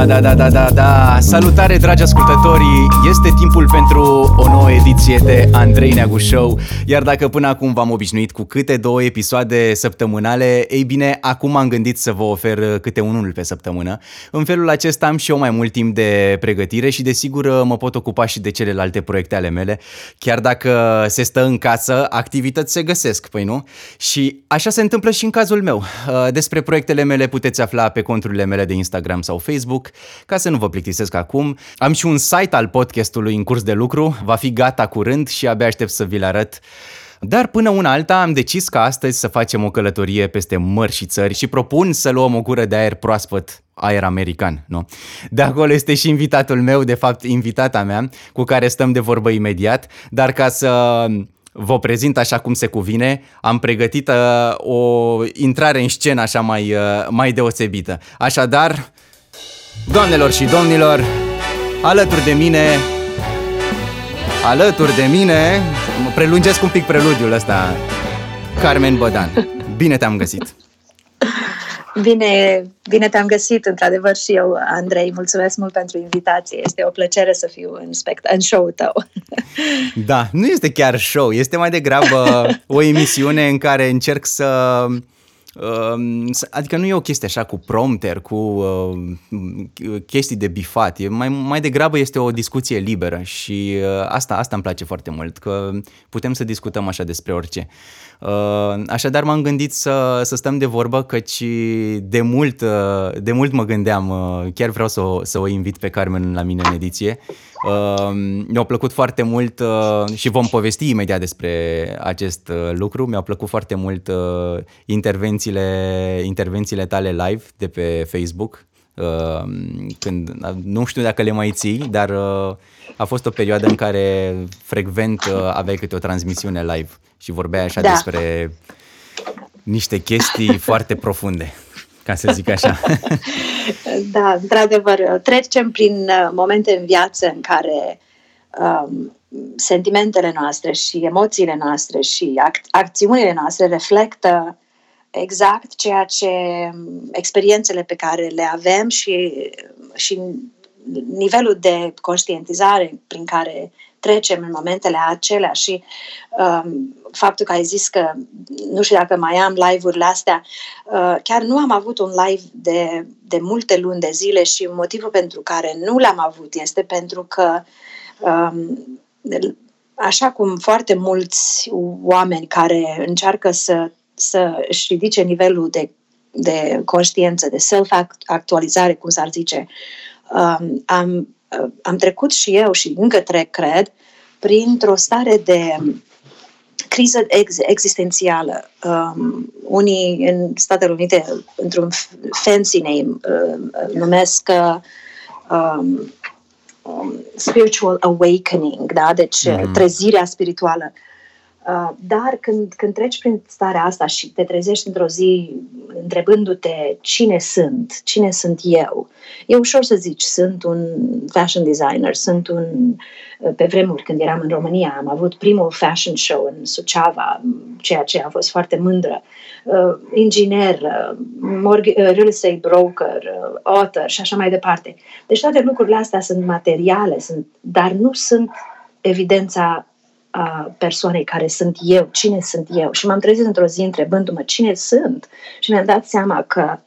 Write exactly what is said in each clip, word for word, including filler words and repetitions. Da, da, da, da, da, da. Salutare, dragi ascultători! Este timpul pentru o nouă ediție de Andrei Neagu Show. Iar dacă până acum v-am obișnuit cu câte două episoade săptămânale, ei bine, acum am gândit să vă ofer câte unul pe săptămână. În felul acesta am și eu mai mult timp de pregătire și desigur mă pot ocupa și de celelalte proiecte ale mele. Chiar dacă se stă în casă, activități se găsesc, păi nu? Și așa se întâmplă și în cazul meu. Despre proiectele mele puteți afla pe conturile mele de Instagram sau Facebook. Ca să nu vă plictisesc acum, am și un site al podcastului în curs de lucru, va fi gata curând și abia aștept să vi-l arăt. Dar până una alta am decis ca astăzi să facem o călătorie peste mări și țări și propun să luăm o gură de aer proaspăt, aer american, nu? De acolo este și invitatul meu, de fapt invitata mea, cu care stăm de vorbă imediat, dar ca să vă prezint așa cum se cuvine, am pregătit uh, o intrare în scenă așa mai, uh, mai deosebită. Așadar, doamnelor și domnilor, alături de mine, alături de mine, mă prelungesc un pic preludiul ăsta, Carmen Bădan. Bine te-am găsit! Bine, bine te-am găsit, într-adevăr și eu, Andrei, mulțumesc mult pentru invitație. Este o plăcere să fiu în, spect- în show-ul tău. Da, nu este chiar show, este mai degrabă o emisiune în care încerc să... Adică nu e o chestie așa cu prompter, cu chestii de bifat, mai, mai degrabă este o discuție liberă și asta, asta îmi place foarte mult, că putem să discutăm așa despre orice. Așadar m-am gândit să, să stăm de vorbă, căci de mult, de mult mă gândeam, chiar vreau să o, să o invit pe Carmen la mine în ediție. Mi-a plăcut foarte mult și vom povesti imediat despre acest lucru. Mi-a plăcut foarte mult intervențiile, intervențiile tale live de pe Facebook. Când, nu știu dacă le mai ții, dar a fost o perioadă în care frecvent aveai câte o transmisiune live și vorbeai așa, da, despre niște chestii foarte profunde, ca să zic așa. Da, într-adevăr, trecem prin momente în viață în care um, sentimentele noastre și emoțiile noastre și ac- acțiunile noastre reflectă exact ceea ce experiențele pe care le avem și, și nivelul de conștientizare prin care trecem în momentele acelea și um, faptul că ai zis că nu știu dacă mai am live-urile astea, uh, chiar nu am avut un live de, de multe luni de zile și motivul pentru care nu l-am avut este pentru că um, așa cum foarte mulți oameni care încearcă să să își ridice nivelul de, de conștiință, de self-actualizare, cum s-ar zice, um, am, am trecut și eu și încă trec, cred, printr-o stare de criză ex- existențială. Um, unii în Statele Unite, într-un fancy name, uh, numesc um, spiritual awakening, da? Deci mm. trezirea spirituală. Uh, dar când, când treci prin starea asta și te trezești într-o zi întrebându-te cine sunt, cine sunt eu, e ușor să zici, sunt un fashion designer, sunt un... Pe vremuri când eram în România am avut primul fashion show în Suceava, ceea ce am fost foarte mândră, uh, inginer, uh, morg- real estate broker, uh, author și așa mai departe. Deci toate lucrurile astea sunt materiale, sunt, dar nu sunt evidența a persoanei care sunt eu, cine sunt eu. Și m-am trezit într-o zi întrebându-mă cine sunt și mi-am dat seama că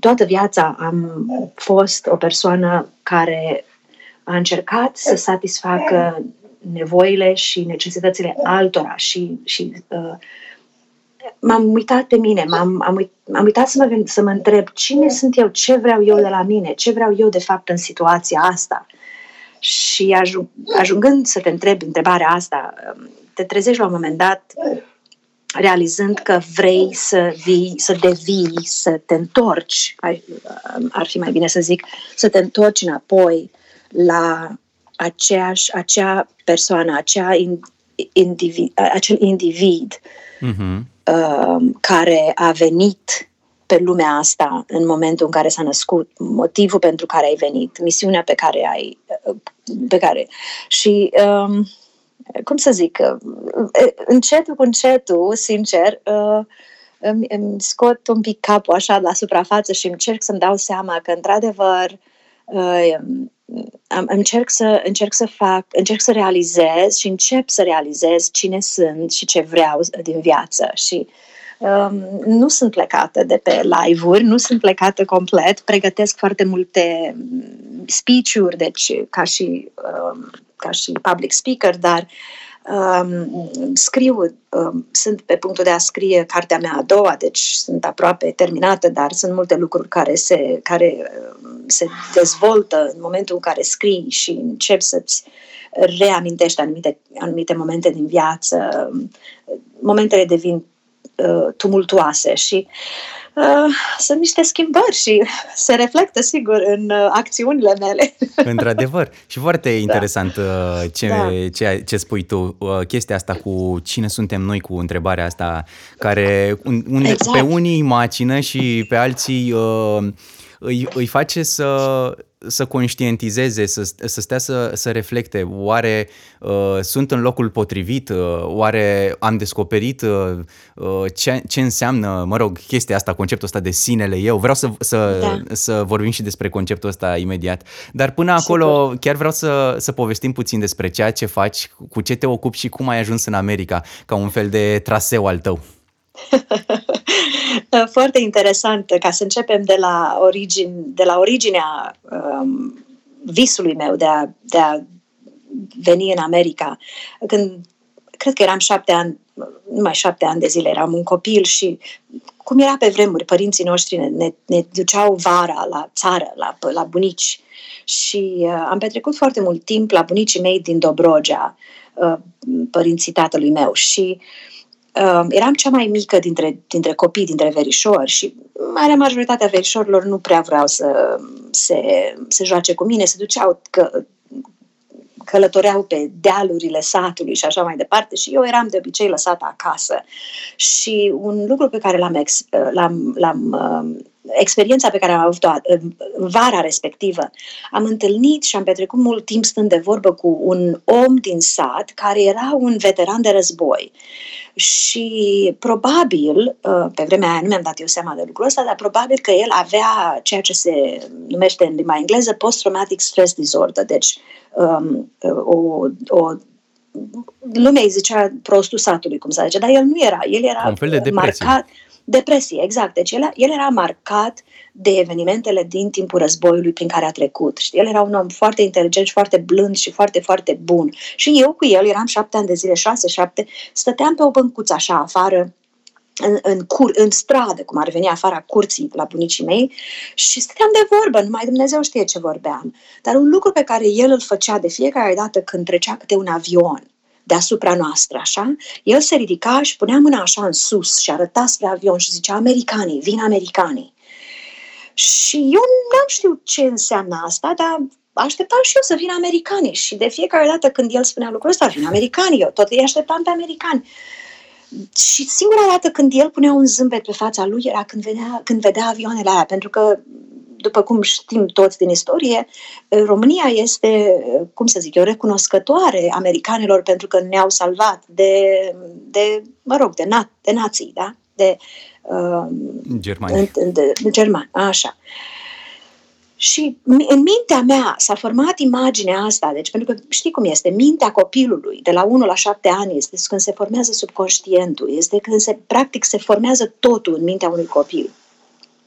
toată viața am fost o persoană care a încercat să satisfacă nevoile și necesitățile altora și, și uh, m-am uitat pe mine, m-am, am uit, m-am uitat să mă, să mă întreb cine sunt eu, ce vreau eu de la mine, ce vreau eu de fapt în situația asta. Și ajung, ajungând să te întrebi întrebarea asta, te trezești la un moment dat realizând că vrei să vii, să devii, să te întorci, ar fi mai bine să zic, să te întorci înapoi la aceeași, acea persoană, acea individ, acel individ mm-hmm. care a venit pe lumea asta în momentul în care s-a născut, motivul pentru care ai venit, misiunea pe care ai, pe care... Și, um, cum să zic, încetul cu încetul, sincer, uh, îmi, îmi scot un pic capul așa la suprafață și încerc să-mi dau seama că, într-adevăr, încerc să, încerc să fac, încerc să realizez și încep să realizez cine sunt și ce vreau din viață. Și Um, nu sunt plecată de pe live-uri, nu sunt plecată complet, pregătesc foarte multe speech-uri, deci ca și, um, ca și public speaker, dar um, scriu, um, sunt pe punctul de a scrie cartea mea a doua, deci sunt aproape terminată, dar sunt multe lucruri care se, care se dezvoltă în momentul în care scrii și începi să-ți reamintești anumite, anumite momente din viață. Momentele devin tumultuoase și uh, sunt niște schimbări și se reflectă, sigur, în uh, acțiunile mele. Într-adevăr. Și foarte interesant da. ce, da. ce, ce spui tu, uh, chestia asta cu cine suntem noi, cu întrebarea asta, care un, un, exact. Pe unii imagină și pe alții uh, îi, îi face să... să conștientizeze, să, să stea să, să reflecte, oare uh, sunt în locul potrivit, uh, oare am descoperit uh, ce, ce înseamnă, mă rog, chestia asta, conceptul ăsta de sinele eu. Vreau să, să, da. să vorbim și despre conceptul ăsta imediat, dar până acolo Sigur. chiar vreau să, să povestim puțin despre ceea ce faci, cu ce te ocupi și cum ai ajuns în America, ca un fel de traseu al tău. Foarte interesant, ca să începem de la, origine, de la originea um, visului meu de a, de a veni în America. Când, cred că eram șapte ani, numai șapte ani de zile, eram un copil și cum era pe vremuri, părinții noștri ne, ne, ne duceau vara la țară, la, la bunici și uh, am petrecut foarte mult timp la bunicii mei din Dobrogea, uh, părinții tatălui meu și Uh, eram cea mai mică dintre, dintre copii, dintre verișori și marea majoritatea verișorilor nu prea vreau să se, se joace cu mine, se duceau, că, călătoreau pe dealurile satului și așa mai departe și eu eram de obicei lăsată acasă. Și un lucru pe care l-am, ex, l-am, l-am uh, experiența pe care am avut-o în vara respectivă, am întâlnit și am petrecut mult timp stând de vorbă cu un om din sat care era un veteran de război. Și probabil, pe vremea aia nu mi-am dat eu seama de lucrul ăsta, dar probabil că el avea ceea ce se numește în limba engleză post-traumatic stress disorder, deci um, o, o lumea îi zicea prostul satului, cum se zice, dar el nu era, el era de marcat... Depresie, exact. Deci el, el era marcat de evenimentele din timpul războiului prin care a trecut. El era un om foarte inteligent și foarte blând și foarte, foarte bun. Și eu cu el, eram șapte ani de zile, șase, șapte, stăteam pe o băncuță așa afară, în, în, cur, în stradă, cum ar veni afara curții la bunicii mei, și stăteam de vorbă, numai Dumnezeu știe ce vorbeam. Dar un lucru pe care el îl făcea de fiecare dată când trecea câte un avion deasupra noastră, așa, el se ridica și punea mâna așa în sus și arăta spre avion și zicea, americanii, vin americanii. Și eu n-am știut ce înseamnă asta, dar așteptam și eu să vină americanii. Și de fiecare dată când el spunea lucrul ăsta, vin americanii, eu tot îi așteptam pe americani. Și singura dată când el punea un zâmbet pe fața lui era când vedea, când vedea avioanele alea, pentru că după cum știm toți din istorie, România este, cum să zic eu, recunoscătoare americanilor pentru că ne-au salvat de, de mă rog, de, na- de nații, da? De Germania. De, de, de Germania, așa. Și în mintea mea s-a format imaginea asta, deci pentru că știi cum este, mintea copilului de la unu la șapte ani este când se formează subconștientul, este când se, practic se formează totul în mintea unui copil.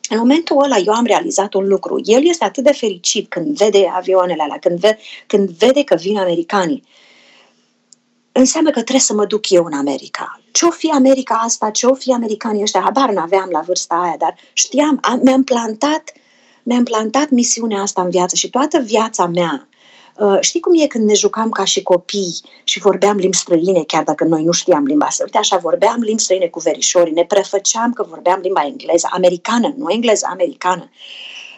În momentul ăla eu am realizat un lucru. El este atât de fericit când vede avioanele alea, când, ve- când vede că vin americanii. Înseamnă că trebuie să mă duc eu în America. Ce-o fi America asta, ce-o fi americanii ăștia, habar n-aveam la vârsta aia, dar știam, am, mi-am, plantat, mi-am plantat misiunea asta în viață și toată viața mea. Uh, știi cum e când ne jucam ca și copii și vorbeam limbi străine, chiar dacă noi nu știam limba străină? Uite așa, vorbeam limbi străine cu verișorii, ne prefăceam că vorbeam limba engleză, americană, nu engleză, americană.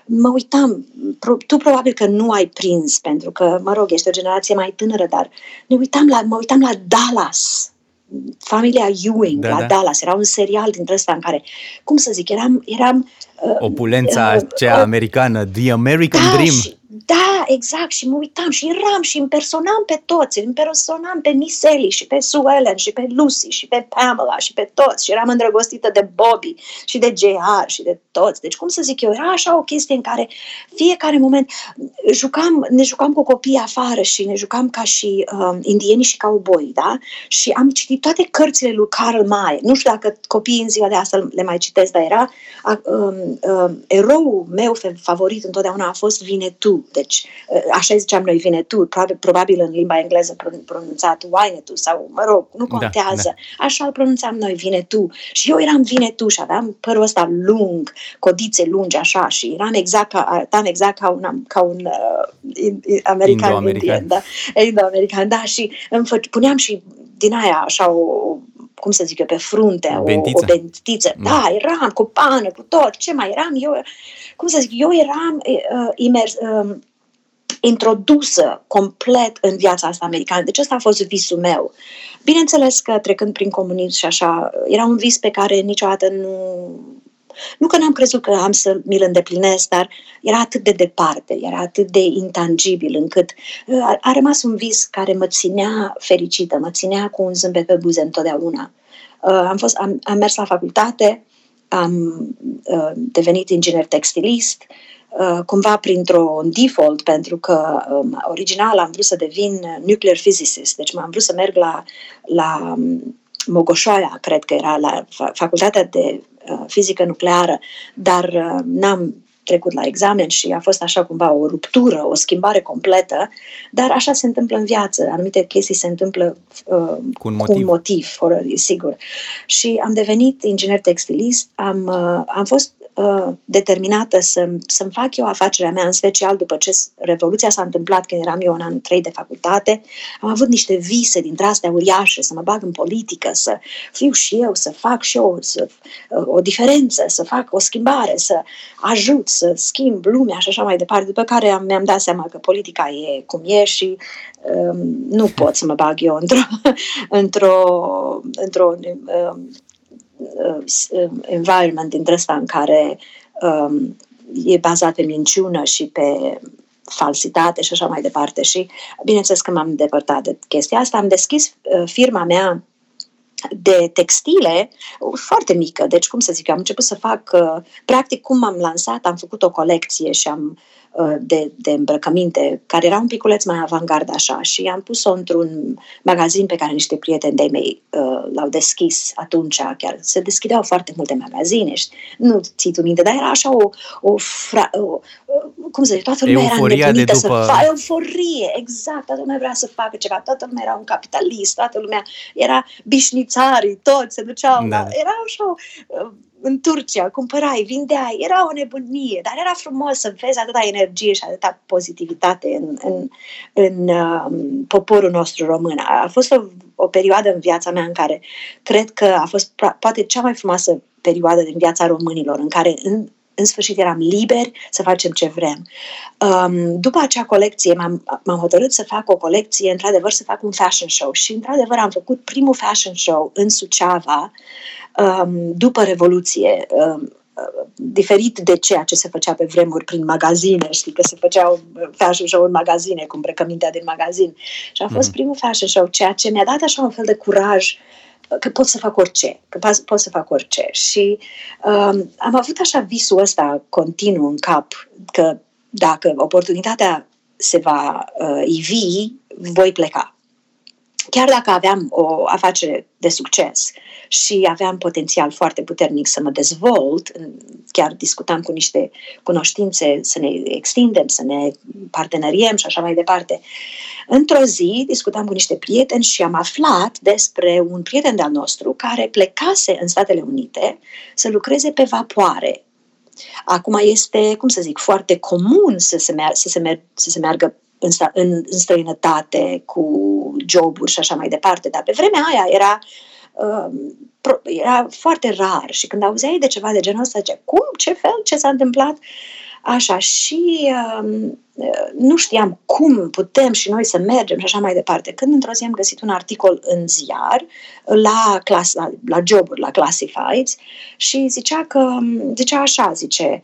Mă uitam, pro- tu probabil că nu ai prins, pentru că, mă rog, ești o generație mai tânără, dar ne uitam la, mă uitam la Dallas, familia Ewing, da, la da. Dallas, era un serial dintre ăsta în care, cum să zic, eram... eram Opulența uh, aceea uh, americană, The American da, Dream. Și, Da, exact, și mă uitam și eram și impersonam pe toți, impersonam pe Miss Ellie și pe Sue Ellen și pe Lucy și pe Pamela și pe toți și eram îndrăgostită de Bobby și de J R și de toți. Deci, cum să zic eu, era așa o chestie în care fiecare moment jucam, ne jucam cu copiii afară și ne jucam ca și um, indienii și cowboy, da? Și am citit toate cărțile lui Carl May. Nu știu dacă copiii în ziua de asta le mai citesc, dar era um, um, eroul meu favorit întotdeauna a fost Winnetou. Deci, așa ziceam noi, Winnetou, probabil în limba engleză pronunțat Winnetou sau, mă rog, nu contează. Da, da. Așa îl pronunțam noi, Winnetou. Și eu eram Winnetou și aveam părul ăsta lung, codițe lungi, așa, și eram exact ca, arătam exact ca un, ca un uh, american indian. Da, indo-american, da, și îmi fă, puneam și din aia, așa, o, cum să zic eu, pe frunte, o bentiță. O bentiță. Da, da, eram cu pană, cu tot, ce mai eram eu, cum să zic, eu eram uh, imers, uh, introdusă complet în viața asta americană. Deci ăsta a fost visul meu. Bineînțeles că trecând prin comunism și așa, era un vis pe care niciodată nu... Nu că n-am crezut că am să mi-l îndeplinesc, dar era atât de departe, era atât de intangibil, încât a, a rămas un vis care mă ținea fericită, mă ținea cu un zâmbet pe buze întotdeauna. Uh, am, fost, am, am mers la facultate, am uh, devenit inginer textilist, uh, cumva printr-un default, pentru că um, original am vrut să devin nuclear physicist, deci m-am vrut să merg la, la Mogoșoaia, cred că era, la facultatea de fizică nucleară, dar n-am trecut la examen și a fost așa cumva o ruptură, o schimbare completă, dar așa se întâmplă în viață. Anumite chestii se întâmplă uh, cu un motiv, cu un motiv fără, sigur. Și am devenit inginer textilist, am, uh, am fost uh, determinată să, să-mi fac eu afacerea mea, în special după ce Revoluția s-a întâmplat, când eram eu în anul trei de facultate, am avut niște vise dintre astea uriașe, să mă bag în politică, să fiu și eu, să fac și eu să, uh, o diferență, să fac o schimbare, să ajut, să schimb lumea și așa mai departe, după care am, mi-am dat seama că politica e cum e și um, nu pot să mă bag eu într-o, într-o, într-o um, environment dintre ăsta în care um, e bazat pe minciună și pe falsitate și așa mai departe. Și bineînțeles că m-am depărtat de chestia asta. Am deschis uh, firma mea de textile, foarte mică, deci cum să zic, am început să fac, uh, practic cum m-am lansat, am făcut o colecție și am uh, de, de îmbrăcăminte, care era un piculeț mai avantgard așa, și am pus-o într-un magazin pe care niște prieteni de-ai mei uh, l-au deschis atunci, chiar se deschideau foarte multe magazine, și nu ții tu minte, dar era așa o, o, fra, o cum să zic, toată lumea euforia era nebunită după... să facă, euforie, exact, toată lumea vrea să facă ceva, toată lumea era un capitalist, toată lumea era bișniță, țarii, toți se duceau, da. Era așa, în Turcia, cumpărai, vindeai, era o nebunie, dar era frumos să vezi atâta energie și atâta pozitivitate în, în, în um, poporul nostru român. A fost o, o perioadă în viața mea în care cred că a fost poate cea mai frumoasă perioadă din viața românilor, în care în, în sfârșit eram liberi să facem ce vrem. Um, după acea colecție m-am, m-am hotărât să fac o colecție, într-adevăr să fac un fashion show și într-adevăr am făcut primul fashion show în Suceava um, după Revoluție, um, diferit de ceea ce se făcea pe vremuri prin magazine, știi, că se făceau fashion show în magazine, cu îmbrăcămintea din magazin. Și a fost mm-hmm. primul fashion show, ceea ce mi-a dat așa un fel de curaj că pot să fac orice, că pot să fac orice. Și um, am avut așa visul ăsta continuu în cap, că dacă oportunitatea se va uh, ivi, voi pleca. Chiar dacă aveam o afacere de succes și aveam potențial foarte puternic să mă dezvolt, chiar discutam cu niște cunoștințe să ne extindem, să ne parteneriem și așa mai departe. Într-o zi discutam cu niște prieteni și am aflat despre un prieten de-al nostru care plecase în Statele Unite să lucreze pe vapoare. Acum este, cum să zic, foarte comun să se, mer- să se, mer- să se meargă în străinătate, cu joburi și așa mai departe, dar pe vremea aia era, era foarte rar și când auzeai de ceva de genul ăsta, ziceai, cum, ce fel, ce s-a întâmplat? Așa, și nu știam cum putem și noi să mergem și așa mai departe. Când într-o zi am găsit un articol în ziar, la, clas, la, la joburi, la classifieds, și zicea că, zicea așa, zice,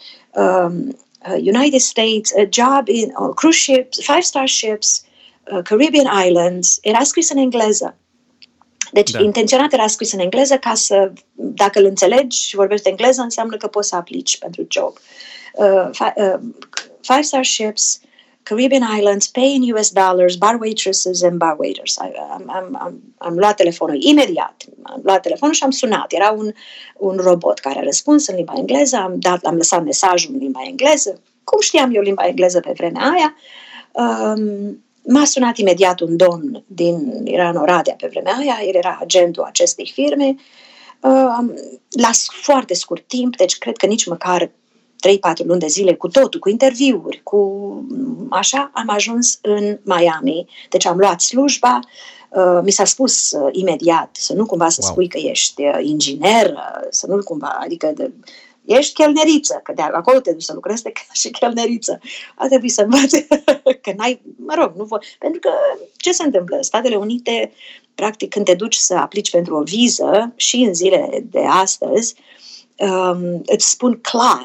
uh, United States, a job in, on cruise ships, five-star ships, uh, Caribbean Islands, era scris în engleză. Deci, da. Intenționat era scris în engleză ca să, dacă îl înțelegi și vorbești engleză, înseamnă că poți să aplici pentru job. Uh, fi, uh, five-star ships, Caribbean Islands, pay in U S dollars, bar waitresses and bar waiters. I, am, am, am, am luat telefonul imediat. Am luat telefonul și am sunat. Era un, un robot care a răspuns în limba engleză, am, dat, am lăsat mesajul în limba engleză. Cum știam eu limba engleză pe vremea aia? Um, M-a sunat imediat un domn din, era în Oradea pe vremea aia, el era agentul acestei firme, la foarte scurt timp, deci cred că nici măcar trei patru luni de zile, cu totul, cu interviuri, cu așa, am ajuns în Miami. Deci am luat slujba, mi s-a spus imediat, să nu cumva să wow. spui că ești inginer, să nu cumva, adică... De, ești chelneriță, că de acolo te duci să lucrezi, te și chelneriță. A trebuit să învați că n-ai, mă rog, nu vor... Pentru că ce se întâmplă? Statele Unite, practic, când te duci să aplici pentru o viză, și în zilele de astăzi, um, îți spun clar,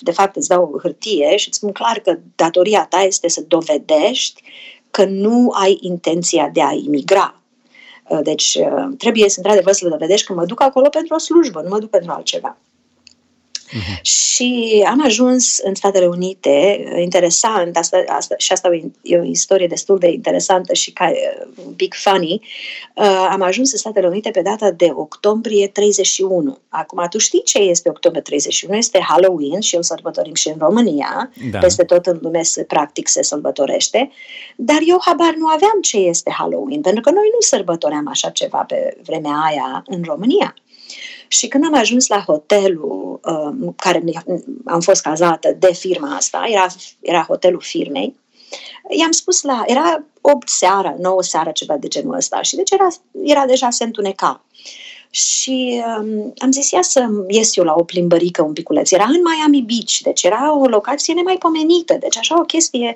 de fapt îți dau o hârtie și îți spun clar că datoria ta este să dovedești că nu ai intenția de a imigra. Deci trebuie să, într-adevăr, să dovedești că mă duc acolo pentru o slujbă, nu mă duc pentru altceva. Uh-huh. Și am ajuns în Statele Unite, interesant, asta, asta, și asta e o istorie destul de interesantă și ca, un pic funny, uh, am ajuns în Statele Unite pe data de octombrie treizeci și unu. Acum, tu știi ce este octombrie treizeci și unu? Este Halloween și îl sărbătorim și în România, da. Peste tot în lume se, practic se sărbătorește, dar eu habar nu aveam ce este Halloween, pentru că noi nu sărbătoream așa ceva pe vremea aia în România. Și când am ajuns la hotelul în uh, care am fost cazată de firma asta, era, era hotelul firmei, i-am spus la... Era opt seara, nouă seara, ceva de genul ăsta. Și deci era, era deja se întuneca. Și um, am zis, ia să ies eu la o plimbărică un piculeț. Era în Miami Beach, deci era o locație nemaipomenită. Deci așa o chestie,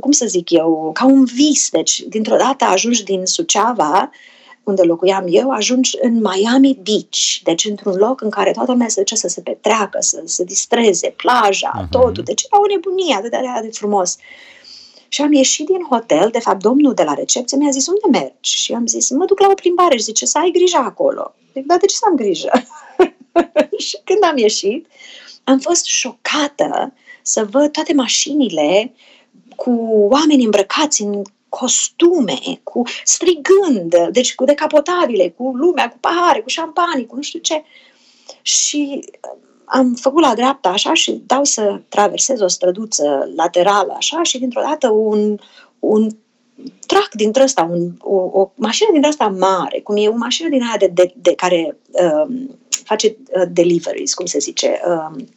cum să zic eu, ca un vis. Deci dintr-o dată ajungi din Suceava, unde locuiam eu, ajungi în Miami Beach, deci într-un loc în care toată lumea se duce să se petreacă, să se distreze, plaja, uh-huh. totul, deci era o nebunie atât de, de frumos. Și am ieșit din hotel, de fapt domnul de la recepție mi-a zis, unde mergi? Și am zis, mă duc la o plimbare și zice, să ai grijă acolo. Zic, da, de ce să am grijă? Și când am ieșit, am fost șocată să văd toate mașinile cu oameni îmbrăcați în costume, cu strigând, deci cu decapotabile, cu lumea, cu pahare, cu șampanii, cu nu știu ce. Și am făcut la dreapta așa și dau să traversez o străduță laterală așa și dintr-o dată un, un trac dintr ăsta, un, o, o mașină dintr asta mare, cum e o mașină din aia de, de, de care um, face uh, deliveries, cum se zice, um,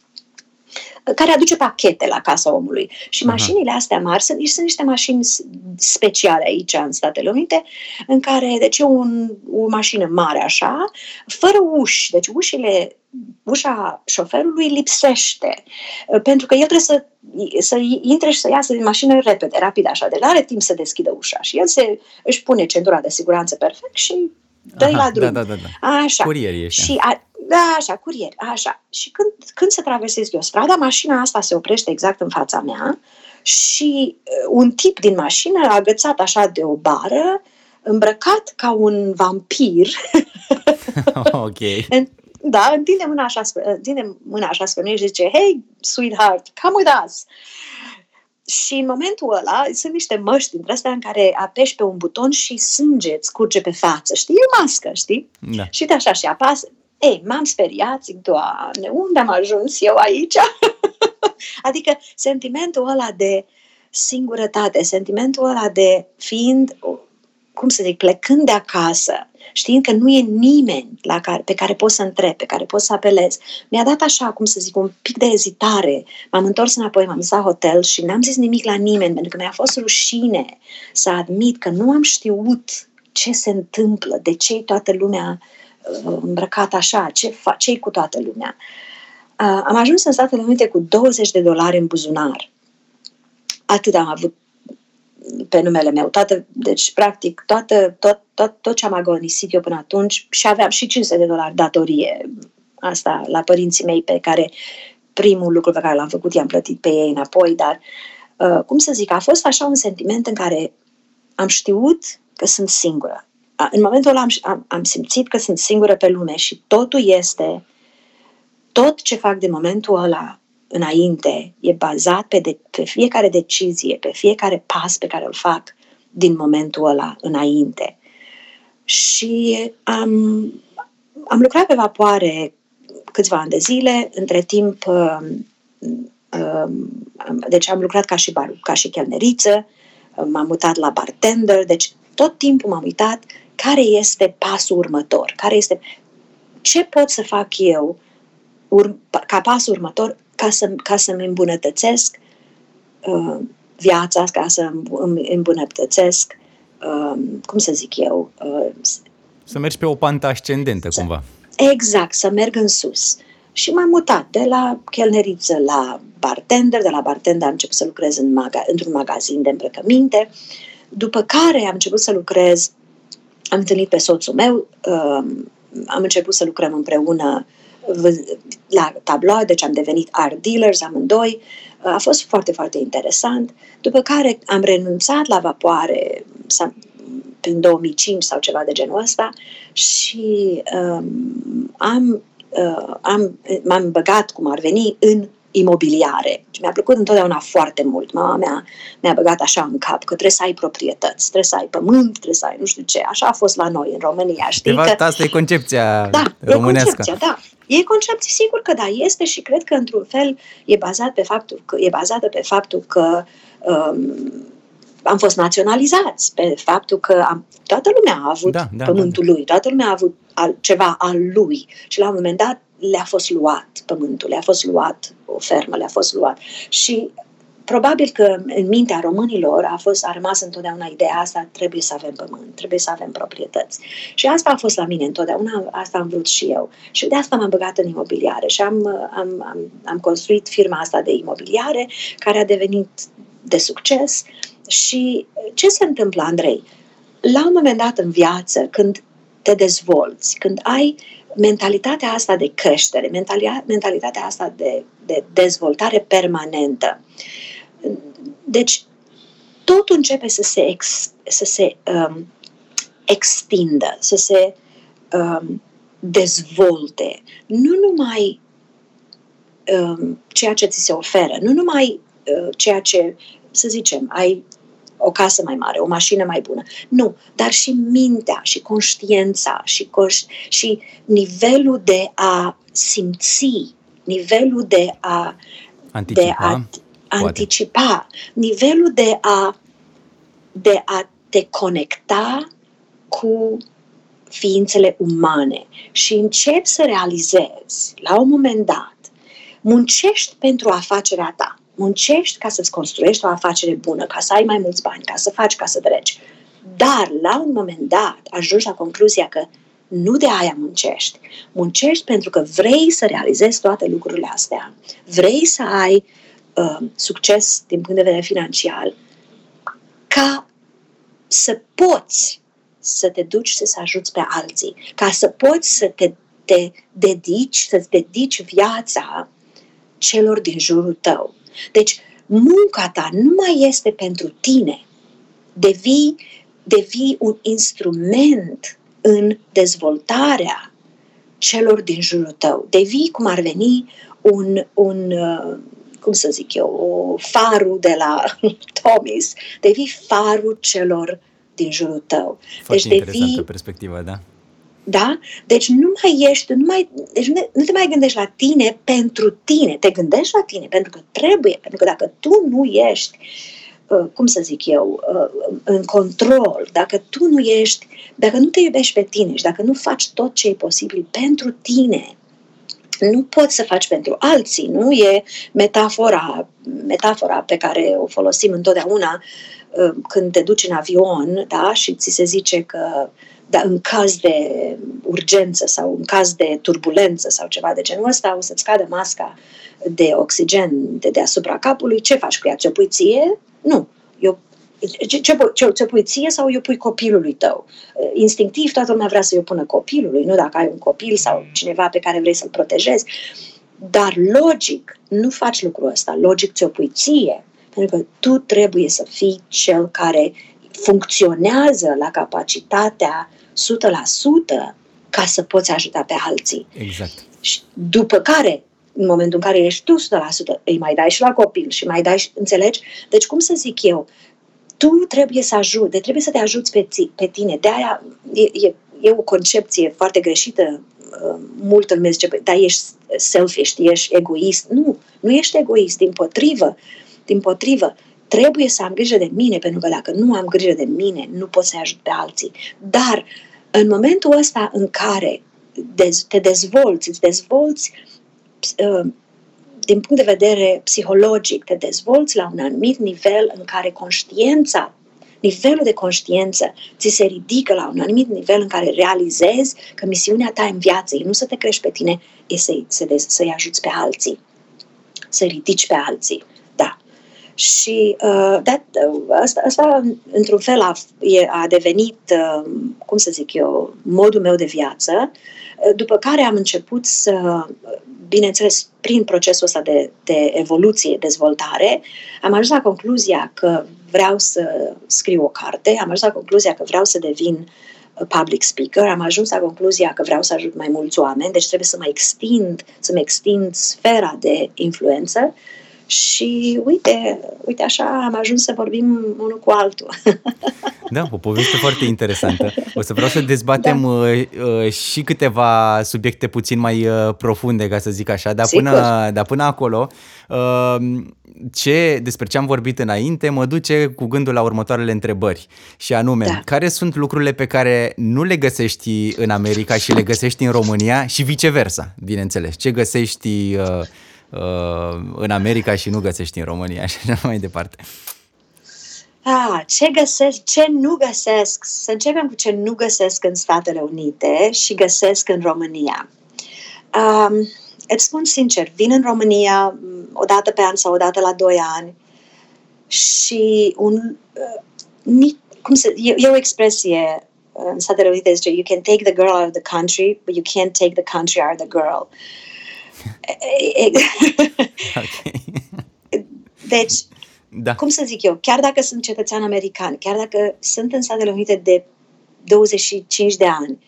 care aduce pachete la casa omului. Și Aha. mașinile astea mari, sunt, sunt niște mașini speciale aici, în Statele Unite, în care, deci, e un, o mașină mare așa, fără uși. Deci, ușile, ușa șoferului lipsește. Pentru că el trebuie să, să intre și să iasă din mașină repede, rapid așa. Deci, nu are timp să deschidă ușa. Și el se, își pune centura de siguranță perfect și dă-i Aha, la drum. Da, da, da. Așa. Curierii ăștia. Și a, Da, așa, curier, așa. Și când, când se traversez eu strada, mașina asta se oprește exact în fața mea și un tip din mașină, agățat așa de o bară, îmbrăcat ca un vampir, Ok. da, întinde mâna așa întinde mâna așa spre mine și zice, hey, sweetheart, come with us. Și în momentul ăla sunt niște măști dintre astea în care apeși pe un buton și sânge îți curge pe față, știi? E mască, știi? Da. Și de așa și apasă. Ei, m-am speriat, zic, Doamne, unde am ajuns eu aici? Adică sentimentul ăla de singurătate, sentimentul ăla de fiind, cum să zic, plecând de acasă, știind că nu e nimeni la care, pe care poți să întreb, pe care poți să apelezi. Mi-a dat așa, cum să zic, un pic de ezitare. M-am întors înapoi, m-am dus la hotel și n-am zis nimic la nimeni, pentru că mi-a fost rușine să admit că nu am știut ce se întâmplă, de ce toată lumea îmbrăcat așa, ce fa- ce-i cu toată lumea. Uh, am ajuns în Statele Unite cu douăzeci de dolari în buzunar. Atât am avut pe numele meu. Toată, deci, practic, toată, tot, tot, tot ce am agonisit eu până atunci și aveam și cincizeci de dolari datorie. Asta la părinții mei pe care primul lucru pe care l-am făcut, i-am plătit pe ei înapoi, dar, uh, cum să zic, a fost așa un sentiment în care am știut că sunt singură. A, în momentul ăla am, am, am simțit că sunt singură pe lume și totul este, tot ce fac din momentul ăla înainte e bazat pe, de, pe fiecare decizie, pe fiecare pas pe care îl fac din momentul ăla înainte. Și am, am lucrat pe vapoare câțiva ani de zile, între timp, deci am lucrat ca și, bar, ca și chelneriță, m-am mutat la bartender, deci tot timpul m-am uitat care este pasul următor, care este, ce pot să fac eu ur- ca pasul următor ca, să, ca să-mi îmbunătățesc uh, viața, ca să îmi îmbunătățesc, uh, cum să zic eu... Uh, să mergi pe o pantă ascendentă, să, cumva. Exact, să merg în sus. Și m-am mutat de la chelneriță la bartender, de la bartender am început să lucrez în maga- într-un magazin de îmbrăcăminte, după care am început să lucrez, am întâlnit pe soțul meu, uh, am început să lucrăm împreună la tabloid, deci am devenit art dealers amândoi, a fost foarte, foarte interesant, după care am renunțat la vapoare prin două mii cinci sau ceva de genul ăsta și um, am, uh, am, m-am băgat, cum ar veni, în imobiliare. Mi-a plăcut întotdeauna foarte mult. Mama mea mi-a băgat așa în cap că trebuie să ai proprietăți, trebuie să ai pământ, trebuie să ai nu știu ce. Așa a fost la noi în România, știi? De fapt, asta e concepția da, românească. E concepția, da. E concepție, sigur că da, este și cred că într-un fel e bazat pe faptul că, e bazată pe faptul că um, am fost naționalizați, pe faptul că am, toată lumea a avut da, da, pământul da, da. lui, toată lumea a avut al, ceva al lui și la un moment dat le-a fost luat pământul, le-a fost luat o fermă, le-a fost luat. Și probabil că în mintea românilor a fost, a rămas întotdeauna ideea asta, trebuie să avem pământ, trebuie să avem proprietăți. Și asta a fost la mine întotdeauna, asta am vrut și eu. Și de asta m-am băgat în imobiliare și am, am, am, am construit firma asta de imobiliare, care a devenit de succes. Și ce se întâmplă, Andrei? La un moment dat în viață, când te dezvolți, când ai mentalitatea asta de creștere, mentalitatea asta de, de dezvoltare permanentă. Deci, totul începe să se, ex, să se um, extindă, să se um, dezvolte. Nu numai um, ceea ce ți se oferă, nu numai uh, ceea ce, să zicem, ai o casă mai mare, o mașină mai bună. Nu, dar și mintea, și conștiința, și, conș- și nivelul de a simți, nivelul de a anticipa, de a anticipa nivelul de a, de a te conecta cu ființele umane. Și începi să realizezi, la un moment dat, muncești pentru afacerea ta. Muncești ca să-ți construiești o afacere bună, ca să ai mai mulți bani, ca să faci, ca să treci. Dar, la un moment dat, ajungi la concluzia că nu de aia muncești. Muncești pentru că vrei să realizezi toate lucrurile astea. Vrei să ai uh, succes din punct de vedere financiar ca să poți să te duci și să ajuți pe alții. Ca să poți să te, te dedici, să-ți dedici viața celor din jurul tău. Deci, munca ta nu mai este pentru tine. Devii, devii un instrument în dezvoltarea celor din jurul tău. Devii, cum ar veni, un, un cum să zic eu, farul de la Tomis. Devii farul celor din jurul tău. Foarte deci, interesantă devii, perspectiva, da? Da? Deci nu mai ești, nu, mai, deci nu te mai gândești la tine pentru tine, te gândești la tine pentru că trebuie, pentru că dacă tu nu ești, cum să zic eu, în control, dacă tu nu ești, dacă nu te iubești pe tine și dacă nu faci tot ce e posibil pentru tine, nu poți să faci pentru alții, nu e metafora, metafora pe care o folosim întotdeauna când te duci în avion, da, și ți se zice că dar în caz de urgență sau în caz de turbulență sau ceva de genul ăsta, o să-ți cadă masca de oxigen de deasupra capului, ce faci cu ea? Ți-o pui ție? Nu. Eu, ce, ce, ce, ce pui ție sau eu pui copilului tău? Instinctiv toată lumea vrea să-i pună copilului, nu dacă ai un copil sau cineva pe care vrei să-l protejezi. Dar logic nu faci lucrul ăsta, logic ți-o pui ție, pentru că tu trebuie să fii cel care funcționează la capacitatea o sută la sută ca să poți ajuta pe alții. Exact. Și după care, în momentul în care ești tu o sută la sută, îi mai dai și la copil și mai dai și, înțelegi? Deci, cum să zic eu, tu trebuie să ajuți, trebuie să te ajuți pe, ți, pe tine. De aia e, e, e o concepție foarte greșită. Multă lume zice, dar ești selfish, ești egoist. Nu, nu ești egoist, din potrivă. Din potrivă, trebuie să am grijă de mine, pentru că dacă nu am grijă de mine, nu pot să-i ajut pe alții. Dar în momentul ăsta în care te dezvolți, îți dezvolți din punct de vedere psihologic, te dezvolți la un anumit nivel în care conștiința, nivelul de conștiință ți se ridică la un anumit nivel în care realizezi că misiunea ta în viață e nu să te crești pe tine, e să-i, să-i ajuți pe alții, să-i ridici pe alții. Da. Și uh, that, uh, asta, asta, într-un fel, a, a devenit, uh, cum să zic eu, modul meu de viață, după care am început să, bineînțeles, prin procesul ăsta de, de evoluție, dezvoltare, am ajuns la concluzia că vreau să scriu o carte, am ajuns la concluzia că vreau să devin public speaker, am ajuns la concluzia că vreau să ajut mai mulți oameni, deci trebuie să mă extind, să mă extind sfera de influență. Și uite, uite așa am ajuns să vorbim unul cu altul. Da, o poveste foarte interesantă. O să vreau să dezbatem da. și câteva subiecte puțin mai profunde, ca să zic așa, dar, până, dar până acolo, ce, despre ce am vorbit înainte mă duce cu gândul la următoarele întrebări. Și anume, da. care sunt lucrurile pe care nu le găsești în America și le găsești în România și viceversa, bineînțeles? Ce găsești în America și nu găsești în România și așa mai departe. Ah, ce găsesc, ce nu găsesc? Să începem cu ce nu găsesc în Statele Unite și găsesc în România. Um, îți spun sincer, vin în România o dată pe an sau o dată la doi ani și un, uh, cum să, e, e o expresie în Statele Unite, zice, you can take the girl out of the country, but you can't take the country out of the girl. Deci, da. cum să zic eu, chiar dacă sunt cetățean american, chiar dacă sunt în Statele Unite de douăzeci și cinci de ani,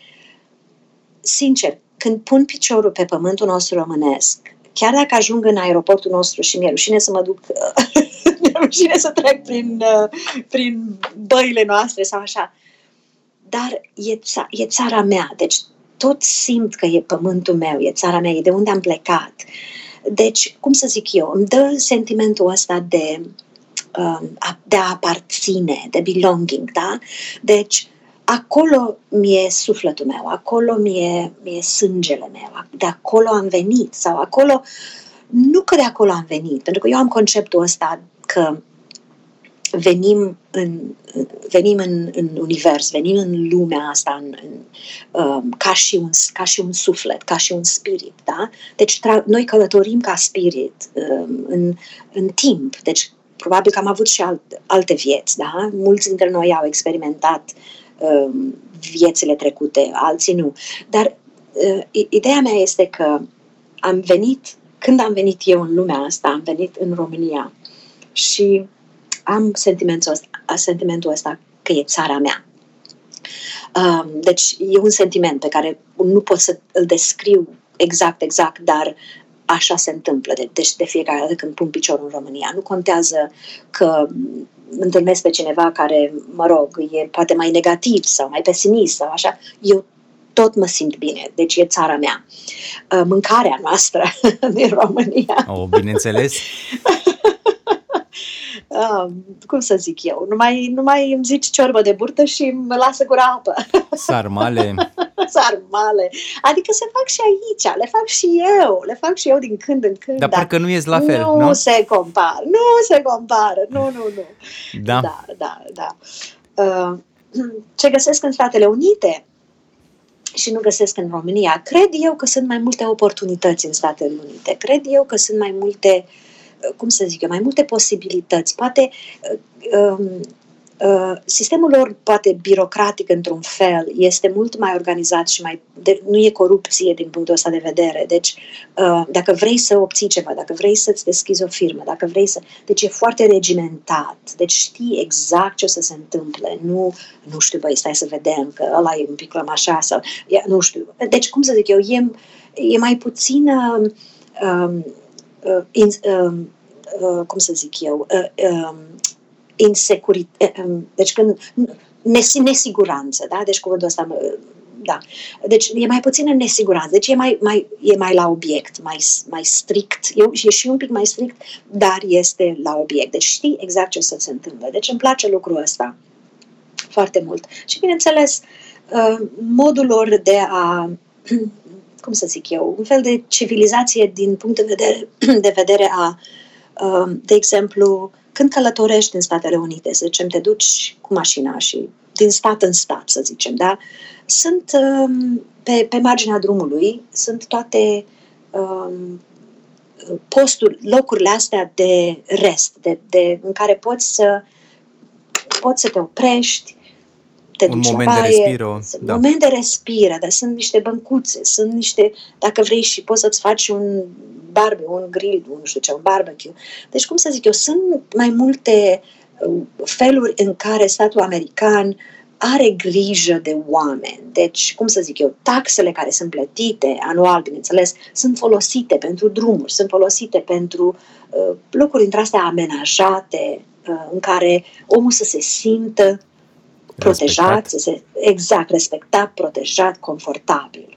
sincer, când pun piciorul pe pământul nostru românesc, chiar dacă ajung în aeroportul nostru și mi-e rușine să mă duc, mi-e rușine să trec prin, prin băile noastre sau așa, dar e, ța- e țara mea, deci tot simt că e pământul meu, e țara mea, e de unde am plecat. Deci, cum să zic eu, îmi dă sentimentul ăsta de, de a aparține, de belonging, da? Deci, acolo mi-e sufletul meu, acolo mi-e, mi-e sângele meu, de acolo am venit sau acolo... Nu că de acolo am venit, pentru că eu am conceptul ăsta că venim în, venim în, în univers, venim în lumea asta în, în, um, ca, și un, ca și un suflet, ca și un spirit, da? Deci tra- noi călătorim ca spirit um, în, în timp, deci probabil că am avut și alt, alte vieți, da? Mulți dintre noi au experimentat um, viețile trecute, alții nu, dar uh, ideea mea este că am venit, când am venit eu în lumea asta, am venit în România și am sentimentul ăsta, sentimentul ăsta că e țara mea. Um, deci e un sentiment pe care nu pot să îl descriu exact, exact, dar așa se întâmplă. Deci de fiecare dată când pun piciorul în România. Nu contează că întâlnesc pe cineva care, mă rog, e poate mai negativ sau mai pesimist sau așa. Eu tot mă simt bine, deci e țara mea. Uh, mâncarea noastră din România. O, bineînțeles. Uh, cum să zic eu, numai, numai îmi zici ciorbă de burtă și mă lasă gura apă. Sarmale. Sarmale. Adică se fac și aici, le fac și eu, le fac și eu din când în când. Dar, dar parcă nu ies la fel, nu? Nu se compară, nu se compară, nu, nu, nu. Da, da, da. da. Uh, ce găsesc în Statele Unite și nu găsesc în România, cred eu că sunt mai multe oportunități în Statele Unite, cred eu că sunt mai multe cum să zic eu, mai multe posibilități. Poate um, sistemul lor, poate birocratic într-un fel, este mult mai organizat și mai, de, nu e corupție din punctul ăsta de vedere. Deci, uh, dacă vrei să obții ceva, dacă vrei să-ți deschizi o firmă, dacă vrei să... Deci e foarte regimentat. Deci știi exact ce o să se întâmple. Nu, nu știu, băi, stai să vedem, că ăla e un pic cam așa sau... Nu știu. Deci, cum să zic eu, e, e mai puțină... Um, uh, in, uh, uh, cum să zic eu... Uh, uh, insecuritate, deci când nesiguranță, da? Deci cuvântul ăsta, da. Deci e mai puțină nesiguranță, deci e mai, mai, e mai la obiect, mai, mai strict, e, e și un pic mai strict, dar este la obiect. Deci știi exact ce o să se întâmple. Deci îmi place lucrul ăsta foarte mult. Și bineînțeles, modul lor de a, cum să zic eu, un fel de civilizație din punct de vedere, de vedere a, de exemplu, când călătorești în Statele Unite, să zicem, te duci cu mașina și din stat în stat, să zicem, da? Sunt, pe, pe marginea drumului, sunt toate um, posturi, locurile astea de rest, de, de, în care poți să, poți să te oprești, te duci un moment, baie, de respiro, da. moment de respiră, dar sunt niște băncuțe, sunt niște, dacă vrei și poți să-ți faci un barbe, un grill, un, nu știu ce, un barbecue. Deci, cum să zic eu, sunt mai multe feluri în care statul american are grijă de oameni. Deci, cum să zic eu, taxele care sunt plătite anual, bineînțeles, sunt folosite pentru drumuri, sunt folosite pentru uh, locuri dintre astea amenajate, uh, în care omul să se simtă protejat, să se, exact, respectat, protejat, confortabil.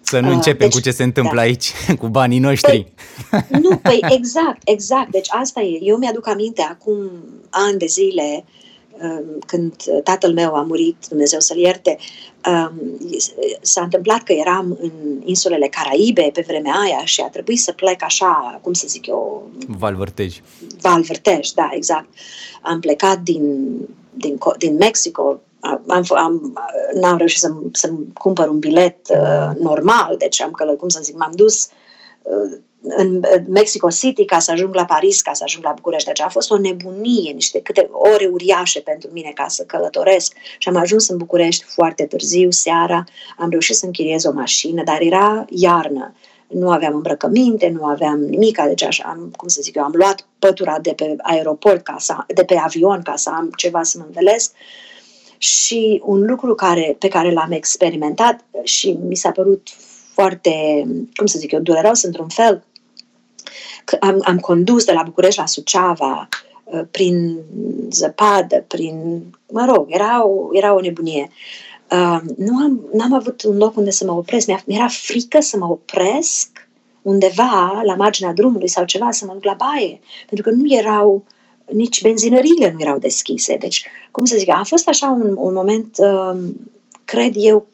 Să nu începem uh, deci, cu ce se întâmplă da. aici, cu banii noștri. Păi, nu, păi exact, exact. Deci asta e. Eu mi-aduc aminte acum ani de zile, um, când tatăl meu a murit, Dumnezeu să-l ierte, um, s-a întâmplat că eram în insulele Caraibe pe vremea aia și a trebuit să plec așa, cum să zic eu... Valvârtej. Valvârtej, da, exact. Am plecat din, din, din Mexico, Am, am, n-am reușit să-mi, să-mi cumpăr un bilet uh, normal, deci am călătorit, cum să zic, m-am dus uh, în Mexico City ca să ajung la Paris, ca să ajung la București. Deci a fost o nebunie, niște câte ore uriașe pentru mine ca să călătoresc și am ajuns în București foarte târziu, seara, am reușit să închiriez o mașină, dar era iarnă. Nu aveam îmbrăcăminte, nu aveam nimic, deci așa, am, cum să zic eu, am luat pătura de pe aeroport, ca să, de pe avion, ca să am ceva să mă învelesc. Și un lucru care, pe care l-am experimentat și mi s-a părut foarte, cum să zic eu, dureros într-un fel, că am, am condus de la București la Suceava prin zăpadă, prin, mă rog, era o, era o nebunie. Uh, nu am, n-am avut un loc unde să mă opresc, mi-a, mi-era frică să mă opresc undeva la marginea drumului sau ceva, să mă duc la baie, pentru că nu erau... Nici benzinările nu erau deschise. Deci, cum să zic, a fost așa un, un moment, cred eu,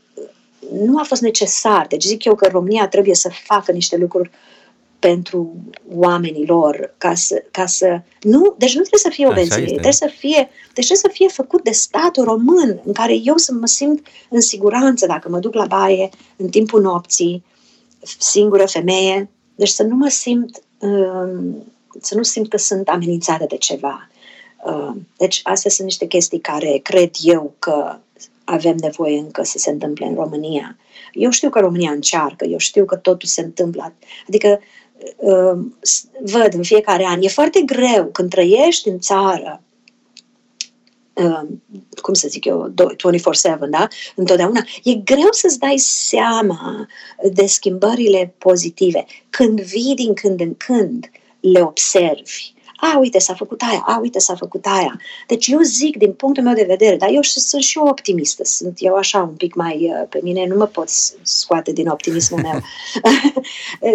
nu a fost necesar. Deci zic eu că România trebuie să facă niște lucruri pentru oamenii lor, ca să, ca să nu, deci nu trebuie să fie o benzinărie, trebuie să fie, deci trebuie să fie făcut de statul român, în care eu să mă simt în siguranță dacă mă duc la baie în timpul nopții, singură femeie, deci să nu mă simt um, să nu simt că sunt amenințată de ceva. Deci astea sunt niște chestii care cred eu că avem nevoie încă să se întâmple în România. Eu știu că România încearcă, eu știu că totul se întâmplă. Adică văd în fiecare an, e foarte greu când trăiești în țară, cum să zic eu, douăzeci și patru șapte, da? Întotdeauna. E greu să-ți dai seama de schimbările pozitive. Când vii din când în când, le observi. A, uite, s-a făcut aia, a, uite, s-a făcut aia. Deci eu zic, din punctul meu de vedere, dar eu sunt și eu optimistă, sunt eu așa un pic mai, pe mine nu mă pot scoate din optimismul meu.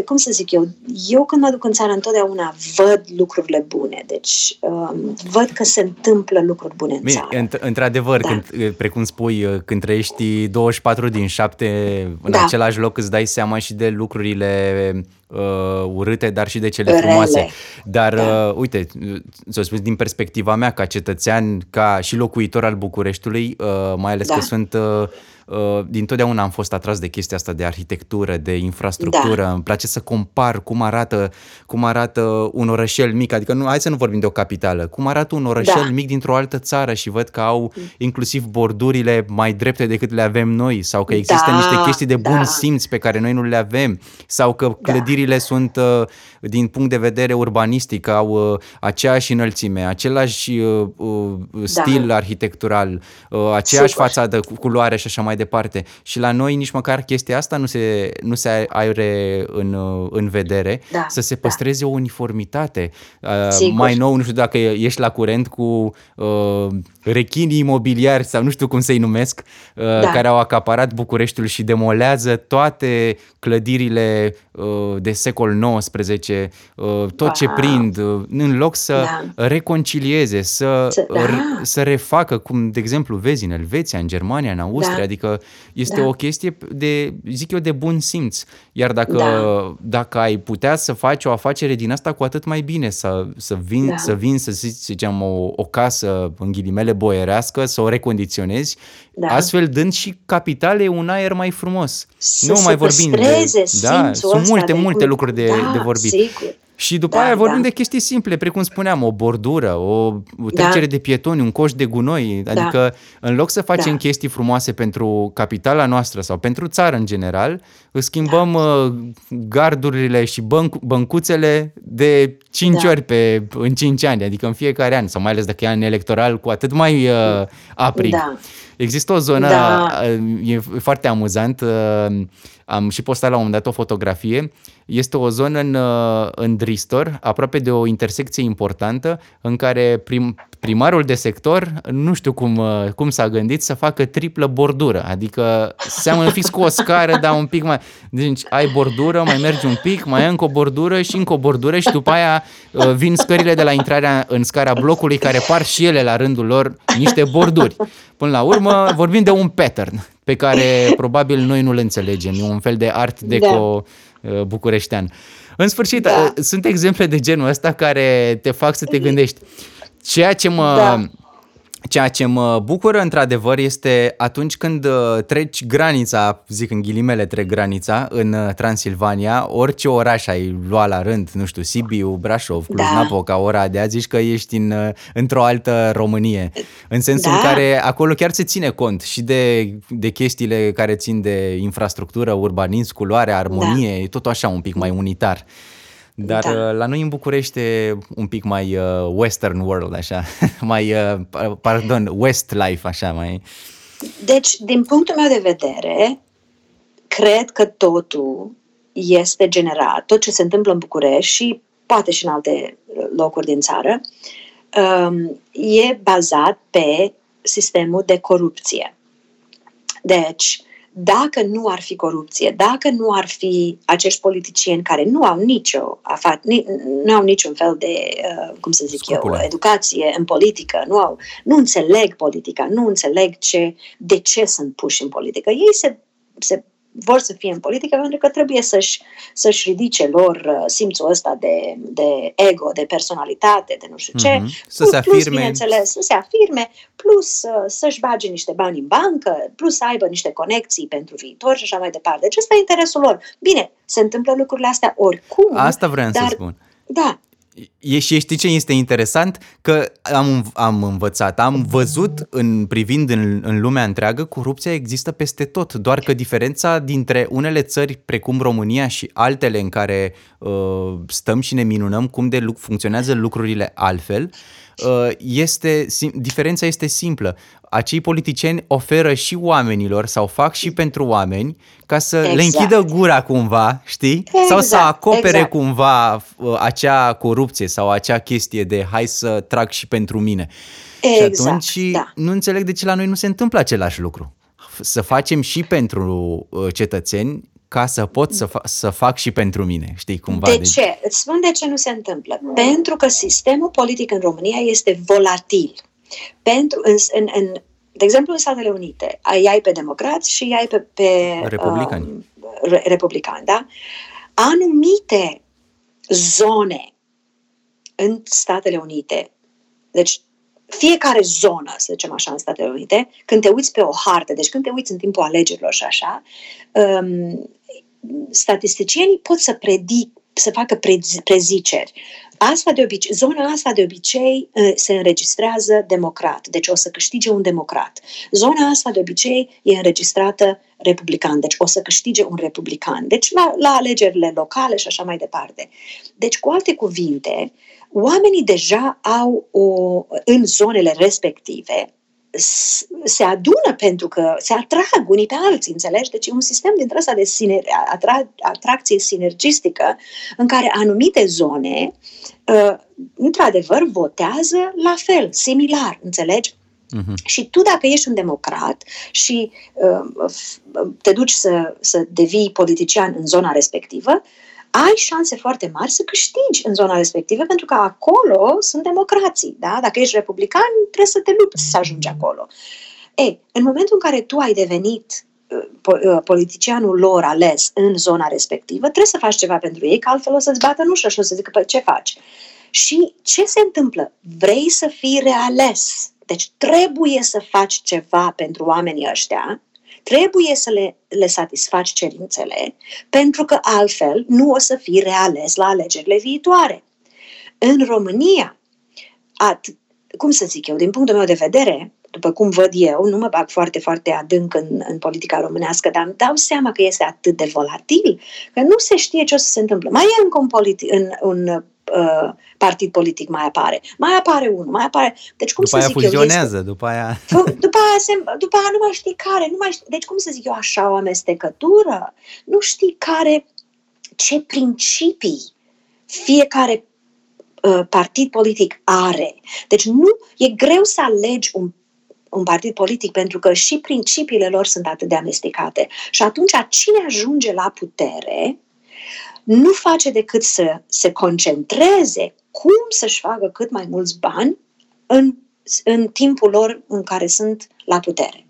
Cum să zic eu, eu când mă duc în țară întotdeauna văd lucrurile bune, deci um, văd că se întâmplă lucruri bune în țară. Bine, într-adevăr, da. Când, precum spui, când trăiești douăzeci și patru din șapte în da. același loc, îți dai seama și de lucrurile Uh, urâte, dar și de cele Rele. frumoase. Dar, da. uh, uite, ți-o spus din perspectiva mea, ca cetățean, ca și locuitor al Bucureștiului, uh, mai ales da. că sunt uh, uh, dintotdeauna am fost atras de chestia asta de arhitectură, de infrastructură. Da. Îmi place să compar cum arată, cum arată un orășel mic, adică nu, hai să nu vorbim de o capitală, cum arată un orășel da. mic dintr-o altă țară și văd că au inclusiv bordurile mai drepte decât le avem noi sau că există da, niște chestii de bun da. simț pe care noi nu le avem sau că clădirile da. sunt uh, din punct de vedere urbanistic au uh, aceeași înălțime, același uh, uh, stil da. arhitectural, uh, aceeași Super. fațadă cu culoare și așa mai departe. Și la noi nici măcar chestia asta nu se, nu se are în, în vedere, da. să se păstreze da. o uniformitate. Uh, mai nou, nu știu dacă ești la curent cu uh, rechinii imobiliari sau nu știu cum să-i numesc, uh, da. care au acaparat Bucureștiul și demolează toate clădirile uh, de secol nouăsprezece, uh, tot wow. ce prind, uh, în loc să da. reconcilieze, să, să, da. r- să refacă, cum de exemplu vezi în Elveția, în Germania, în Austria, da. adică este da. o chestie de, zic eu, de bun simț. Iar dacă, da. dacă ai putea să faci o afacere din asta, cu atât mai bine să, să vinzi, da. să, vin, să zicem, o, o casă, în ghilimele, boierească, să o recondiționezi, da. astfel dând și capitale un aer mai frumos. Să nu mai vorbim de, da, sunt multe, de multe lucruri de, da, de vorbit. Sigur. Și după da, aia vorbim da. de chestii simple, precum spuneam, o bordură, o trecere da. de pietoni, un coș de gunoi. Adică, da. în loc să facem da. chestii frumoase pentru capitala noastră sau pentru țară în general, schimbăm da. gardurile și băncu- băncuțele de cinci da. ori pe, în cinci ani, adică în fiecare an, sau mai ales dacă e an electoral, cu atât mai uh, aprig. Da. Există o zonă, da. e foarte amuzant, am și postat la un moment dat o fotografie, este o zonă în, în Dristor, aproape de o intersecție importantă, în care prim, primarul de sector, nu știu cum, cum s-a gândit, să facă triplă bordură, adică seamănă fix cu o scară, dar un pic mai... Deci ai bordură, mai mergi un pic, mai ai încă o bordură și încă o bordură și după aia vin scările de la intrarea în scara blocului, care par și ele la rândul lor niște borduri. Până la urmă, vorbim de un pattern pe care probabil noi nu-l înțelegem. E un fel de art deco da. bucureștean. În sfârșit, da. sunt exemple de genul ăsta care te fac să te gândești. Ceea ce mă... Da. Ceea ce mă bucură, într-adevăr, este atunci când treci granița, zic în ghilimele trec granița, în Transilvania, orice oraș ai luat la rând, nu știu, Sibiu, Brașov, Cluj-Napoca, da. Oradea, zici că ești în, într-o altă Românie. În sensul da. în care acolo chiar se ține cont și de, de chestiile care țin de infrastructură, urbanism, culoare, armonie, da. tot așa un pic mai unitar. Dar da. la noi în București e un pic mai uh, western world, așa, mai, uh, pardon, Westlife, așa, mai... Deci, din punctul meu de vedere, cred că totul este generat, tot ce se întâmplă în București și poate și în alte locuri din țară, um, e bazat pe sistemul de corupție. Deci, dacă nu ar fi corupție, dacă nu ar fi acești politicieni care nu au nicio afa- ni, nu au niciun fel de, uh, cum să zic Scopule. eu, educație în politică, nu au, nu înțeleg politica, nu înțeleg ce, de ce sunt puși în politică. Ei se, se vor să fie în politică pentru că trebuie să-și, să-și ridice lor simțul ăsta de, de ego, de personalitate, de nu știu ce, mm-hmm. să plus, se afirme. Plus, bineînțeles, să se afirme, plus să-și bage niște bani în bancă, plus să aibă niște conexii pentru viitor și așa mai departe. Deci ăsta e interesul lor. Bine, se întâmplă lucrurile astea oricum. Asta vreau dar, să spun. Da. E, și știi ce este interesant? Că am, am învățat, am văzut în, privind în, în lumea întreagă, corupția există peste tot, doar că diferența dintre unele țări precum România și altele în care uh, stăm și ne minunăm cum de luc- funcționează lucrurile altfel, uh, este, sim- diferența este simplă. Acei politicieni oferă și oamenilor sau fac și pentru oameni ca să exact. le închidă gura cumva, știi? Exact, sau să acopere exact. cumva acea corupție sau acea chestie de hai să trag și pentru mine. Exact, și atunci da. nu înțeleg de ce la noi nu se întâmplă același lucru. Să facem și pentru cetățeni ca să pot să, fa- să fac și pentru mine, știi cumva? De, de ce? Îți spun de ce nu se întâmplă. Pentru că sistemul politic în România este volatil. Pentru, în, în, în, de exemplu, în Statele Unite, ai pe democrați și ai pe, pe republicani. Um, re, republicani, da? Anumite zone în Statele Unite, deci fiecare zonă, să zicem așa, în Statele Unite, când te uiți pe o hartă, deci când te uiți în timpul alegerilor și așa, um, statisticienii pot să predic, să facă prez, preziceri. Asta de obicei, zona asta de obicei se înregistrează democrat, deci o să câștige un democrat. Zona asta de obicei e înregistrată republican, deci o să câștige un republican, deci la, la alegerile locale și așa mai departe. Deci, cu alte cuvinte, oamenii deja au o, în zonele respective, se adună pentru că se atrag unii pe alții, înțelegi? Deci e un sistem dintre ăsta de siner- atra- atracție sinergistică în care anumite zone uh, într-adevăr votează la fel, similar, înțelegi? Uh-huh. Și tu, dacă ești un democrat și uh, te duci să, să devii politician în zona respectivă, ai șanse foarte mari să câștigi în zona respectivă, pentru că acolo sunt democrații, da? Dacă ești republican, trebuie să te lupți să ajungi acolo. Ei, în momentul în care tu ai devenit politicianul lor ales în zona respectivă, trebuie să faci ceva pentru ei, că altfel o să-ți bată în ușă și o să zică, păi, ce faci? Și ce se întâmplă? Vrei să fii reales. Deci trebuie să faci ceva pentru oamenii ăștia, trebuie să le, le satisfaci cerințele, pentru că altfel nu o să fii reales la alegerile viitoare. În România, at, cum să zic eu, din punctul meu de vedere, după cum văd eu, nu mă bag foarte, foarte adânc în, în politica românească, dar îmi dau seama că este atât de volatil, că nu se știe ce o să se întâmple. Mai e încă un, politi- în, un uh, partid politic, mai apare. Mai apare unul, mai apare... Deci, cum după să zic eu, este... după aia după aia se... după aia nu mai știi care, nu mai știi... Deci, cum să zic eu, așa o amestecătură, nu știi care, ce principii fiecare uh, partid politic are. Deci, nu... E greu să alegi un un partid politic, pentru că și principiile lor sunt atât de amestecate. Și atunci, cine ajunge la putere nu face decât să se concentreze cum să-și facă cât mai mulți bani în, în timpul lor în care sunt la putere.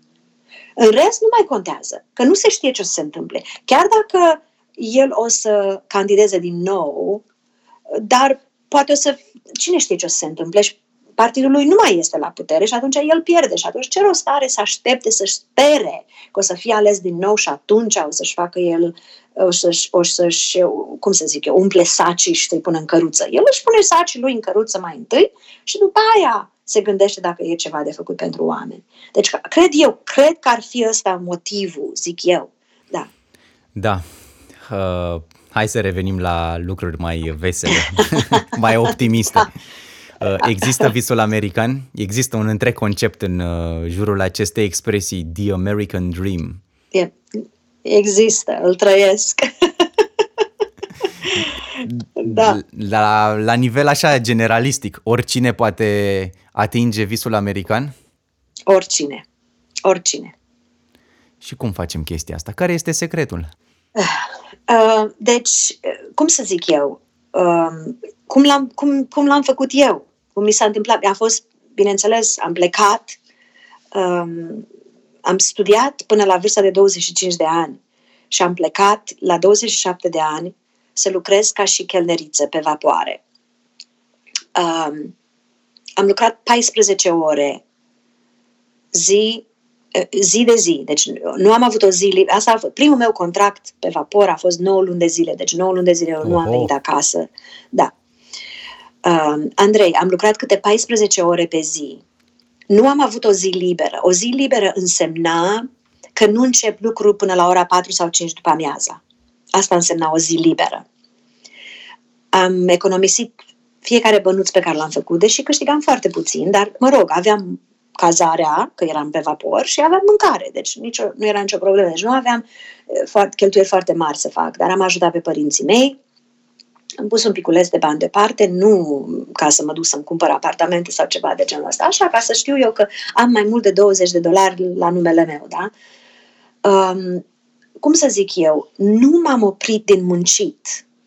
În rest, nu mai contează, că nu se știe ce o să se întâmple. Chiar dacă el o să candideze din nou, dar poate o să... Cine știe ce o să se întâmple și partidul lui nu mai este la putere și atunci el pierde. Și atunci ce rost are să aștepte, să-și spere că o să fie ales din nou și atunci o să-și facă el, o să-și, o să-și cum să zic eu, umple sacii și să-i pună în căruță. El își pune sacii lui în căruță mai întâi și după aia se gândește dacă e ceva de făcut pentru oameni. Deci cred eu, cred că ar fi ăsta motivul, zic eu. Da. Da. Uh, hai să revenim la lucruri mai vesele, mai optimiste. Da. Există visul american, există un întreg concept în jurul acestei expresii, The American Dream. Yeah. Există, îl trăiesc. Da. La, la nivel așa generalistic, oricine poate atinge visul american? Oricine, oricine. Și cum facem chestia asta? Care este secretul? Uh, deci, cum să zic eu, uh, cum l-am, cum, cum l-am făcut eu? Cum mi s-a întâmplat? A fost, bineînțeles, am plecat, um, am studiat până la vârsta de douăzeci și cinci de ani și am plecat la douăzeci și șapte de ani să lucrez ca și chelneriță pe vapoare. Um, am lucrat paisprezece ore zi, zi de zi, deci nu am avut o zi, asta a fost, primul meu contract pe vapor a fost nouă luni de zile, deci nouă luni de zile eu nu oh. am venit acasă. Da. Uh, Andrei, am lucrat câte paisprezece ore pe zi. Nu am avut o zi liberă. O zi liberă însemna că nu încep lucrul până la ora patru sau cinci după amiaza. Asta însemna o zi liberă. Am economisit fiecare bănuț pe care l-am făcut, deși câștigam foarte puțin, dar, mă rog, aveam cazarea, că eram pe vapor, și aveam mâncare, deci nicio, nu era nicio problemă. Deci nu aveam foarte, cheltuieli foarte mari să fac, dar am ajutat pe părinții mei. Am pus un piculeț de bani deoparte, nu ca să mă duc să-mi cumpăr apartamente sau ceva de genul ăsta, așa ca să știu eu că am mai mult de douăzeci de dolari la numele meu, da? Um, cum să zic eu, nu m-am oprit din muncit.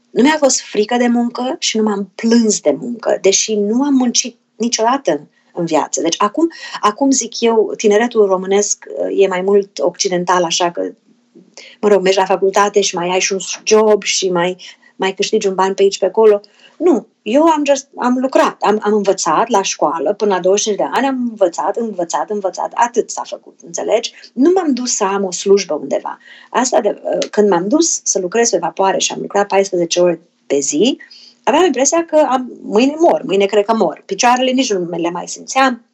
Nu mi-a fost frică de muncă și nu m-am plâns de muncă, deși nu am muncit niciodată în viață. Deci acum, acum zic eu, tineretul românesc e mai mult occidental, așa că, mă rog, mergi la facultate și mai ai și un job și mai... mai câștigi un ban pe aici, pe acolo. Nu, eu am, just, am lucrat, am, am învățat la școală, până la douăzeci de ani am învățat, învățat, învățat, atât s-a făcut, înțelegi? Nu m-am dus să am o slujbă undeva. Asta de, când m-am dus să lucrez pe vapoare și am lucrat paisprezece ore pe zi, aveam impresia că am, mâine mor, mâine cred că mor. Picioarele nici nu le mai simțeam.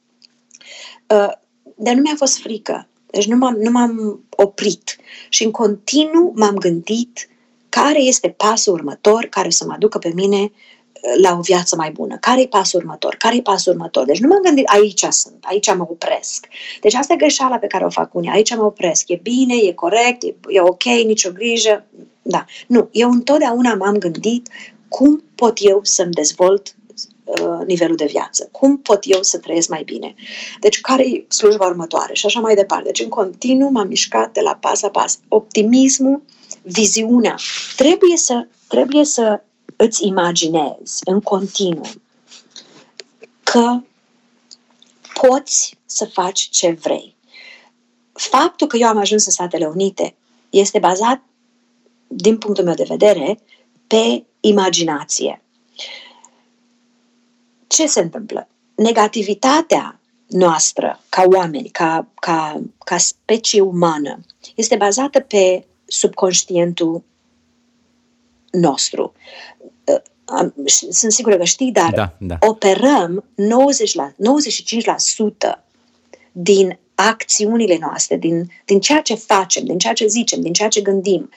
Uh, dar nu mi-a fost frică. Deci nu m-am, nu m-am oprit. Și în continuu m-am gândit care este pasul următor care să mă aducă pe mine la o viață mai bună. Care-i pasul următor? Care-i pasul următor? Deci nu m-am gândit, aici sunt, aici mă opresc. Deci asta e greșeala pe care o fac unii. Aici mă opresc. E bine, e corect, e, e ok, nicio grijă. Da. Nu, eu întotdeauna m-am gândit cum pot eu să-mi dezvolt uh, nivelul de viață? Cum pot eu să trăiesc mai bine? Deci care-i slujba următoare? Și așa mai departe. Deci în continuu m-am mișcat de la pas la pas. Optimismul, viziunea. Trebuie să, trebuie să îți imaginezi în continuu că poți să faci ce vrei. Faptul că eu am ajuns în Statele Unite este bazat, din punctul meu de vedere, pe imaginație. Ce se întâmplă? Negativitatea noastră, ca oameni, ca, ca, ca specie umană, este bazată pe subconștientul nostru. Sunt sigură că știi, dar da, da. Operăm nouăzeci la, nouăzeci și cinci la sută din acțiunile noastre, din, din ceea ce facem, din ceea ce zicem, din ceea ce gândim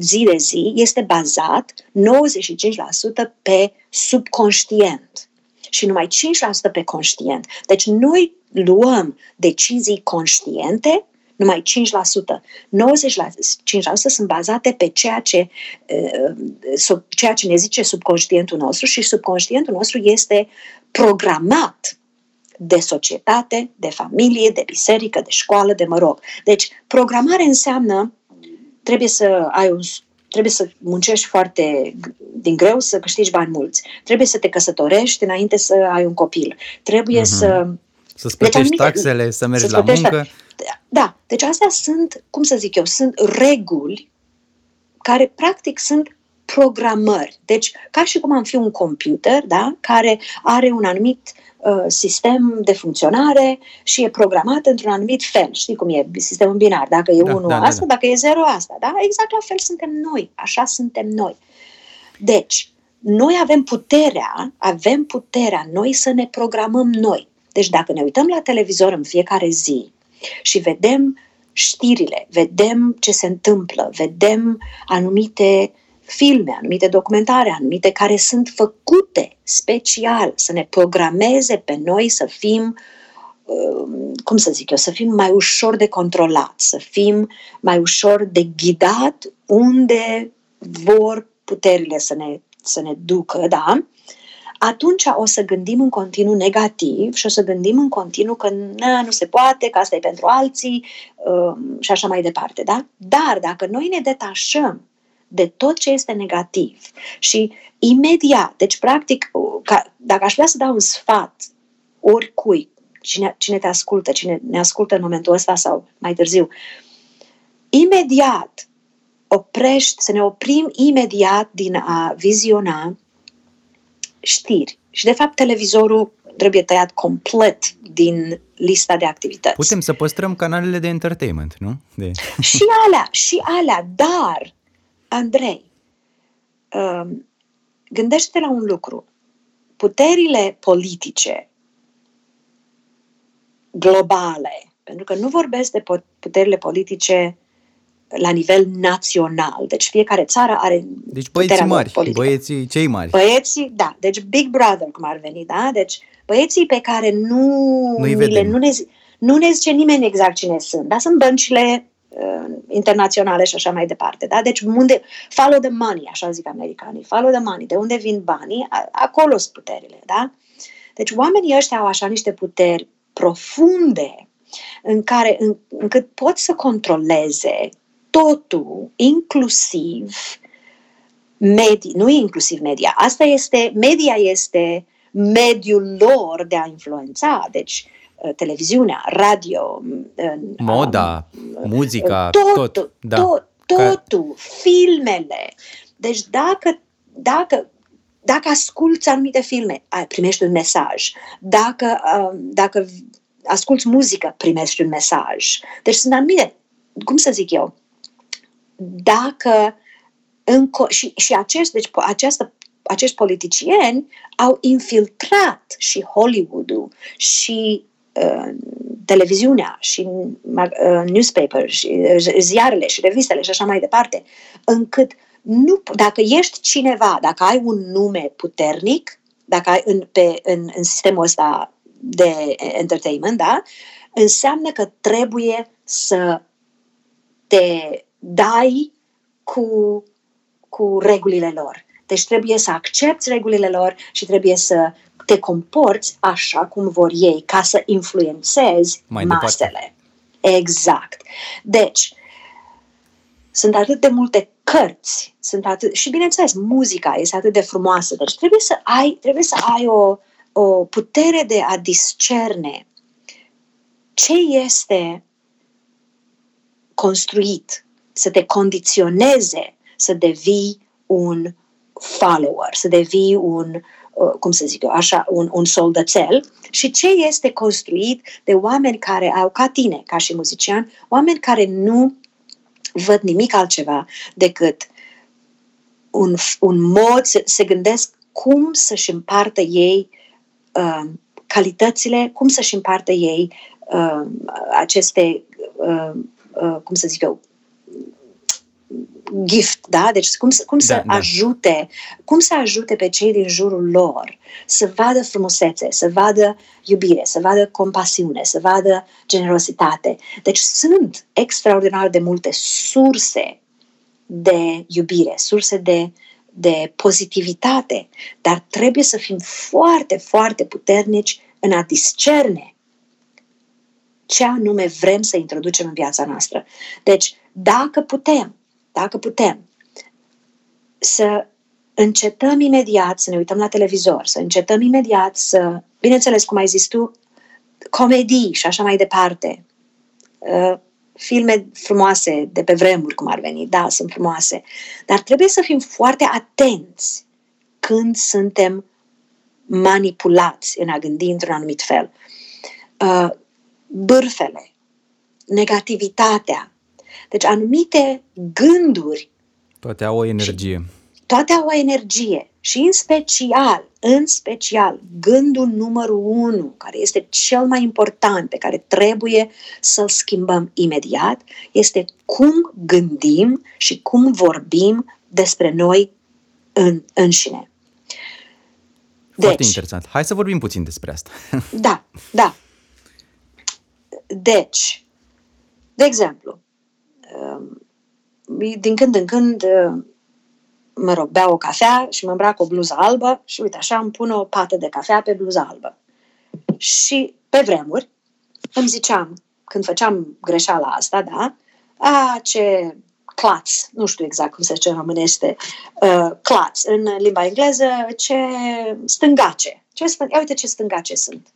zi de zi, este bazat nouăzeci și cinci la sută pe subconștient și numai cinci la sută pe conștient. Deci noi luăm decizii conștiente numai cinci la sută. nouăzeci la cinci la sută sunt bazate pe ceea ce, sub, ceea ce ne zice subconștientul nostru și subconștientul nostru este programat de societate, de familie, de biserică, de școală, de mă rog. Deci programare înseamnă trebuie să ai un, trebuie să muncești foarte din greu să câștigi bani mulți. Trebuie să te căsătorești înainte să ai un copil. Trebuie mm-hmm. să... Să-ți plătești deci, taxele, să mergi la muncă. Tax. Da, deci astea sunt, cum să zic eu, sunt reguli care practic sunt programări. Deci ca și cum am fi un computer, da, care are un anumit uh, sistem de funcționare și e programat într-un anumit fel. Știi cum e sistemul binar, dacă e da, unu da, asta, da, da. Dacă e zero asta, da? Exact la fel suntem noi, așa suntem noi. Deci, noi avem puterea, avem puterea noi să ne programăm noi. Deci dacă ne uităm la televizor în fiecare zi și vedem știrile, vedem ce se întâmplă, vedem anumite filme, anumite documentare, anumite care sunt făcute special să ne programeze pe noi să fim, cum să zic eu, să fim mai ușor de controlat, să fim mai ușor de ghidat unde vor puterile să ne, să ne ducă, da? Atunci o să gândim în continuu negativ și o să gândim în continuu că na, nu se poate, că asta e pentru alții uh, și așa mai departe. Da? Dar dacă noi ne detașăm de tot ce este negativ și imediat, deci practic, ca, dacă aș vrea să dau un sfat oricui, cine, cine te ascultă, cine ne ascultă în momentul ăsta sau mai târziu, imediat oprești, să ne oprim imediat din a viziona știri. Și, de fapt, televizorul trebuie tăiat complet din lista de activități. Putem să păstrăm canalele de entertainment, nu? De... Și alea, și alea, dar, Andrei, gândește-te la un lucru. Puterile politice globale, pentru că nu vorbesc de puterile politice la nivel național. Deci fiecare țară are deci băieții mari, politică. Băieții cei mari. Băieții, da, deci Big Brother cum ar veni, da? Deci băieții pe care nu le, nu, ne, nu ne zice nimeni exact cine sunt, dar sunt băncile uh, internaționale și așa mai departe, da? Deci unde follow the money, așa zic americanii, follow the money, de unde vin banii, acolo sunt puterile, da? Deci oamenii ăștia au așa niște puteri profunde în care în, încât pot să controleze totul, inclusiv media, nu inclusiv media, asta este, media este mediul lor de a influența, deci televiziunea, radio, moda, um, muzica, tot, tot, tot, da. tot totul, ca... filmele, Deci dacă, dacă, dacă asculți anumite filme, primești un mesaj. Dacă, dacă asculți muzică, primești un mesaj. Deci sunt anumite, cum să zic eu, dacă înco- și, și acest, deci această acești politicieni au infiltrat și Hollywood-ul, și uh, televiziunea, și uh, newspaper, și uh, ziarele, și revistele, și așa mai departe, încât nu, dacă ești cineva, dacă ai un nume puternic, dacă ai în, pe, în, în sistemul ăsta de entertainment, da, înseamnă că trebuie să te dai cu, cu regulile lor. Deci trebuie să accepți regulile lor și trebuie să te comporți așa cum vor ei, ca să influențezi mai masele. Departe. Exact. Deci, sunt atât de multe cărți, sunt atât, și bineînțeles, muzica este atât de frumoasă, deci trebuie să ai, trebuie să ai o, o putere de a discerne ce este construit, să te condiționeze să devii un follower, să devii un, cum să zic eu, așa, un, un soldățel, și ce este construit de oameni care au, ca tine, ca și muzician, oameni care nu văd nimic altceva decât un, un mod să se gândesc cum să-și împartă ei uh, calitățile, cum să-și împartă ei uh, aceste, uh, uh, cum să zic eu, gift, da? Deci cum, cum da, să da. ajute, cum să ajute pe cei din jurul lor să vadă frumusețe, să vadă iubire, să vadă compasiune, să vadă generozitate. Deci sunt extraordinar de multe surse de iubire, surse de, de pozitivitate, dar trebuie să fim foarte, foarte puternici în a discerne ce anume vrem să introducem în viața noastră. Deci dacă putem, Dacă putem să încetăm imediat să ne uităm la televizor, să încetăm imediat să, bineînțeles, cum ai zis tu, comedii și așa mai departe, uh, filme frumoase de pe vremuri, cum ar veni, da, sunt frumoase, dar trebuie să fim foarte atenți când suntem manipulați în a gândi într-un anumit fel. Uh, bârfele, negativitatea, deci anumite gânduri. Toate au o energie. Toate au o energie. Și în special, în special, gândul numărul unu, care este cel mai important, pe care trebuie să-l schimbăm imediat, este cum gândim și cum vorbim despre noi în, înșine. Foarte deci, interesant. Hai să vorbim puțin despre asta. Da, da. Deci, de exemplu, din când în când, mă rog, beau o cafea și mă îmbrac o bluză albă și uite așa îmi pun o pată de cafea pe bluză albă. Și pe vremuri îmi ziceam, când făceam greșeala asta, da, a, ce claț, nu știu exact cum se zice în românește, uh, claț, în limba engleză, ce stângace. Ce stâng- ia uite ce stângace sunt.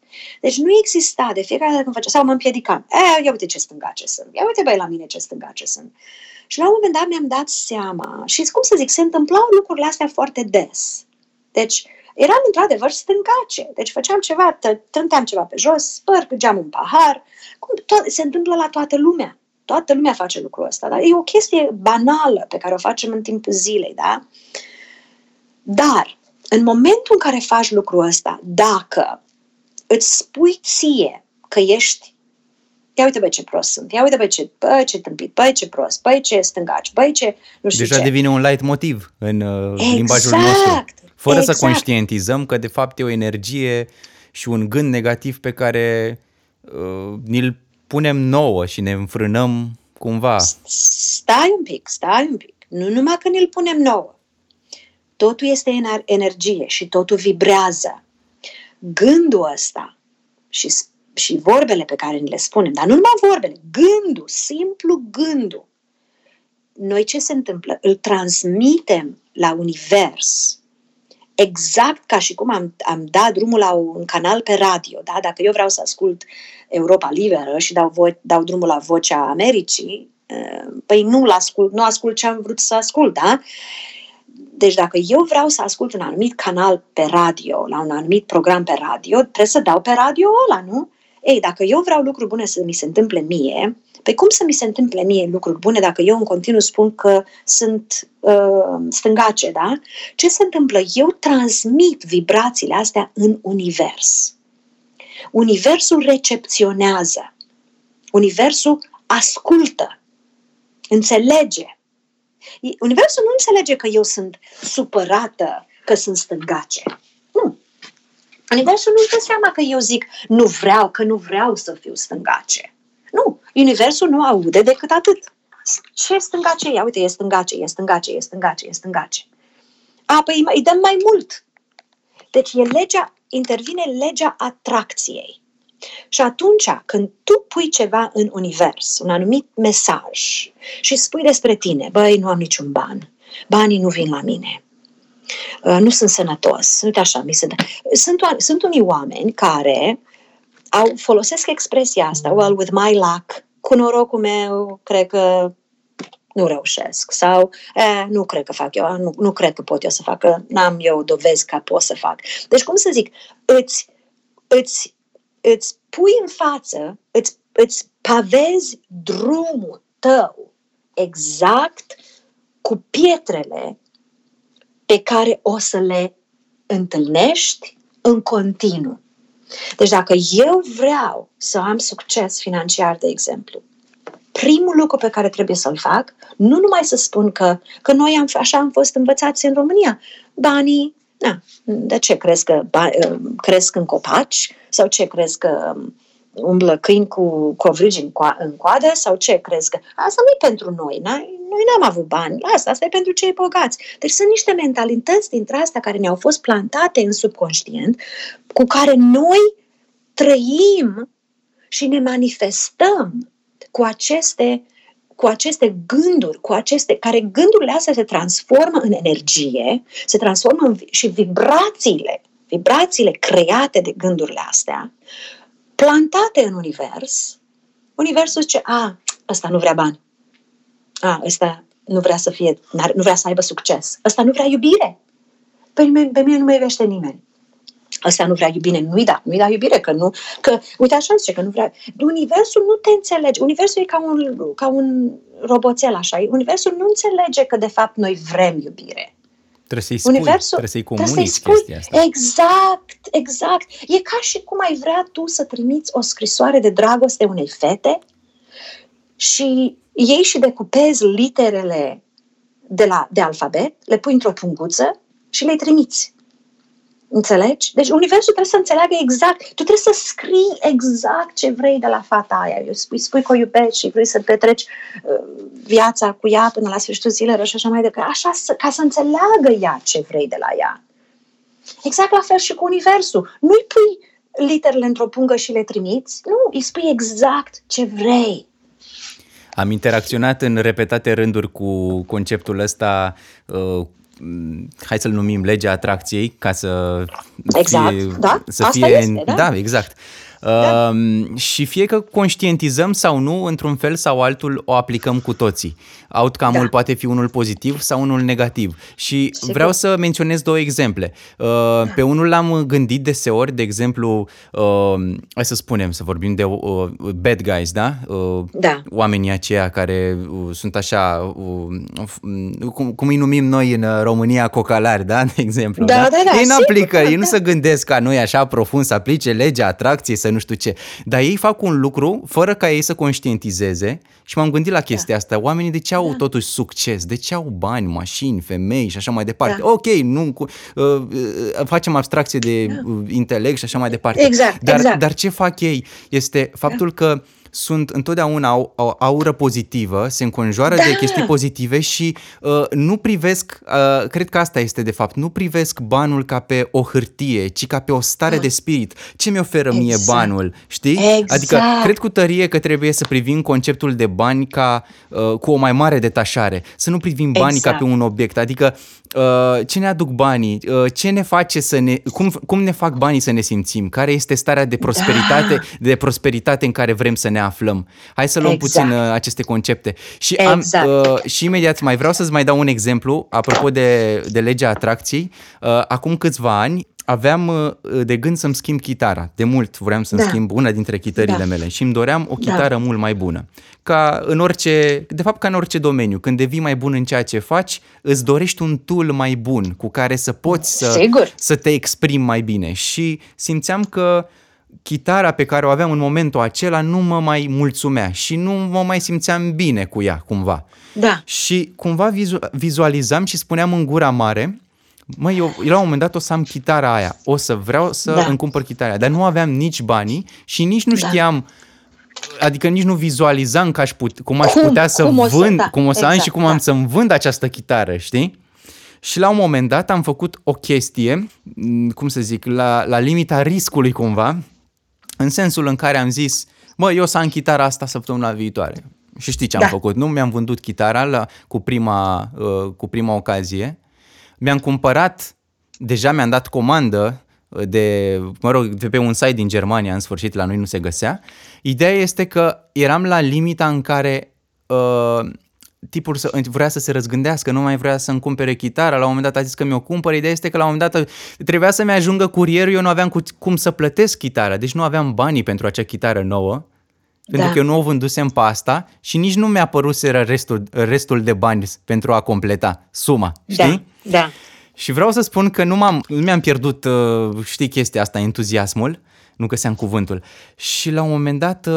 Deci nu exista de fiecare dată când făceam, sau mă împiedicam, ia uite ce stângace sunt, ia uite băi la mine ce stângace sunt. Și la un moment dat mi-am dat seama și, cum să zic, se întâmplau lucrurile astea foarte des. Deci eram într-adevăr stângace. Deci făceam ceva, trânteam ceva pe jos, spăr, geam un pahar. Cum to- se întâmplă la toată lumea. Toată lumea face lucrul ăsta, dar e o chestie banală pe care o facem în timpul zilei, da? Dar, în momentul în care faci lucrul ăsta, dacă îți spui ție că ești, ia uite bă ce prost sunt, ia uite bă ce, bă, ce tâmpit, bă ce prost, bă ce stângaci, bă ce nu știu Deja ce. Devine un light motiv în uh, limbajul nostru. Fără exact. Să conștientizăm că de fapt e o energie și un gând negativ pe care uh, ni-l punem nouă și ne înfrânăm cumva. Stai un pic, stai un pic. Nu numai că ne-l punem nouă. Totul este energie și totul vibrează. Gândul ăsta și, și vorbele pe care ni le spunem, dar nu numai vorbele, gândul, simplu gândul. Noi ce se întâmplă? Îl transmitem la univers. Exact ca și cum am, am dat drumul la un canal pe radio, da? Dacă eu vreau să ascult Europa Liberă și dau, vo- dau drumul la Vocea Americii, păi nu-l ascult, nu ascult ce am vrut să ascult, da? Deci dacă eu vreau să ascult un anumit canal pe radio, la un anumit program pe radio, trebuie să dau pe radio ăla, nu? Ei, dacă eu vreau lucruri bune să mi se întâmple mie, păi cum să mi se întâmple mie lucruri bune dacă eu în continuu spun că sunt uh, stângace, da? Ce se întâmplă? Eu transmit vibrațiile astea în univers. Universul recepționează. Universul ascultă. Înțelege. Universul nu înțelege că eu sunt supărată, că sunt stângace. Nu. Universul nu-și dă seama că eu zic nu vreau, că nu vreau să fiu stângace. Nu. Universul nu aude decât atât. Ce stângace e? Uite, e stângace, e stângace, e stângace, e stângace. A, păi îi dăm mai mult. Deci e legea, intervine legea atracției. Și atunci când tu pui ceva în univers, un anumit mesaj și spui despre tine, băi, nu am niciun ban, banii nu vin la mine, nu sunt sănătos, uite așa, mi se dă. Sunt, sunt unii oameni care au, folosesc expresia asta, well, with my luck, cu norocul meu, cred că nu reușesc sau eh, nu cred că fac eu, nu, nu cred că pot eu să fac, că n-am eu dovezi că pot să fac. Deci, cum să zic, îți, îți Îți pui în față, îți, îți pavezi drumul tău exact cu pietrele pe care o să le întâlnești în continuu. Deci dacă eu vreau să am succes financiar, de exemplu, primul lucru pe care trebuie să-l fac, nu numai să spun că, că noi am, așa am fost învățați în România, banii, na, de ce crezi că cresc în copaci? Sau ce crezi că umblă câini cu covrigi în, co- în coadă? Sau ce crezi că... Asta nu e pentru noi, n-ai? Noi n-am avut bani, asta, asta e pentru cei bogați. Deci sunt niște mentalități dintre astea care ne-au fost plantate în subconștient, cu care noi trăim și ne manifestăm cu aceste, cu aceste gânduri, cu aceste, care gândurile astea se transformă în energie, se transformă în, și vibrațiile vibrațiile create de gândurile astea, plantate în univers, universul zice, a, ăsta nu vrea bani, a, ăsta nu vrea să fie, nu vrea să aibă succes, ăsta nu vrea iubire, pe mine, pe mine nu mă iubește nimeni, ăsta nu vrea iubire, nu-i da, nu-i da iubire, că nu, că, uite așa zice, că nu vrea, universul nu te înțelege, universul e ca un, ca un roboțel așa, universul nu înțelege că de fapt noi vrem iubire. Trebuie să-i spui, trebuie să-i comunici chestia asta. Exact, exact. E ca și cum ai vrea tu să trimiți o scrisoare de dragoste unei fete și iei și decupezi literele de, la, de alfabet, le pui într-o punguță și le trimiți. Înțelegi? Deci universul trebuie să înțeleagă exact. Tu trebuie să scrii exact ce vrei de la fata aia. Eu spui, spui că o iubești și vrei să petreci uh, viața cu ea până la sfârșitul zilelor și așa mai departe. Așa să, ca să înțeleagă ea ce vrei de la ea. Exact la fel și cu universul. Nu-i pui literele într-o pungă și le trimiți. Nu, îi spui exact ce vrei. Am interacționat în repetate rânduri cu conceptul ăsta, uh, hai să-l numim legea atracției, ca să exact, fie... Da? Să asta fie, este, da? Da, exact. Da. Uh, și fie că conștientizăm sau nu, într-un fel sau altul, o aplicăm cu toții. Outcome-ul da. poate fi unul pozitiv sau unul negativ. Și sigur. Vreau să menționez două exemple. Uh, da. Pe unul l-am gândit deseori, de exemplu, uh, hai să spunem, să vorbim de uh, bad guys, da? Uh, da. Oamenii aceia care uh, sunt așa, uh, cum, cum îi numim noi în România, cocalari, da? De exemplu. Da, da, da, da. Ei nu aplică, da, ei nu da. se gândesc ca noi așa profund să aplice legea atracției, să nu știu ce. Dar ei fac un lucru fără ca ei să conștientizeze și m-am gândit la chestia da. asta. Oamenii de ce au da. totuși succes? De ce au bani, mașini, femei și așa mai departe? Da. Ok, nu, uh, facem abstracție de da. intelect și așa mai departe. Exact, dar, exact. Dar ce fac ei este faptul da. că sunt întotdeauna au o aură pozitivă, se înconjoară da. de chestii pozitive și uh, nu privesc, uh, cred că asta este de fapt, nu privesc banul ca pe o hârtie, ci ca pe o stare ah. de spirit. Ce mi oferă exact. mie banul? Știi? Exact. Adică cred cu tărie că trebuie să privim conceptul de bani ca uh, cu o mai mare detașare, să nu privim banii exact. ca pe un obiect. Adică uh, ce ne aduc banii? Uh, ce ne face să ne cum cum ne fac banii să ne simțim? Care este starea de prosperitate, da. de prosperitate în care vrem să ne aflăm. Hai să luăm exact. puțin uh, aceste concepte. Și, exact. am, uh, și imediat mai vreau să-ți mai dau un exemplu, apropo de, de legea atracției. Uh, acum câțiva ani aveam uh, de gând să-mi schimb chitara. De mult vreau să-mi da. schimb una dintre chitările da. mele și îmi doream o chitară da. mult mai bună. Ca în orice, de fapt ca în orice domeniu, când devii mai bun în ceea ce faci, îți dorești un tool mai bun cu care să poți să, să te exprimi mai bine. Și simțeam că chitara pe care o aveam în momentul acela nu mă mai mulțumea și nu mă mai simțeam bine cu ea, cumva. Da. Și cumva vizualizam și spuneam în gura mare, măi, eu la un moment dat o să am chitara aia, o să vreau să da. îmi cumpăr chitara aia, dar nu aveam nici banii și nici nu știam, da. adică nici nu vizualizam că aș put, cum aș cum, putea să cum vând, o să, da. cum o să exact, am și cum da. am să-mi vând această chitară, știi? Și la un moment dat am făcut o chestie, cum să zic, la, la limita riscului cumva, în sensul în care am zis, mă, eu să am chitara asta săptămâna viitoare. Și știi ce am da. făcut, nu? Mi-am vândut chitara la, cu, prima, uh, cu prima ocazie. Mi-am cumpărat, deja mi-am dat comandă de, mă rog, de pe un site din Germania, în sfârșit, la noi nu se găsea. Ideea este că eram la limita în care uh, tipul să, vrea să se răzgândească, nu mai vrea să-mi cumpere chitara, la un moment dat a zis că mi-o cumpăr. Ideea este că la un moment dat trebuia să-mi ajungă curierul, eu nu aveam cu, cum să plătesc chitara, deci nu aveam banii pentru acea chitară nouă. Pentru da. că eu nu o vândusem pe asta și nici nu mi-a păruseră restul, restul de bani pentru a completa suma, știi? Da, da. Și vreau să spun că nu, m-am, nu mi-am pierdut, știi, chestia asta, entuziasmul, nu găseam cuvântul. Și la un moment dat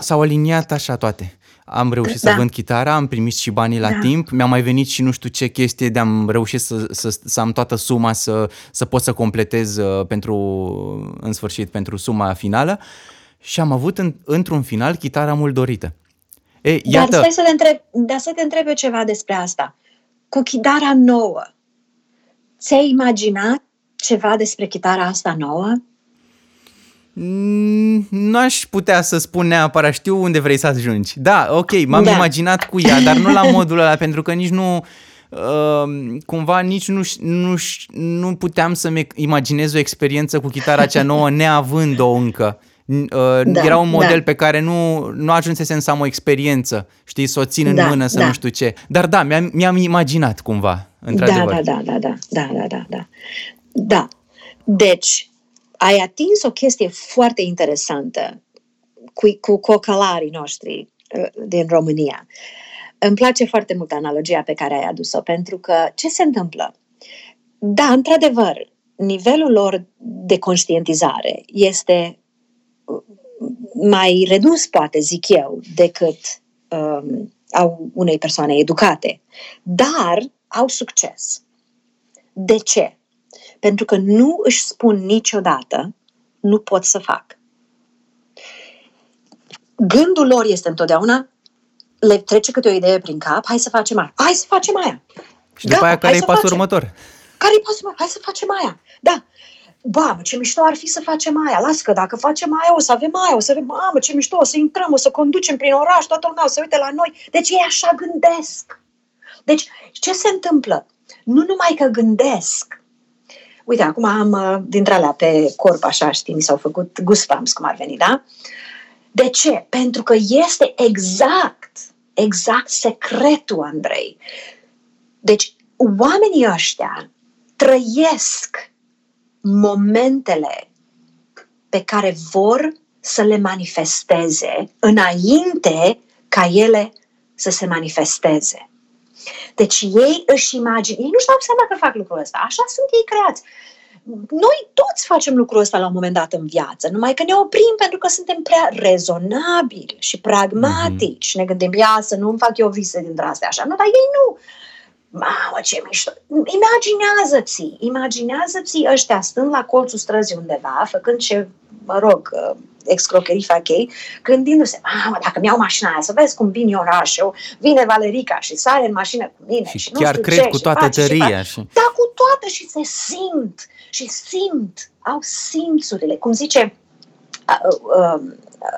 s-au aliniat așa toate. Am reușit da. să vând chitara, am primit și banii la da. timp, mi-a mai venit și nu știu ce chestie de-am reușit să, să, să am toată suma, să, să pot să completez pentru, în sfârșit, pentru suma finală. Și am avut în, într-un final chitara mult dorită. E, iată... Dar stai să te întreb, dar să te întreb eu ceva despre asta. Cu chitara nouă, ți-ai imaginat ceva despre chitara asta nouă? Mm, n-aș putea să spun neapărat, știu unde vrei să ajungi. Da, ok, m-am da. imaginat cu ea, dar nu la modul ăla, pentru că nici nu... Uh, cumva nici nu, nu, nu puteam să-mi imaginez o experiență cu chitara cea nouă neavând-o încă. Da, era un model da. pe care nu, nu ajunsesem să am o experiență, știi, să o țin da, în mână, să da. nu știu ce. Dar da, mi-am, mi-am imaginat cumva, într-adevăr. Da, da, da, da, da, da, da, da. Da, deci ai atins o chestie foarte interesantă cu, cu cocalarii noștri din România. Îmi place foarte mult analogia pe care ai adus-o, pentru că ce se întâmplă? Da, într-adevăr, nivelul lor de conștientizare este mai redus, poate, zic eu, decât um, au unei persoane educate. Dar au succes. De ce? Pentru că nu își spun niciodată, nu pot să fac. Gândul lor este întotdeauna, le trece câte o idee prin cap, hai să facem aia, hai să facem aia. Și după aia care-i pasul următor? Care-i pasul următor? Hai să facem aia. Da. Bă, ce mișto ar fi să facem aia, las că dacă facem aia o să avem aia, o să avem, mamă, ce mișto, o să intrăm, o să conducem prin oraș, toată lumea o să uite la noi. Deci ei așa gândesc. Deci ce se întâmplă? Nu numai că gândesc. Uite, acum am dintre alea pe corp, așa știi, mi s-au făcut goosebumps, cum ar veni, da? De ce? Pentru că este exact, exact secretul, Andrei. Deci oamenii ăștia trăiesc momentele pe care vor să le manifesteze înainte ca ele să se manifesteze. Deci ei își imaginează, ei nu-și dau seama că fac lucrul ăsta, așa sunt ei creați. Noi toți facem lucrul ăsta la un moment dat în viață, numai că ne oprim pentru că suntem prea rezonabili și pragmatici. Mm-hmm. Ne gândim, ia să nu-mi fac eu vise dintre astea așa, nu, dar ei nu. Mamă, ce mișto! Imaginează-ți! Imaginează-ți ăștia stând la colțul străzii undeva, făcând ce, mă rog, excrocherii fac ei, gândindu-se, mamă, dacă mi-au mașina aia, să vezi cum vin eu în oraș, eu, vine Valerica și sare în mașină cu mine și, și chiar nu știu cred ce, cu toată face, tăria. Și... Da, cu toată și se simt, și simt, au simțurile. Cum zice uh, uh,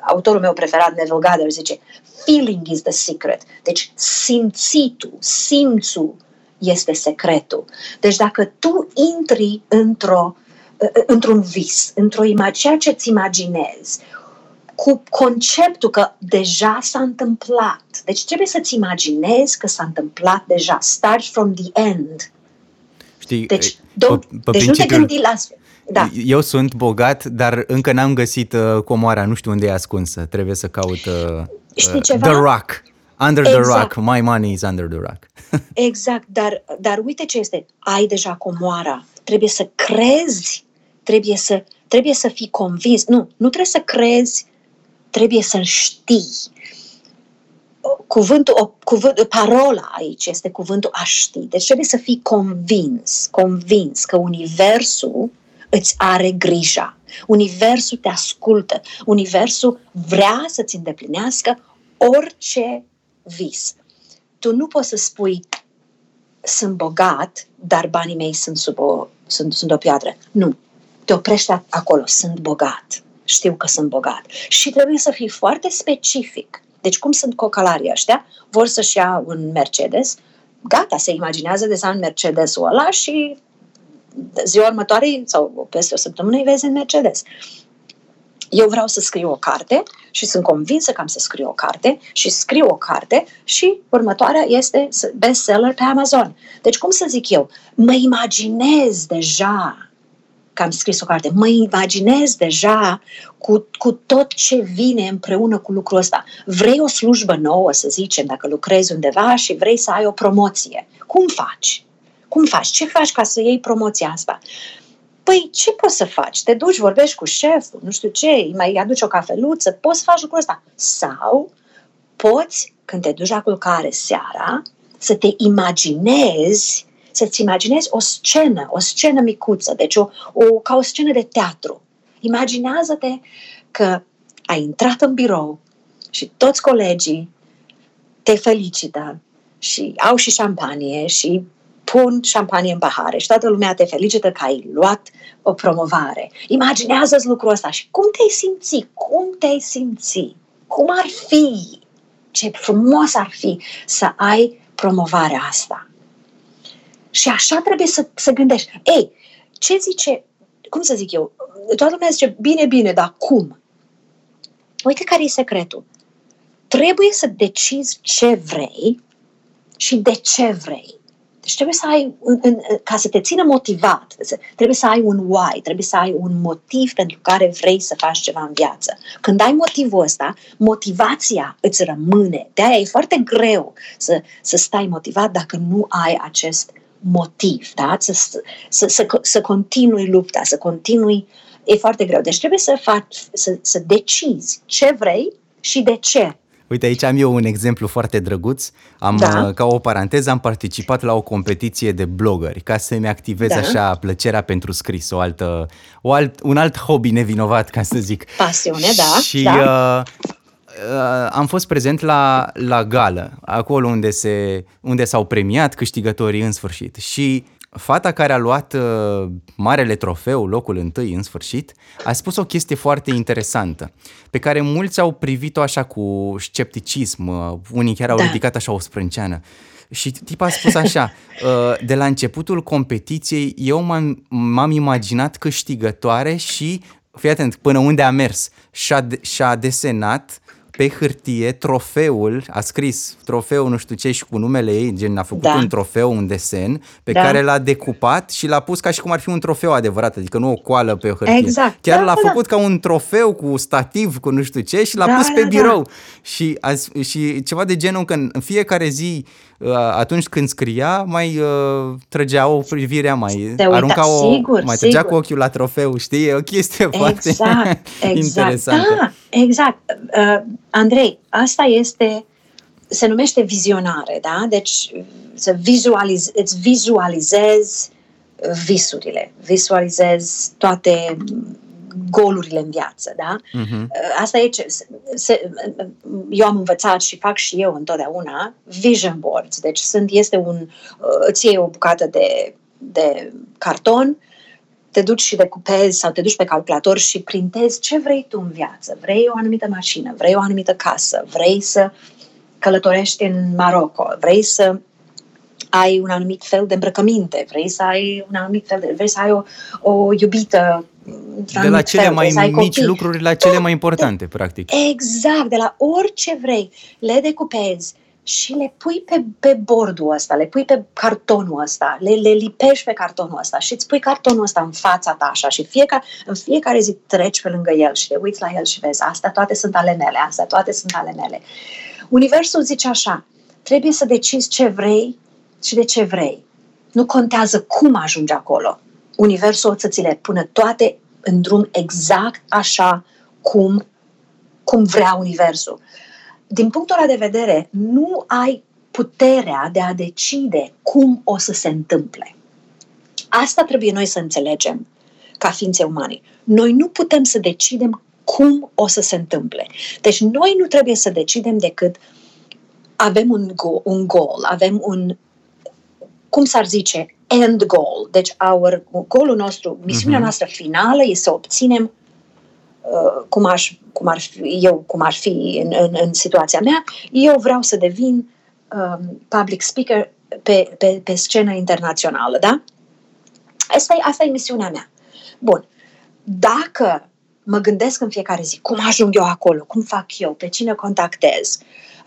autorul meu preferat, Neville Goddard, zice, feeling is the secret. Deci simțitul, simțul este secretul. Deci dacă tu intri într-o, într-un vis, într-o imagine, ceea ce-ți imaginezi, cu conceptul că deja s-a întâmplat. Deci trebuie să-ți imaginezi că s-a întâmplat deja. Start from the end. Știi, deci, don't, pe deci nu te gândi la... Da. Eu sunt bogat, dar încă n-am găsit uh, comoara, nu știu unde e ascunsă. Trebuie să caut uh, uh, The Rock. Under exact. The rock. My money is under the rock. Exact, dar, dar uite ce este. Ai deja comoara. Trebuie să crezi. Trebuie să, trebuie să fii convins. Nu, nu trebuie să crezi. Trebuie să știi. Cuvântul, o, cuvânt, parola aici este cuvântul a ști. Deci trebuie să fii convins, convins că universul îți are grija. Universul te ascultă. Universul vrea să-ți îndeplinească orice vis. Tu nu poți să spui sunt bogat, dar banii mei sunt sub o, sunt, sunt o piatră. Nu. Te oprești acolo. Sunt bogat. Știu că sunt bogat. Și trebuie să fii foarte specific. Deci cum sunt cocalarii ăștia? Vor să-și ia un Mercedes. Gata, se imaginează deja în Mercedesul ăla și ziua următoare sau peste o săptămână îi vezi în Mercedes. Eu vreau să scriu o carte și sunt convinsă că am să scriu o carte și scriu o carte și următoarea este bestseller pe Amazon. Deci cum să zic eu? Mă imaginez deja că am scris o carte. Mă imaginez deja cu, cu tot ce vine împreună cu lucrul ăsta. Vrei o slujbă nouă, să zicem, dacă lucrezi undeva și vrei să ai o promoție. Cum faci? Cum faci? Ce faci ca să iei promoția asta? Păi, ce poți să faci? Te duci, vorbești cu șeful, nu știu ce, îi mai aduci o cafeluță, poți să faci lucrul ăsta. Sau poți, când te duci la culcare seara, să te imaginezi, să-ți imaginezi o scenă, o scenă micuță, deci o, o, ca o scenă de teatru. Imaginează-te că ai intrat în birou și toți colegii te felicită și au și șampanie și pun șampanie în pahare și toată lumea te felicită că ai luat o promovare. Imaginează-ți lucrul ăsta și cum te-ai simți? Cum te-ai simți? Cum ar fi? Ce frumos ar fi să ai promovarea asta. Și așa trebuie să, să gândești. Ei, ce zice, cum să zic eu, toată lumea zice, bine, bine, dar cum? Uite care e secretul. Trebuie să decizi ce vrei și de ce vrei. Deci trebuie să ai, în, în, ca să te țină motivat, trebuie să ai un why, trebuie să ai un motiv pentru care vrei să faci ceva în viață. Când ai motivul ăsta, motivația îți rămâne. De-aia e foarte greu să, să stai motivat dacă nu ai acest motiv, da? Să, să, să, să continui lupta, să continui, e foarte greu. Deci trebuie să, faci, să, să decizi ce vrei și de ce. Uite, aici am eu un exemplu foarte drăguț. Am, da. Ca o paranteză, am participat la o competiție de blogări ca să-mi activez da. așa plăcerea pentru scris, o altă, o alt, un alt hobby nevinovat, ca să zic. Pasiune, da. Și da. Uh, uh, am fost prezent la, la gală, acolo unde, se, unde s-au premiat câștigătorii în sfârșit. Și fata care a luat uh, marele trofeu, locul întâi în sfârșit, a spus o chestie foarte interesantă, pe care mulți au privit-o așa cu scepticism, uh, unii chiar au da. ridicat așa o sprânceană. Și tipa a spus așa, uh, de la începutul competiției eu m-am, m-am imaginat câștigătoare și, fii atent, până unde a mers, și-a, de- și-a desenat pe hârtie trofeul, a scris trofeul nu știu ce și cu numele ei, gen a făcut da. un trofeu, un desen, pe da. care l-a decupat și l-a pus ca și cum ar fi un trofeu adevărat, adică nu o coală pe o hârtie. Exact. Chiar da, l-a da. făcut ca un trofeu cu stativ, cu nu știu ce și l-a da, pus pe da, birou. Da. Și, a, și ceva de genul că în fiecare zi, atunci când scria, mai uh, trăgea o privire, mai uita, arunca o, sigur, mai trăgea sigur. cu ochiul la trofeu, știi? E o chestie exact, foarte exact, interesantă. Da, exact. Uh, Andrei, asta este, se numește vizionare, da? Deci să vizualize, îți vizualizezi visurile, vizualizezi toate golurile în viață, da? Uh-huh. Asta e ce se, se, eu am învățat și fac și eu întotdeauna vision boards, deci sunt, este un, îți iei o bucată de, de carton, te duci și decupezi sau te duci pe calculator și printezi ce vrei tu în viață. Vrei o anumită mașină, vrei o anumită casă, vrei să călătorești în Maroco, vrei să ai un anumit fel de îmbrăcăminte, vrei să ai un anumit fel de, vrei să ai o, o iubită de la cele fel, mai mici copii. lucruri la cele da, mai importante, de, practic. Exact, de la orice vrei, le decupezi și le pui pe, pe bordul ăsta, le pui pe cartonul ăsta, le, le lipești pe cartonul ăsta și îți pui cartonul ăsta în fața ta așa și fiecare, în fiecare zi treci pe lângă el și te uiți la el și vezi, astea toate sunt ale mele, astea toate sunt ale mele. Universul zice așa, trebuie să decizi ce vrei și de ce vrei. Nu contează cum ajungi acolo. Universul o să ți le pună toate în drum exact așa cum, cum vrea Universul. Din punctul ăla de vedere, nu ai puterea de a decide cum o să se întâmple. Asta trebuie noi să înțelegem ca ființe umane. Noi nu putem să decidem cum o să se întâmple. Deci noi nu trebuie să decidem decât avem un goal, un goal avem un, cum s-ar zice, end goal. Deci our, goalul nostru, misiunea mm-hmm. noastră finală este să obținem uh, cum, aș, cum ar fi, eu, cum ar fi în, în, în situația mea, eu vreau să devin um, public speaker pe, pe, pe scenă internațională, da? Asta e, asta e misiunea mea. Bun. Dacă mă gândesc în fiecare zi, cum ajung eu acolo, cum fac eu, pe cine contactez,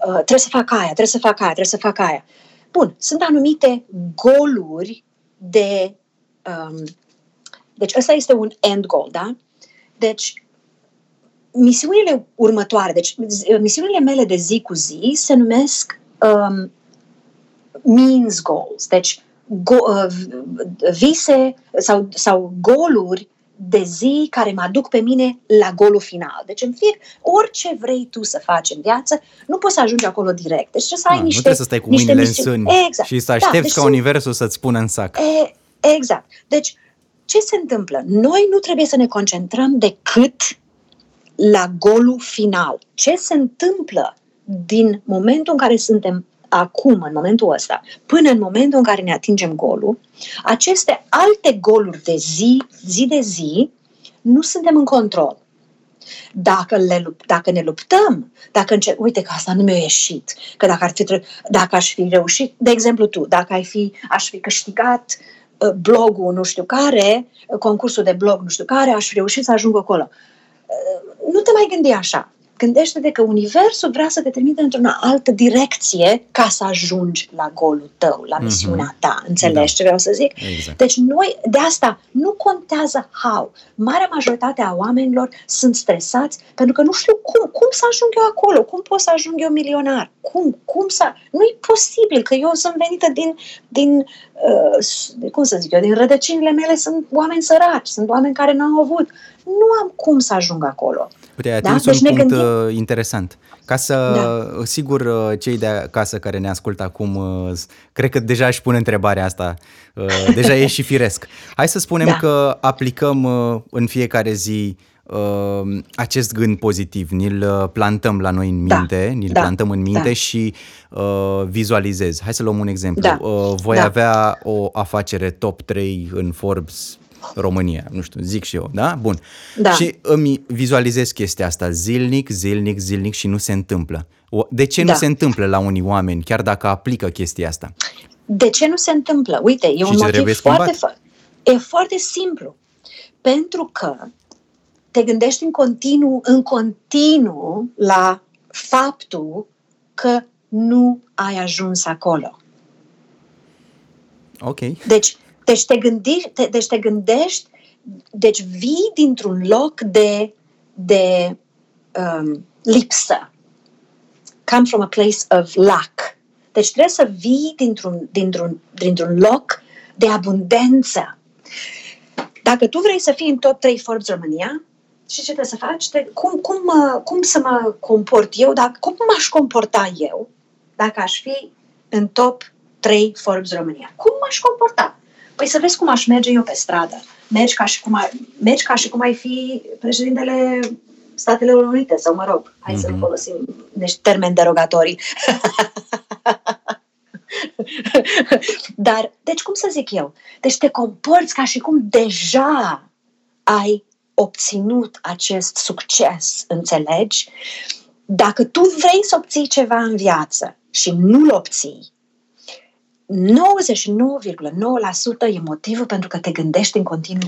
uh, trebuie să fac aia, trebuie să fac aia, trebuie să fac aia. Bun, sunt anumite goluri de... Um, deci ăsta este un end goal, da? Deci misiunile următoare, deci misiunile mele de zi cu zi se numesc um, means goals, deci go, uh, vise sau, sau goluri de zi care mă aduc pe mine la golul final. Deci în fiecare, orice vrei tu să faci în viață, nu poți să ajungi acolo direct. Deci trebuie să ai nu, niște... Nu trebuie să stai cu mâinile în sân exact. și să aștepți da, deci ca sunt... universul să-ți pună în sac. E, exact. Deci ce se întâmplă? Noi nu trebuie să ne concentrăm decât la golul final. Ce se întâmplă din momentul în care suntem acum, în momentul ăsta, până în momentul în care ne atingem golul, aceste alte goluri de zi, zi de zi, nu suntem în control. Dacă, le, dacă ne luptăm, dacă înce- uite că asta nu mi-a ieșit, că dacă, ar fi, dacă aș fi reușit, de exemplu tu, dacă ai fi, aș fi câștigat blogul nu știu care, concursul de blog nu știu care, aș fi reușit să ajung acolo. Nu te mai gândi așa. Gândește-te că universul vrea să te trimite într-o altă direcție ca să ajungi la golul tău, la misiunea ta. Înțelegi da. ce vreau să zic? Exact. Deci noi, de asta, nu contează how. Marea majoritate a oamenilor sunt stresați pentru că nu știu cum, cum să ajung eu acolo, cum pot să ajung eu milionar, cum, cum să... Nu-i posibil că eu sunt venită din, din uh, cum să zic eu, din rădăcinile mele sunt oameni săraci, sunt oameni care n-au avut. Nu am cum să ajung acolo. Puteai atins da? deci un punct gândim... interesant. Ca să, da. sigur, cei de acasă care ne ascultă acum, cred că deja își pun întrebarea asta. Deja e și firesc. Hai să spunem da. că aplicăm în fiecare zi acest gând pozitiv. Ni-l plantăm la noi în minte, da. ni-l da. plantăm în minte da. și vizualizez. Hai să luăm un exemplu. Da. Voi da. avea o afacere top trei în Forbes România, nu știu, zic și eu, da? Bun. Da. Și îmi vizualizez chestia asta zilnic, zilnic, zilnic și nu se întâmplă. De ce da. nu se întâmplă la unii oameni, chiar dacă aplică chestia asta? De ce nu se întâmplă? Uite, e și un motiv foarte... Fa- e foarte simplu. Pentru că te gândești în continuu, în continuu la faptul că nu ai ajuns acolo. Ok. Deci, Deci te, gândi, te, deci te gândești, deci vii dintr-un loc de, de um, lipsă. Come from a place of lack. Deci trebuie să vii dintr-un, dintr-un, dintr-un loc de abundență. Dacă tu vrei să fii în top trei Forbes România, și ce trebuie să faci? Te, cum, cum, cum să mă comport eu? Dacă, cum m-aș comporta eu dacă aș fi în top trei Forbes România? Cum m-aș comporta? Păi să vezi cum aș merge eu pe stradă. Mergi ca și cum ai, mergi ca și cum ai fi președintele Statele Unite, sau mă rog, hai mm-hmm. să folosim niște termeni derogatorii. Dar, deci cum să zic eu? Deci te comporți ca și cum deja ai obținut acest succes, înțelegi? Dacă tu vrei să obții ceva în viață și nu-l obții, nouăzeci și nouă virgulă nouă la sută e motivul pentru că te gândești în continuu,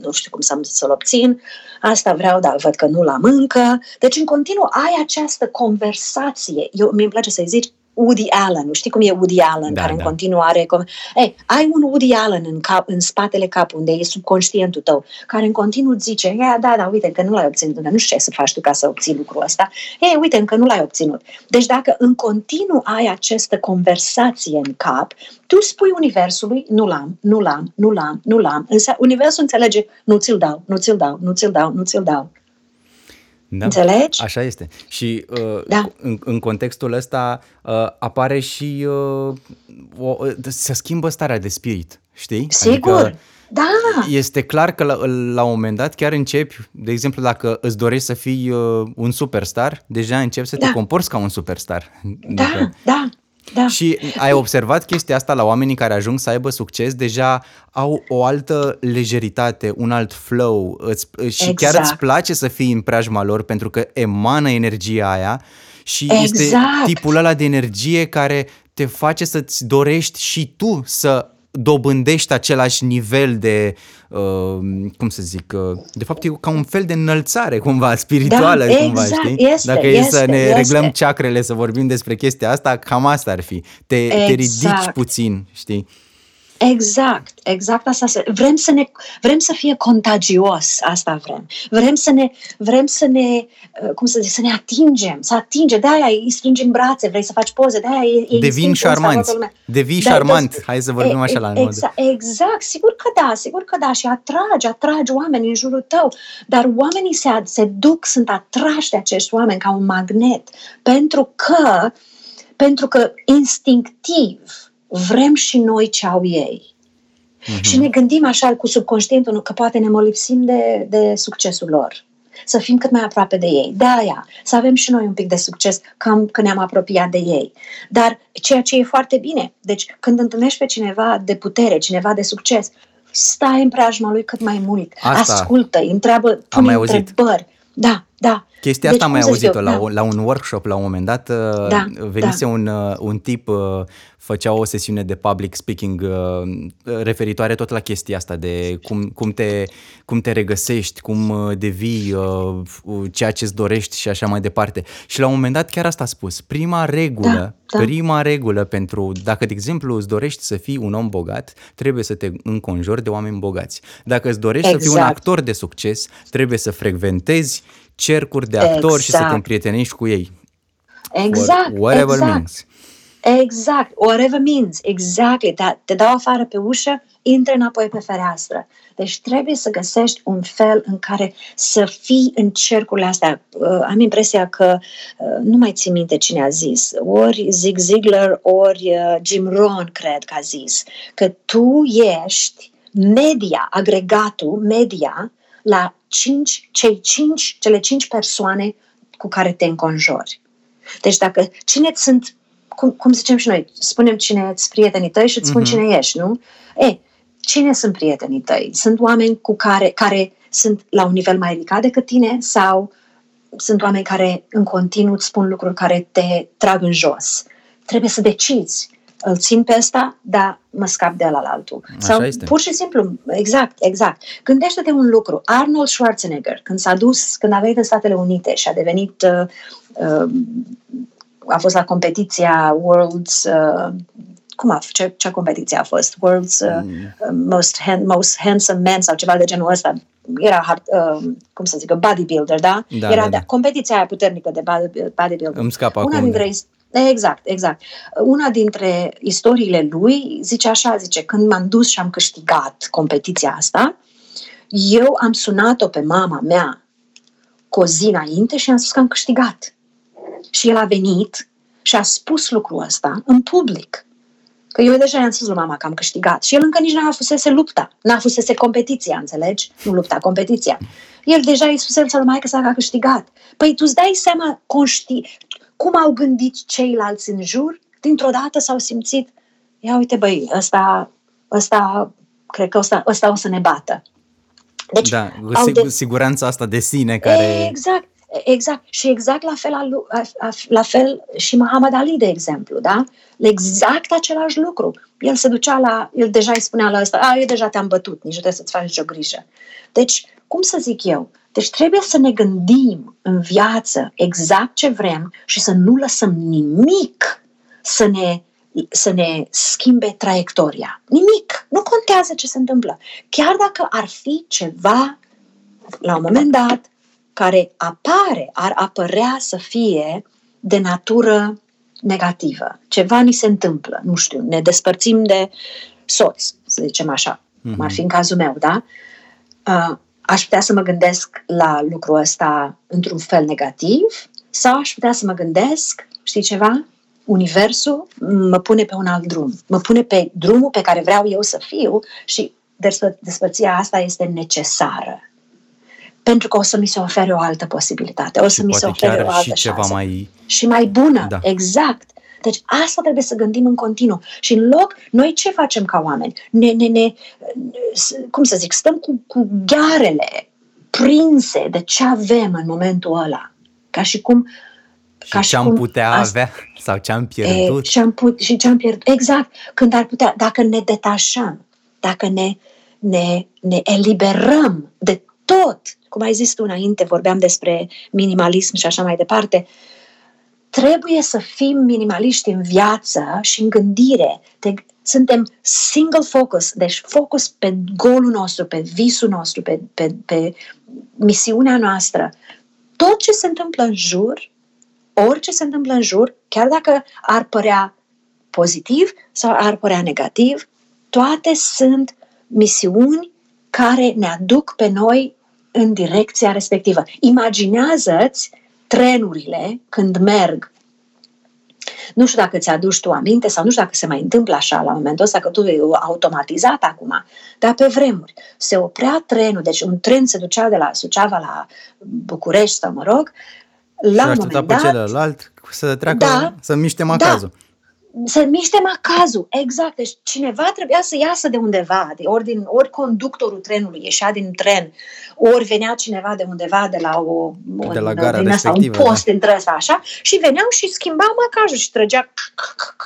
nu știu cum să-mi, să-l obțin, asta vreau, dar văd că nu-l am încă. Deci în continuu ai această conversație. Eu, mi-mi place să-i zici Woody Allen, știi cum e Woody Allen, da, care da. în continuare... Ei, ai un Woody Allen în, cap, în spatele capului, unde e subconștientul tău, care în continuu zice, yeah, da, da, uite, încă nu l-ai obținut, nu știu ce să faci tu ca să obții lucrul ăsta. Ei, uite, încă nu l-ai obținut. Deci dacă în continuu ai această conversație în cap, tu spui universului, nu l-am, nu l-am, nu l-am, nu l-am. Însă universul înțelege, nu ți-l dau, nu ți-l dau, nu ți-l dau, nu ți-l dau. Da, înțelegi? Așa este. Și uh, da. în, în contextul ăsta uh, apare și uh, o, se schimbă starea de spirit, știi? Sigur, adică da! Este clar că la, la un moment dat chiar începi, de exemplu, dacă îți dorești să fii uh, un superstar, deja începi să da. te comporți ca un superstar. Da, adică... da. Da. Și ai observat chestia asta la oamenii care ajung să aibă succes, deja au o altă lejeritate, un alt flow îți, și exact. chiar îți place să fii în preajma lor pentru că emană energia aia și exact. este tipul ăla de energie care te face să-ți dorești și tu să dobândești același nivel de, uh, cum să zic, uh, de fapt e ca un fel de înălțare cumva, spirituală, da, cumva, exact, știi? Este, Dacă este, e să ne este. reglăm chakrele, să vorbim despre chestia asta, cam asta ar fi. Te, exact. te ridici puțin, știi? Exact, exact asta. Vrem să ne, vrem să fie contagios, asta vrem. Vrem să ne, vrem să ne, cum să zic, să ne atingem, să atingem, de-aia îi strângem brațe, vrei să faci poze, de-aia îi... Devin șarmanți, devii șarmant, hai să vorbim e, așa la modă. Exact, exact, sigur că da, sigur că da, și atragi, atragi oameni în jurul tău, dar oamenii se, se duc, sunt atrași de acești oameni ca un magnet, pentru că, pentru că instinctiv, vrem și noi ce au ei. Mm-hmm. Și ne gândim așa cu subconștientul că poate ne molipsim de, de succesul lor. Să fim cât mai aproape de ei. De aia, să avem și noi un pic de succes cam că ne-am apropiat de ei. Dar ceea ce e foarte bine, deci când întâlnești pe cineva de putere, cineva de succes, stai în preajma lui cât mai mult. Asta ascultă-i, întreabă, pune întrebări. Da, da. Chestia deci, asta am mai auzit-o la, da. la un workshop la un moment dat, da, venise da. un, un tip, făcea o sesiune de public speaking referitoare tot la chestia asta de cum, cum, te, cum te regăsești, cum devii ceea ce-ți dorești și așa mai departe. Și la un moment dat chiar asta a spus, prima regulă, da, da. prima regulă pentru, dacă de exemplu îți dorești să fii un om bogat, trebuie să te înconjori de oameni bogați. Dacă îți dorești exact. să fii un actor de succes, trebuie să frecventezi cercuri de actori exact. și să te împrietenești cu ei. Exact, Or, whatever exact. means. Exact, whatever means, exactly. Te dau afară pe ușă, intre înapoi pe fereastră. Deci trebuie să găsești un fel în care să fii în cercurile astea. Am impresia că, nu mai țin minte cine a zis, ori Zig Ziglar, ori Jim Rohn, cred că a zis, că tu ești media, agregatul, media, la cinci, cei cinci, cele cinci persoane cu care te înconjori. Deci dacă cine sunt, cum, cum zicem și noi, spunem cine sunt prietenii tăi și îți spun mm-hmm. cine ești, nu? E, cine sunt prietenii tăi? Sunt oameni cu care, care sunt la un nivel mai ridicat decât tine sau sunt oameni care în continuu îți spun lucruri care te trag în jos? Trebuie să decizi. Îl țin pe ăsta, dar mă scap de ălaltul. Sau este. pur și simplu, exact, exact. Gândește-te un lucru. Arnold Schwarzenegger, când s-a dus, când a venit în Statele Unite și a devenit, uh, a fost la competiția World's, uh, cum a fost, ce, ce competiție a fost? World's uh, mm. most, hand, most Handsome Man sau ceva de genul ăsta. Era, uh, cum să zic, bodybuilder, da? da Era da, da. competiția aia puternică de bodybuilder. Îmi scap acum. Una dintre Exact, exact. Una dintre istoriile lui zice așa, zice, când m-am dus și am câștigat competiția asta, eu am sunat-o pe mama mea cu o zi înainte și am spus că am câștigat. Și el a venit și a spus lucrul ăsta în public. Că eu deja i-am spus lui mama că am câștigat. Și el încă nici n-a fusese lupta, n-a fusese competiția, înțelegi? Nu lupta, competiția. El deja i-a spus lui maică sa că a câștigat. Păi tu îți dai seama conști... cum au gândit ceilalți în jur, dintr-o dată s-au simțit, ia uite băi, ăsta, ăsta, cred că ăsta, ăsta o să ne bată. Deci, da, sig- de... siguranța asta de sine care... Exact, Exact. Și exact la fel, la fel și Muhammad Ali, de exemplu, da? Exact același lucru. El se ducea la... El deja îi spunea la ăsta, a, eu deja te-am bătut, nici nu trebuie să-ți faci nicio grijă. Deci, cum să zic eu? Deci trebuie să ne gândim în viață exact ce vrem și să nu lăsăm nimic să ne, să ne schimbe traiectoria. Nimic. Nu contează ce se întâmplă. Chiar dacă ar fi ceva, la un moment dat, care apare, ar apărea să fie de natură negativă. Ceva ni se întâmplă, nu știu, ne despărțim de soț, să zicem așa, mm-hmm. ar fi în cazul meu, da? Uh, aș putea să mă gândesc la lucrul ăsta într-un fel negativ sau aș putea să mă gândesc, știi ceva? Universul mă pune pe un alt drum, mă pune pe drumul pe care vreau eu să fiu și despă- despărțirea asta este necesară. Pentru că o să mi se ofere o altă posibilitate, o să mi se ofere o altă și șansă. Mai... Și mai bună, da. Exact. Deci asta trebuie să gândim în continuu. Și în loc, noi ce facem ca oameni? Ne, ne, ne, cum să zic, stăm cu, cu ghearele prinse de ce avem în momentul ăla. Ca și cum... Și ca ce-am și cum putea asta... avea sau ce-am pierdut. E, ce-am put- și ce-am pierdut. Exact. Când ar putea, dacă ne detașăm, dacă ne, ne, ne eliberăm de tot, cum ai zis tu înainte, vorbeam despre minimalism și așa mai departe, trebuie să fim minimaliști în viață și în gândire. Suntem single focus, deci focus pe golul nostru, pe visul nostru, pe, pe, pe misiunea noastră. Tot ce se întâmplă în jur, orice se întâmplă în jur, chiar dacă ar părea pozitiv sau ar părea negativ, toate sunt misiuni care ne aduc pe noi în direcția respectivă. Imaginează-ți trenurile când merg. Nu știu dacă ți-aduci tu aminte sau nu știu dacă se mai întâmplă așa la momentul ăsta, că tu e automatizat acum, dar pe vremuri se oprea trenul, deci un tren se ducea de la Suceava la București sau mă rog, la un moment dat... Și aștepta pe celălalt să treacă, da, să miște macazul. Da. Să miște macazul, exact. Deci cineva trebuia să iasă de undeva, de ori, din, ori conductorul trenului ieșea din tren, ori venea cineva de undeva de la, o, de la un, gara din asta, un post, da, dintre ăsta, așa, și veneau și schimba macajul și trăgea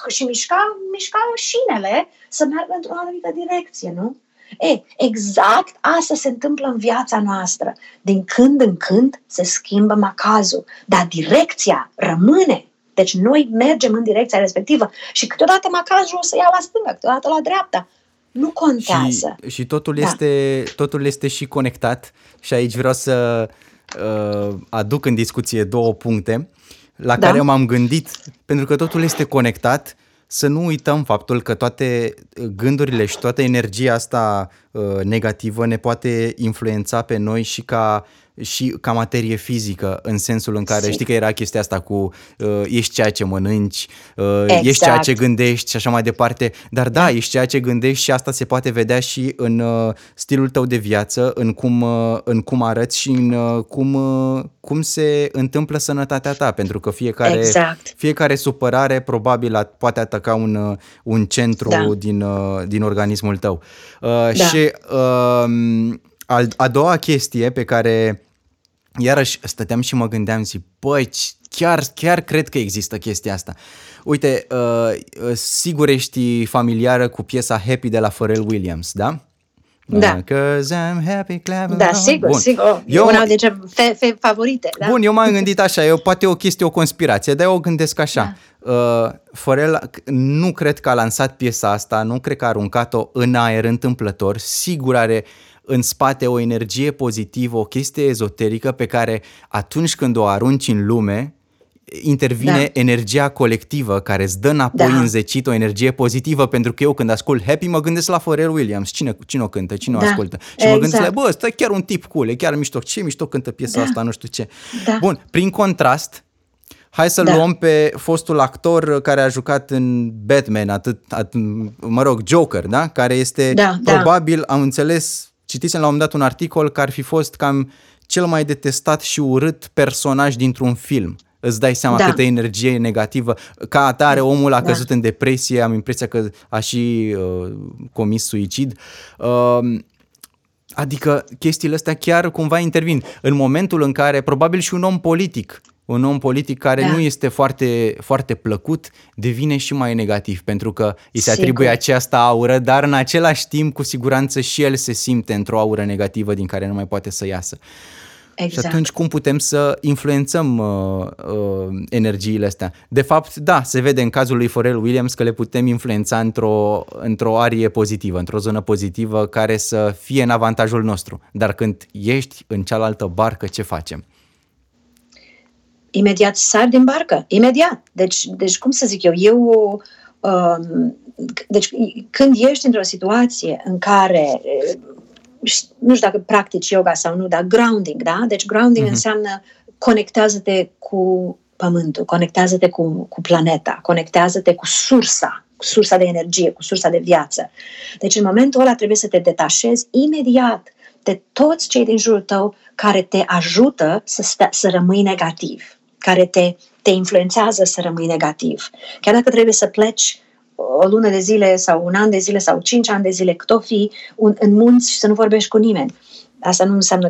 și mișca, mișca șinele să meargă într-o anumită direcție, nu? E, exact asta se întâmplă în viața noastră. Din când în când se schimbă macazul, dar direcția rămâne. Deci noi mergem în direcția respectivă și câteodată macazul o să ia la stânga, câteodată la dreapta. Nu contează. Și, și totul, da, este, totul este și conectat și aici vreau să uh, aduc în discuție două puncte la, da, care m-am gândit, pentru că totul este conectat. Să nu uităm faptul că toate gândurile și toată energia asta uh, negativă ne poate influența pe noi și ca, și ca materie fizică, în sensul în care, știi că era chestia asta cu uh, ești ceea ce mănânci, uh, exact, ești ceea ce gândești și așa mai departe, dar da, ești ceea ce gândești și asta se poate vedea și în uh, stilul tău de viață, în cum, uh, în cum arăți și în uh, cum, uh, cum se întâmplă sănătatea ta, pentru că fiecare, exact, fiecare supărare probabil poate ataca un, un centru, da, din, uh, din organismul tău. Uh, da. Și uh, a doua chestie pe care iarăși stăteam și mă gândeam, zic, băi, chiar, chiar cred că există chestia asta. Uite, uh, sigur ești familiară cu piesa Happy de la Pharrell Williams, da? Da. Cause I'm happy, clap, da, sigur, bun, sigur. Oh, eu, e una dintre fe- fe- favorite. Da? Bun, eu m-am gândit așa, eu, poate e o chestie, o conspirație, dar eu o gândesc așa. Da. Uh, Pharrell nu cred că a lansat piesa asta, nu cred că a aruncat-o în aer întâmplător, sigur are... în spate o energie pozitivă, o chestie ezoterică pe care atunci când o arunci în lume, intervine, da, energia colectivă care îți dă înapoi, da, înzecit o energie pozitivă, pentru că eu când ascult Happy mă gândesc la Pharrell Williams, cine, cine o cântă, cine, da, o ascultă. Și exact, mă gândesc la, bă, ăsta chiar un tip cool, e chiar mișto, ce mișto cântă piesa, da, asta, nu știu ce. Da. Bun, prin contrast, hai să-l, da, luăm pe fostul actor care a jucat în Batman, atât, atât mă rog, Joker, da? Care este, da, probabil, da, am înțeles... Citisem la un moment dat un articol că ar fi fost cam cel mai detestat și urât personaj dintr-un film. Îți dai seama, da, câtă energie negativă. Ca atare omul a căzut, da, în depresie, am impresia că a și uh, comis suicid. Uh, Adică chestiile astea chiar cumva intervin. În momentul în care, probabil și un om politic, un om politic care da. nu este foarte, foarte plăcut, devine și mai negativ, pentru că îi se atribuie această aură, dar în același timp, cu siguranță, și el se simte într-o aură negativă din care nu mai poate să iasă. Exact. Și atunci cum putem să influențăm uh, uh, energiile astea? De fapt, da, se vede în cazul lui Pharrell Williams că le putem influența într-o, într-o arie pozitivă, într-o zonă pozitivă care să fie în avantajul nostru. Dar când ești în cealaltă barcă, ce facem? Imediat sar din barcă, imediat. Deci, deci cum să zic eu, eu... Uh, deci când ești într-o situație în care... Uh, nu știu dacă practici yoga sau nu, dar grounding, da? Deci grounding uh-huh. înseamnă conectează-te cu pământul, conectează-te cu, cu planeta, conectează-te cu sursa, cu sursa de energie, cu sursa de viață. Deci în momentul ăla trebuie să te detașezi imediat de toți cei din jurul tău care te ajută să, stă, să rămâi negativ, care te, te influențează să rămâi negativ. Chiar dacă trebuie să pleci o lună de zile sau un an de zile sau cinci ani de zile, cât o fi, un, în munți și să nu vorbești cu nimeni. Asta nu înseamnă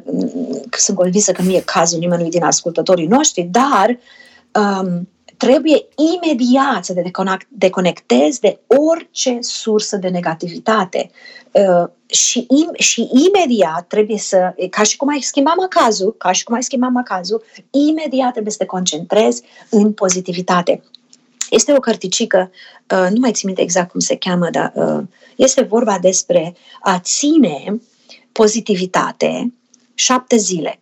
că sunt convinsă că nu e cazul nimănui din ascultătorii noștri, dar um, trebuie imediat să te deconectezi de orice sursă de negativitate uh, și, im, și imediat trebuie să, ca și cum ai schimba macazul, ca și cum ai schimba macazul, imediat trebuie să te concentrezi în pozitivitate. Este o cărticică, uh, nu mai țin minte exact cum se cheamă, dar uh, este vorba despre a ține pozitivitate șapte zile.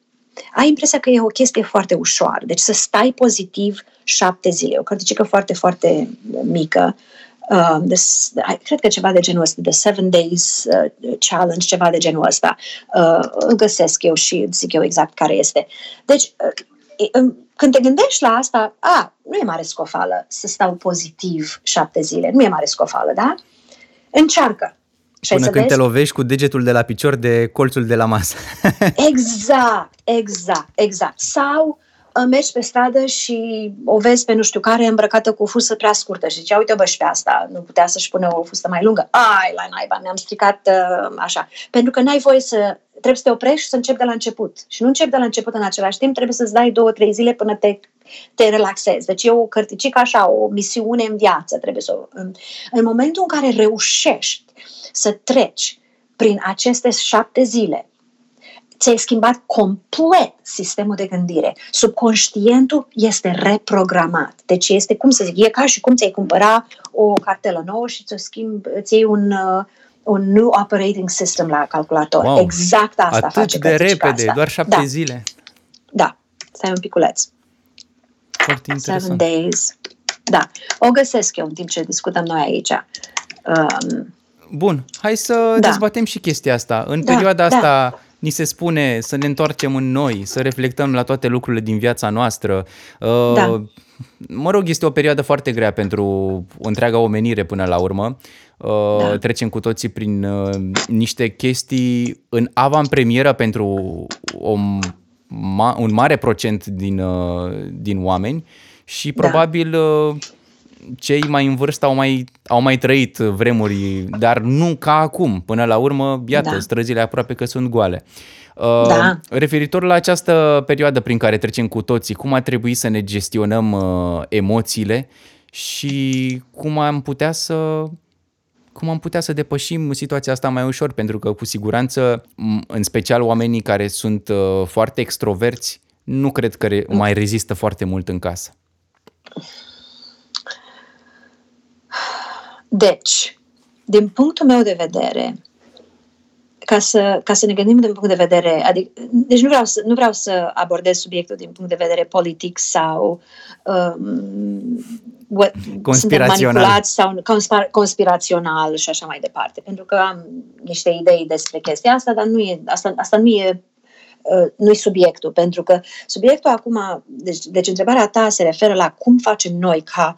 Ai impresia că e o chestie foarte ușoară, deci să stai pozitiv șapte zile. O cărticică foarte, foarte mică, uh, de, cred că ceva de genul ăsta, The Seven Days uh, Challenge, ceva de genul ăsta. Uh, îl găsesc eu și zic eu exact care este. Deci... Uh, când te gândești la asta, a, nu e mare scofală să stau pozitiv șapte zile, nu e mare scofală, da? Încearcă. Și până când te lovești cu degetul de la picior de colțul de la masă. Exact, exact, exact. Sau mergi pe stradă și o vezi pe nu știu care îmbrăcată cu o fustă prea scurtă și zicea, uite bă și pe asta, nu putea să-și pune o fustă mai lungă. Ai, la naiba, mi-am stricat așa. Pentru că n-ai voie să... trebuie să te oprești și să începi de la început. Și nu începi de la început în același timp, trebuie să-ți dai două, trei zile până te, te relaxezi. Deci e o cărticică așa, o misiune în viață. Trebuie să o, în, în momentul în care reușești să treci prin aceste șapte zile, ți-ai schimbat complet sistemul de gândire. Subconștientul este reprogramat. Deci este, cum să zic, e ca și cum ți-ai cumpăra o cartelă nouă și ți-o schimbi, ți-ai un... Uh, un new operating system la calculator. Wow. Exact asta. Atât face de repede, asta. Doar șapte da. zile. Da, stai un piculeț. Foarte interesant. Seven days. Da, o găsesc eu în timp ce discutăm noi aici. Um, Bun, hai să da. dezbatem și chestia asta. În da, perioada asta da. ni se spune să ne întoarcem în noi, să reflectăm la toate lucrurile din viața noastră. Uh, da. Mă rog, este o perioadă foarte grea pentru întreaga omenire până la urmă. Da. Trecem cu toții prin niște chestii în avantpremieră pentru o, un mare procent din, din oameni și probabil da. cei mai în vârstă au mai, au mai trăit vremuri, dar nu ca acum. Până la urmă, iată, da. străzile aproape că sunt goale. Da. Referitor la această perioadă prin care trecem cu toții, cum ar trebui să ne gestionăm emoțiile și cum am putea să... cum am putea să depășim situația asta mai ușor, pentru că cu siguranță, în special oamenii care sunt foarte extroverți, nu cred că mai rezistă foarte mult în casă. Deci, din punctul meu de vedere, ca să, ca să ne gândim din punct de vedere, adică, deci nu vreau, să, nu vreau să abordez subiectul din punct de vedere politic sau um, what, conspirațional. Suntem manipulați sau conspira, conspirațional și așa mai departe, pentru că am niște idei despre chestia asta, dar nu e, asta, asta nu e uh, nu-i subiectul, pentru că subiectul acum, deci, deci întrebarea ta se referă la cum facem noi ca,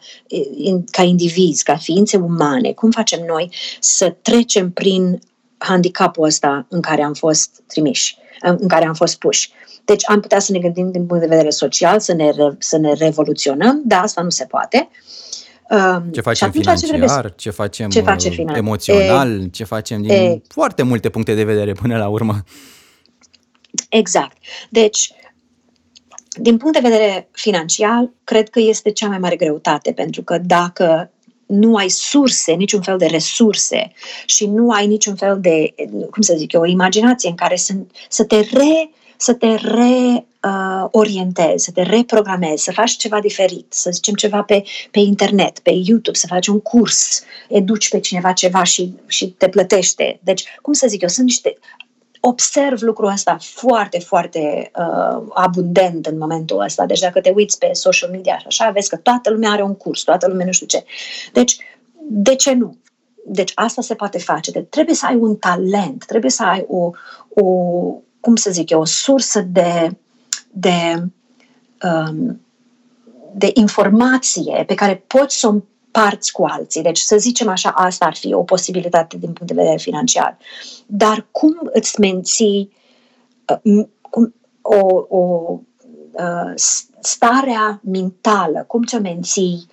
in, ca indivizi, ca ființe umane, cum facem noi să trecem prin handicapul ăsta în care am fost trimiși, în care am fost puși. Deci am putea să ne gândim din punct de vedere social, să ne, să ne revoluționăm, dar asta nu se poate. Ce facem financiar, ce facem ce face emoțional, e, ce facem din e, foarte multe puncte de vedere până la urmă. Exact. Deci, din punct de vedere financiar, cred că este cea mai mare greutate, pentru că dacă nu ai surse, niciun fel de resurse și nu ai niciun fel de, cum să zic eu, o imaginație în care să, să te re... să te reorientezi, uh, să te reprogramezi, să faci ceva diferit, să zicem ceva pe, pe internet, pe YouTube, să faci un curs, educi pe cineva ceva și, și te plătește. Deci, cum să zic eu, sunt niște... Observ lucrul ăsta foarte, foarte uh, abundent în momentul ăsta. Deci dacă te uiți pe social media și așa, vezi că toată lumea are un curs, toată lumea nu știu ce. Deci, de ce nu? Deci asta se poate face. Deci, trebuie să ai un talent, trebuie să ai o... o cum să zic eu, o sursă de, de, um, de informație pe care poți să o împarți cu alții. Deci, să zicem așa, asta ar fi o posibilitate din punct de vedere financiar. Dar cum îți menții uh, cum, o, o uh, starea mentală, cum ți-o menții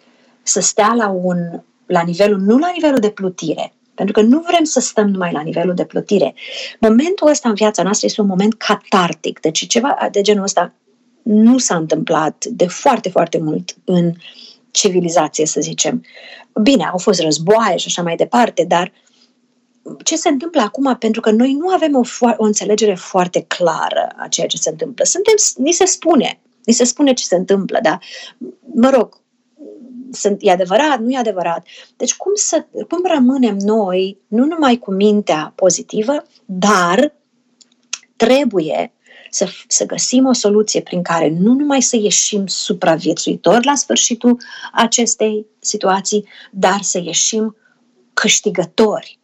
să stea la un, la nivelul, nu la nivelul de plutire, pentru că nu vrem să stăm numai la nivelul de plătire. Momentul ăsta în viața noastră este un moment catartic. Deci ceva de genul ăsta nu s-a întâmplat de foarte, foarte mult în civilizație, să zicem. Bine, au fost războaie și așa mai departe, dar ce se întâmplă acum? Pentru că noi nu avem o, fo- o înțelegere foarte clară a ceea ce se întâmplă. Suntem, ni se spune, ni se spune ce se întâmplă, dar, mă rog, Sunt, e adevărat, nu e adevărat. Deci cum, să, cum rămânem noi, nu numai cu mintea pozitivă, dar trebuie să, să găsim o soluție prin care nu numai să ieșim supraviețuitori la sfârșitul acestei situații, dar să ieșim câștigători.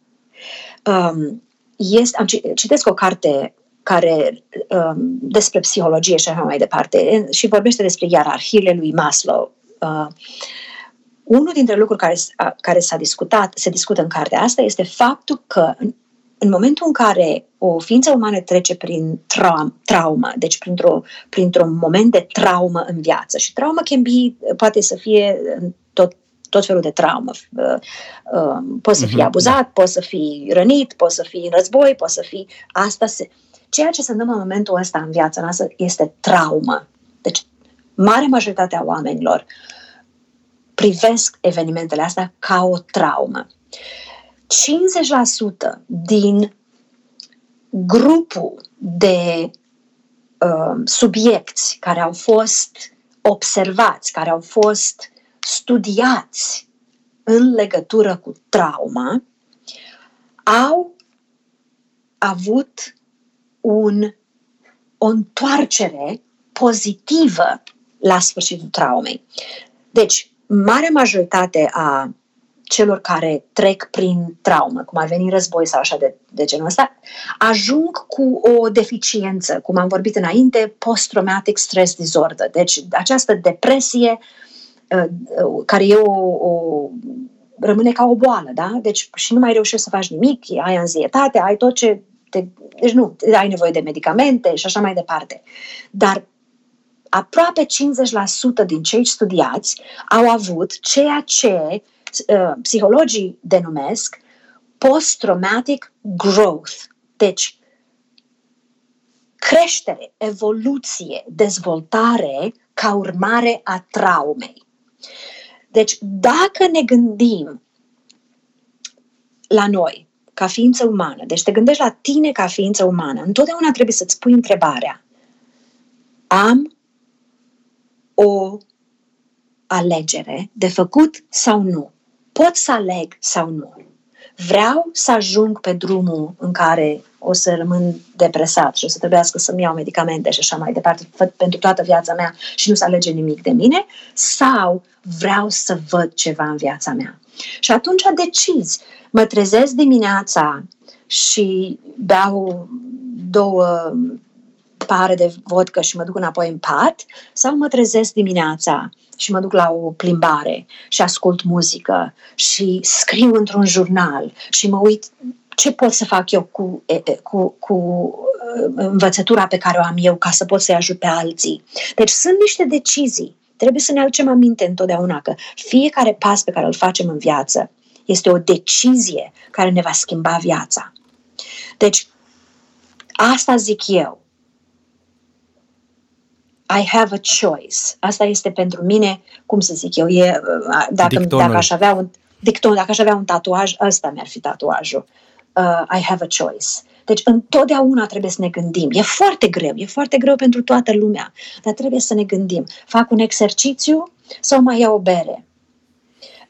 Um, este, am, citesc o carte care um, despre psihologie și așa mai departe și vorbește despre ierarhiile lui Maslow. Uh, Unul dintre lucruri care, care s-a discutat, se discută în cartea asta este faptul că în, în momentul în care o ființă umană trece prin traum, traumă, deci printr-o, printr-un moment de traumă în viață, și traumă can be, poate să fie tot, tot felul de traumă. Poți să fii abuzat, poți să fii rănit, poți să fii în război, poți să fii... Asta se... Ceea ce se întâmplă în momentul ăsta în viața noastră este traumă. Deci, marea majoritate a oamenilor privesc evenimentele astea ca o traumă. cincizeci la sută din grupul de uh, subiecți care au fost observați, care au fost studiați în legătură cu trauma, au avut un, o întoarcere pozitivă la sfârșitul traumei. Deci, marea majoritate a celor care trec prin traumă, cum ar veni război sau așa de, de genul ăsta, ajung cu o deficiență, cum am vorbit înainte, post-traumatic stress disorder. Deci această depresie care e o, o, rămâne ca o boală, da? Deci și nu mai reușești să faci nimic, ai anxietate, ai tot ce... Te, deci nu, ai nevoie de medicamente și așa mai departe. Dar aproape cincizeci la sută din cei studiați au avut ceea ce uh, psihologii denumesc post-traumatic growth. Deci, creștere, evoluție, dezvoltare ca urmare a traumei. Deci, dacă ne gândim la noi, ca ființă umană, deci te gândești la tine ca ființă umană, întotdeauna trebuie să-ți pui întrebarea: am o alegere de făcut sau nu? Pot să aleg sau nu? Vreau să ajung pe drumul în care o să rămân depresat și o să trebuiască să-mi iau medicamente și așa mai departe pentru toată viața mea și nu să alege nimic de mine? Sau vreau să văd ceva în viața mea? Și atunci decizi. Mă trezesc dimineața și beau două pahare de vodcă și mă duc înapoi în pat, sau mă trezesc dimineața și mă duc la o plimbare și ascult muzică și scriu într-un jurnal și mă uit ce pot să fac eu cu, cu, cu învățătura pe care o am eu ca să pot să-i ajut pe alții. Deci sunt niște decizii. Trebuie să ne aducem aminte întotdeauna că fiecare pas pe care îl facem în viață este o decizie care ne va schimba viața. Deci, asta zic eu. I have a choice. Asta este pentru mine, cum să zic eu, e, dacă, dacă, aș avea un, dicton, dacă aș avea un tatuaj, ăsta mi-ar fi tatuajul. Uh, I have a choice. Deci întotdeauna trebuie să ne gândim. E foarte greu, e foarte greu pentru toată lumea, dar trebuie să ne gândim. Fac un exercițiu sau mai iau o bere?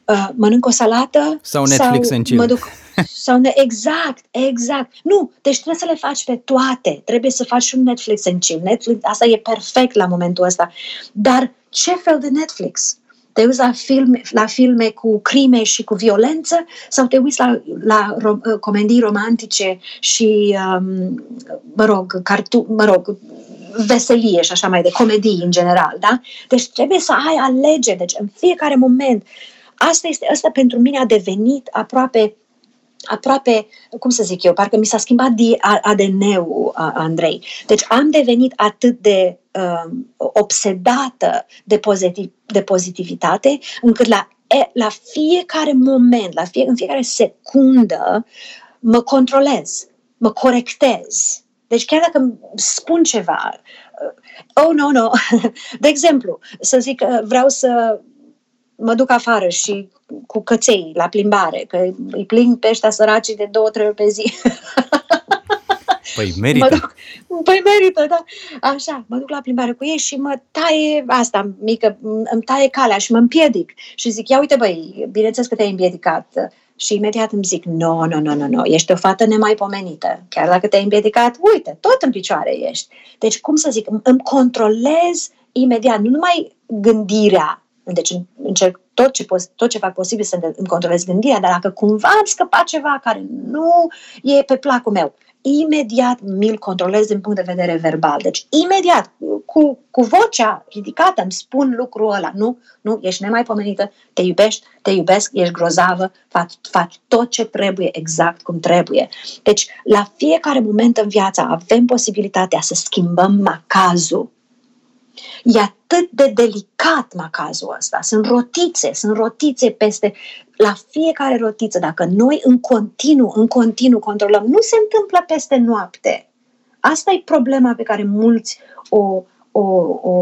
Uh, mănânc o salată? Sau Netflix sau and chill. Mă duc, sau ne- exact, exact. Nu, deci trebuie să le faci pe toate. Trebuie să faci și un Netflix and chill. Netflix, asta e perfect la momentul ăsta. Dar ce fel de Netflix? Te uiți la filme, la filme cu crime și cu violență sau te uiți la, la rom, comedii romantice și, um, mă rog, cartu- mă rog, veselie și așa mai de comedii în general, da? Deci trebuie să ai alegeri, deci în fiecare moment. Asta, este, asta pentru mine a devenit aproape, aproape, cum să zic eu, parcă mi s-a schimbat A D N-ul, Andrei. Deci am devenit atât de obsedată de, pozitiv, de pozitivitate, încât la, la fiecare moment, la fie, în fiecare secundă, mă controlez, mă corectez. Deci chiar dacă spun ceva, oh, no, no, de exemplu, să zic că vreau să mă duc afară și cu căței la plimbare, că îi plimb pe ăștia săracii de două, trei ori pe zi. Păi merită. Păi merită, da. Așa, mă duc la plimbare cu ei și mă taie asta mică, îmi taie calea și mă împiedic. Și zic, ia uite băi, bineînțeles că te-ai împiedicat. Și imediat îmi zic, no, no, no, no, no, ești o fată nemaipomenită. Chiar dacă te-ai împiedicat, uite, tot în picioare ești. Deci, cum să zic, îmi controlez imediat, nu numai gândirea. Deci încerc tot ce, tot ce fac posibil să îmi controlez gândirea, dar dacă cumva îmi scăpa ceva care nu e pe placul meu, imediat mi-l controlez din punct de vedere verbal. Deci imediat, cu, cu vocea ridicată îmi spun lucrul ăla. Nu, nu, ești nemaipomenită, te iubești, te iubesc, ești grozavă, faci, faci tot ce trebuie exact cum trebuie. Deci la fiecare moment în viață avem posibilitatea să schimbăm macazul. E atât de delicat macazul ăsta. Sunt rotițe, sunt rotițe peste... La fiecare rotiță, dacă noi în continuu, în continuu controlăm, nu se întâmplă peste noapte. Asta e problema pe care mulți o, o, o,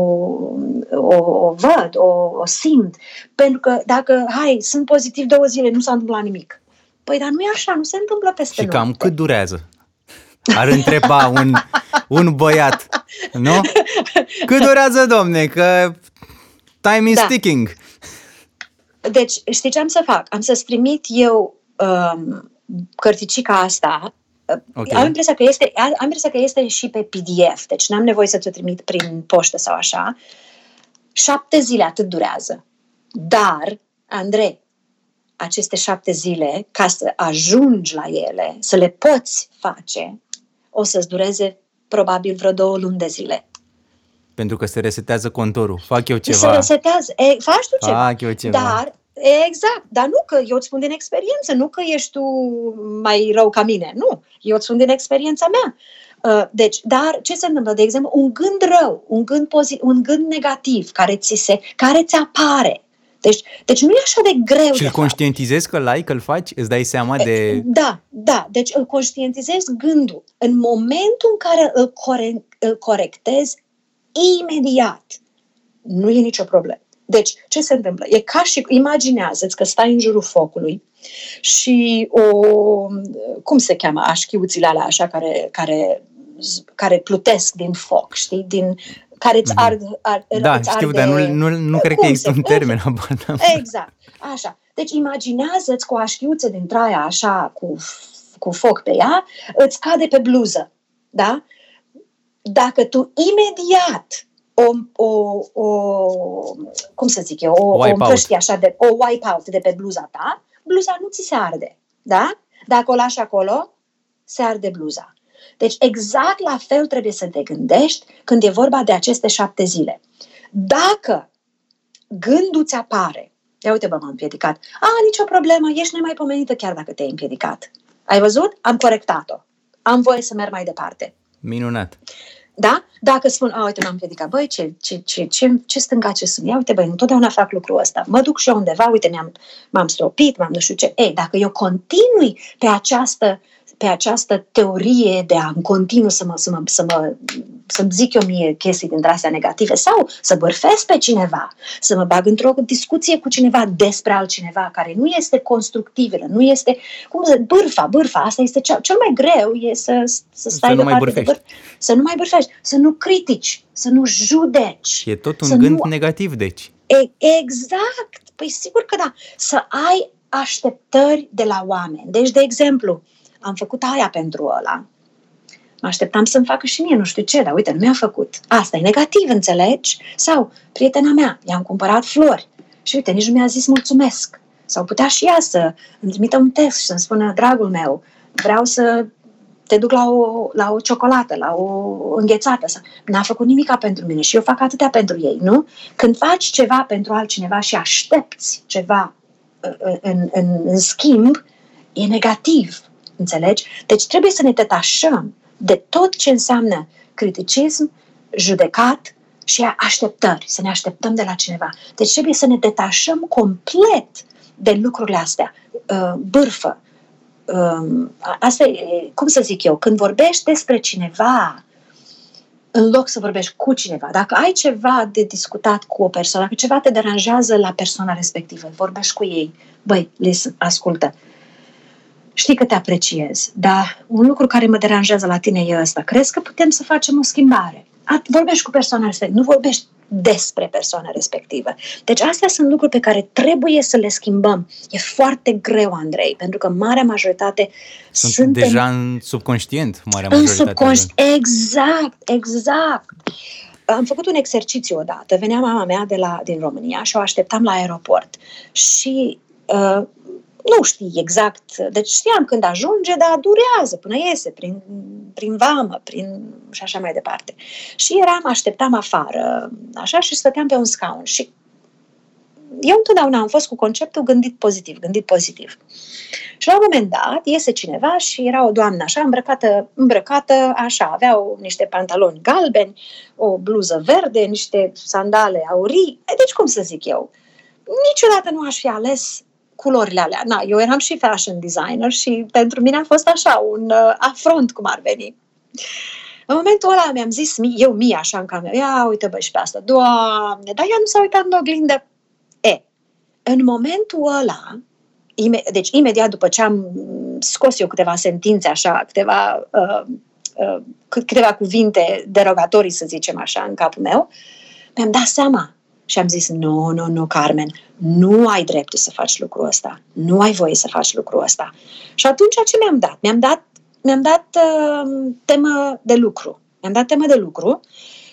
o, o văd, o, o simt. Pentru că dacă, hai, sunt pozitiv două zile, nu s-a întâmplat nimic. Păi, dar nu e așa, nu se întâmplă peste noapte. Și cam cât durează? Ar întreba un, un băiat, nu? Cât durează, domne, că time is da. Ticking. Deci, știi ce am să fac? Am să-ți trimit eu um, cărticica asta. Okay. Am impresia că este, am impresia că este și pe P D F, deci n-am nevoie să ți-o trimit prin poștă sau așa. Șapte zile atât durează. Dar, Andrei, aceste șapte zile, ca să ajungi la ele, să le poți face, o să-ți dureze probabil vreo două luni de zile. Pentru că se resetează contorul. Fac eu ceva. Se resetează. E, faci tu ceva. Fac eu ceva. Dar, exact. Dar nu că eu îți spun din experiență, nu că ești tu mai rău ca mine. Nu. Eu îți spun din experiența mea. Deci, dar ce se întâmplă? De exemplu, un gând rău, un gând, pozit- un gând negativ care ți se, care ți apare. Deci, deci nu e așa de greu. Și îl conștientizezi că l-ai, că îl faci? Îți dai seama de... Da, da. Deci îl conștientizezi gândul. În momentul în care îl, core- îl corectezi, imediat. Nu e nicio problemă. Deci, ce se întâmplă? E ca și, imaginează-ți că stai în jurul focului și o, cum se cheamă, așchiuțile alea așa care, care, care plutesc din foc, știi? Din, care îți ard... ard da, îți știu, arde, dar nu, nu, nu cred că există se, un termen. Exact, așa. Deci, imaginează-ți cu o așchiuță dintr-aia așa, cu, cu foc pe ea, îți cade pe bluză, da? Dacă tu imediat o, o, o cum să zic eu, o, o împrăști așa, de, o wipe-out de pe bluza ta, bluza nu ți se arde, da? Dacă o lași acolo, se arde bluza. Deci exact la fel trebuie să te gândești când e vorba de aceste șapte zile. Dacă gândul ți apare, ia uite bă, m-am împiedicat, a, nicio problemă, ești nemaipomenită chiar dacă te-ai împiedicat. Ai văzut? Am corectat-o. Am voie să merg mai departe. Minunat. Da? Dacă spun, a, uite, m-am predicat, băi, ce, ce, ce, ce, ce stânga, ce sunt, ia, uite, băi, întotdeauna fac lucrul ăsta, mă duc și eu undeva, uite, ne-am, m-am stropit, m-am nu știu ce. Ei, dacă eu continui pe această, pe această teorie de a-mi continu să mă, să mă, să mă, să-mi zic eu mie chestii dintre-astea negative sau să bârfesc pe cineva, să mă bag într-o discuție cu cineva despre altcineva care nu este constructivă, nu este, cum zic, bârfa, bârfa, asta este cea, cel mai greu, e să, să stai să departe de bârfă, să nu mai bârfești, să nu critici, să nu judeci. E tot un gând nu... negativ, deci. E, exact, păi sigur că da, să ai așteptări de la oameni. Deci, de exemplu, am făcut aia pentru ăla. Mă așteptam să-mi facă și mie, nu știu ce, dar uite, nu mi-a făcut. Asta e negativ, înțelegi? Sau, prietena mea, i-am cumpărat flori și uite, nici nu mi-a zis mulțumesc. Sau putea și ea să îmi trimită un text și să-mi spună, dragul meu, vreau să te duc la o, la o ciocolată, la o înghețată. N-a făcut nimica pentru mine și eu fac atâtea pentru ei, nu? Când faci ceva pentru altcineva și aștepți ceva în, în, în, în schimb, e negativ. Înțelegi? Deci trebuie să ne detașăm de tot ce înseamnă criticism, judecat și așteptări, să ne așteptăm de la cineva. Deci trebuie să ne detașăm complet de lucrurile astea. Bârfă. Asta e, cum să zic eu, când vorbești despre cineva, în loc să vorbești cu cineva, dacă ai ceva de discutat cu o persoană, dacă ceva te deranjează la persoana respectivă, vorbești cu ei, băi, le ascultă. Știi că te apreciez, dar un lucru care mă deranjează la tine e ăsta. Crezi că putem să facem o schimbare? Vorbești cu persoana respectivă, nu vorbești despre persoana respectivă. Deci astea sunt lucruri pe care trebuie să le schimbăm. E foarte greu, Andrei, pentru că marea majoritate sunt suntem... deja în subconștient, marea majoritate. În subconștient, exact, exact. Am făcut un exercițiu odată. Venea mama mea de la, din România și o așteptam la aeroport. Și... Uh, nu știi exact, deci știam când ajunge, dar durează până iese, prin, prin vamă, prin și așa mai departe. Și eram, așteptam afară, așa, și stăteam pe un scaun. Și eu întotdeauna am fost cu conceptul gândit pozitiv, gândit pozitiv. Și la un moment dat iese cineva și era o doamnă așa, îmbrăcată, îmbrăcată așa, avea o, niște pantaloni galbeni, o bluză verde, niște sandale aurii, deci cum să zic eu, niciodată nu aș fi ales culorile alea. Na, eu eram și fashion designer și pentru mine a fost așa, un uh, afront cum ar veni. În momentul ăla mi-am zis, eu mie așa în cameră, ia uite bă și pe asta, Doamne, dar ea nu s-a uitat în oglindă. E, în momentul ăla, ime- deci imediat după ce am scos eu câteva sentințe așa, câteva, uh, uh, câteva cuvinte derogatorii, să zicem așa, în capul meu, mi-am dat seama. Și am zis, nu, nu, nu, Carmen, nu ai dreptul să faci lucrul ăsta. Nu ai voie să faci lucrul ăsta. Și atunci ce mi-am dat? Mi-am dat, mi-am dat uh, temă de lucru. Mi-am dat temă de lucru.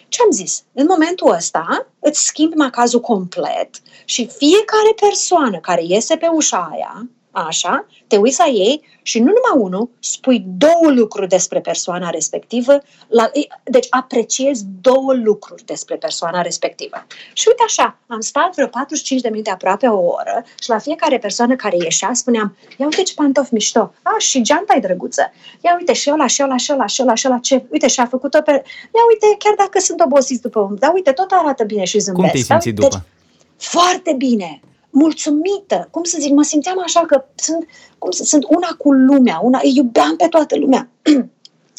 Ce am zis? În momentul ăsta îți schimbi macazul complet și fiecare persoană care iese pe ușa aia, așa, te uiți la ei și nu numai unul, spui două lucruri despre persoana respectivă, la, deci apreciezi două lucruri despre persoana respectivă. Și uite așa, am stat vreo patruzeci și cinci de minute, aproape o oră, și la fiecare persoană care ieșea spuneam, ia uite ce pantofi mișto, a, și geanta-i drăguță, ia uite și ăla, și ăla, și ăla, și ăla, și ăla, ce, uite și-a făcut-o pe... Ia uite, chiar dacă sunt obosiți după un... Dar uite, tot arată bine și zâmbesc. Cum te-ai simțit după? Deci, foarte bine! Mulțumită, cum să zic, mă simțeam așa că sunt, cum să, sunt una cu lumea, una, îi iubeam pe toată lumea.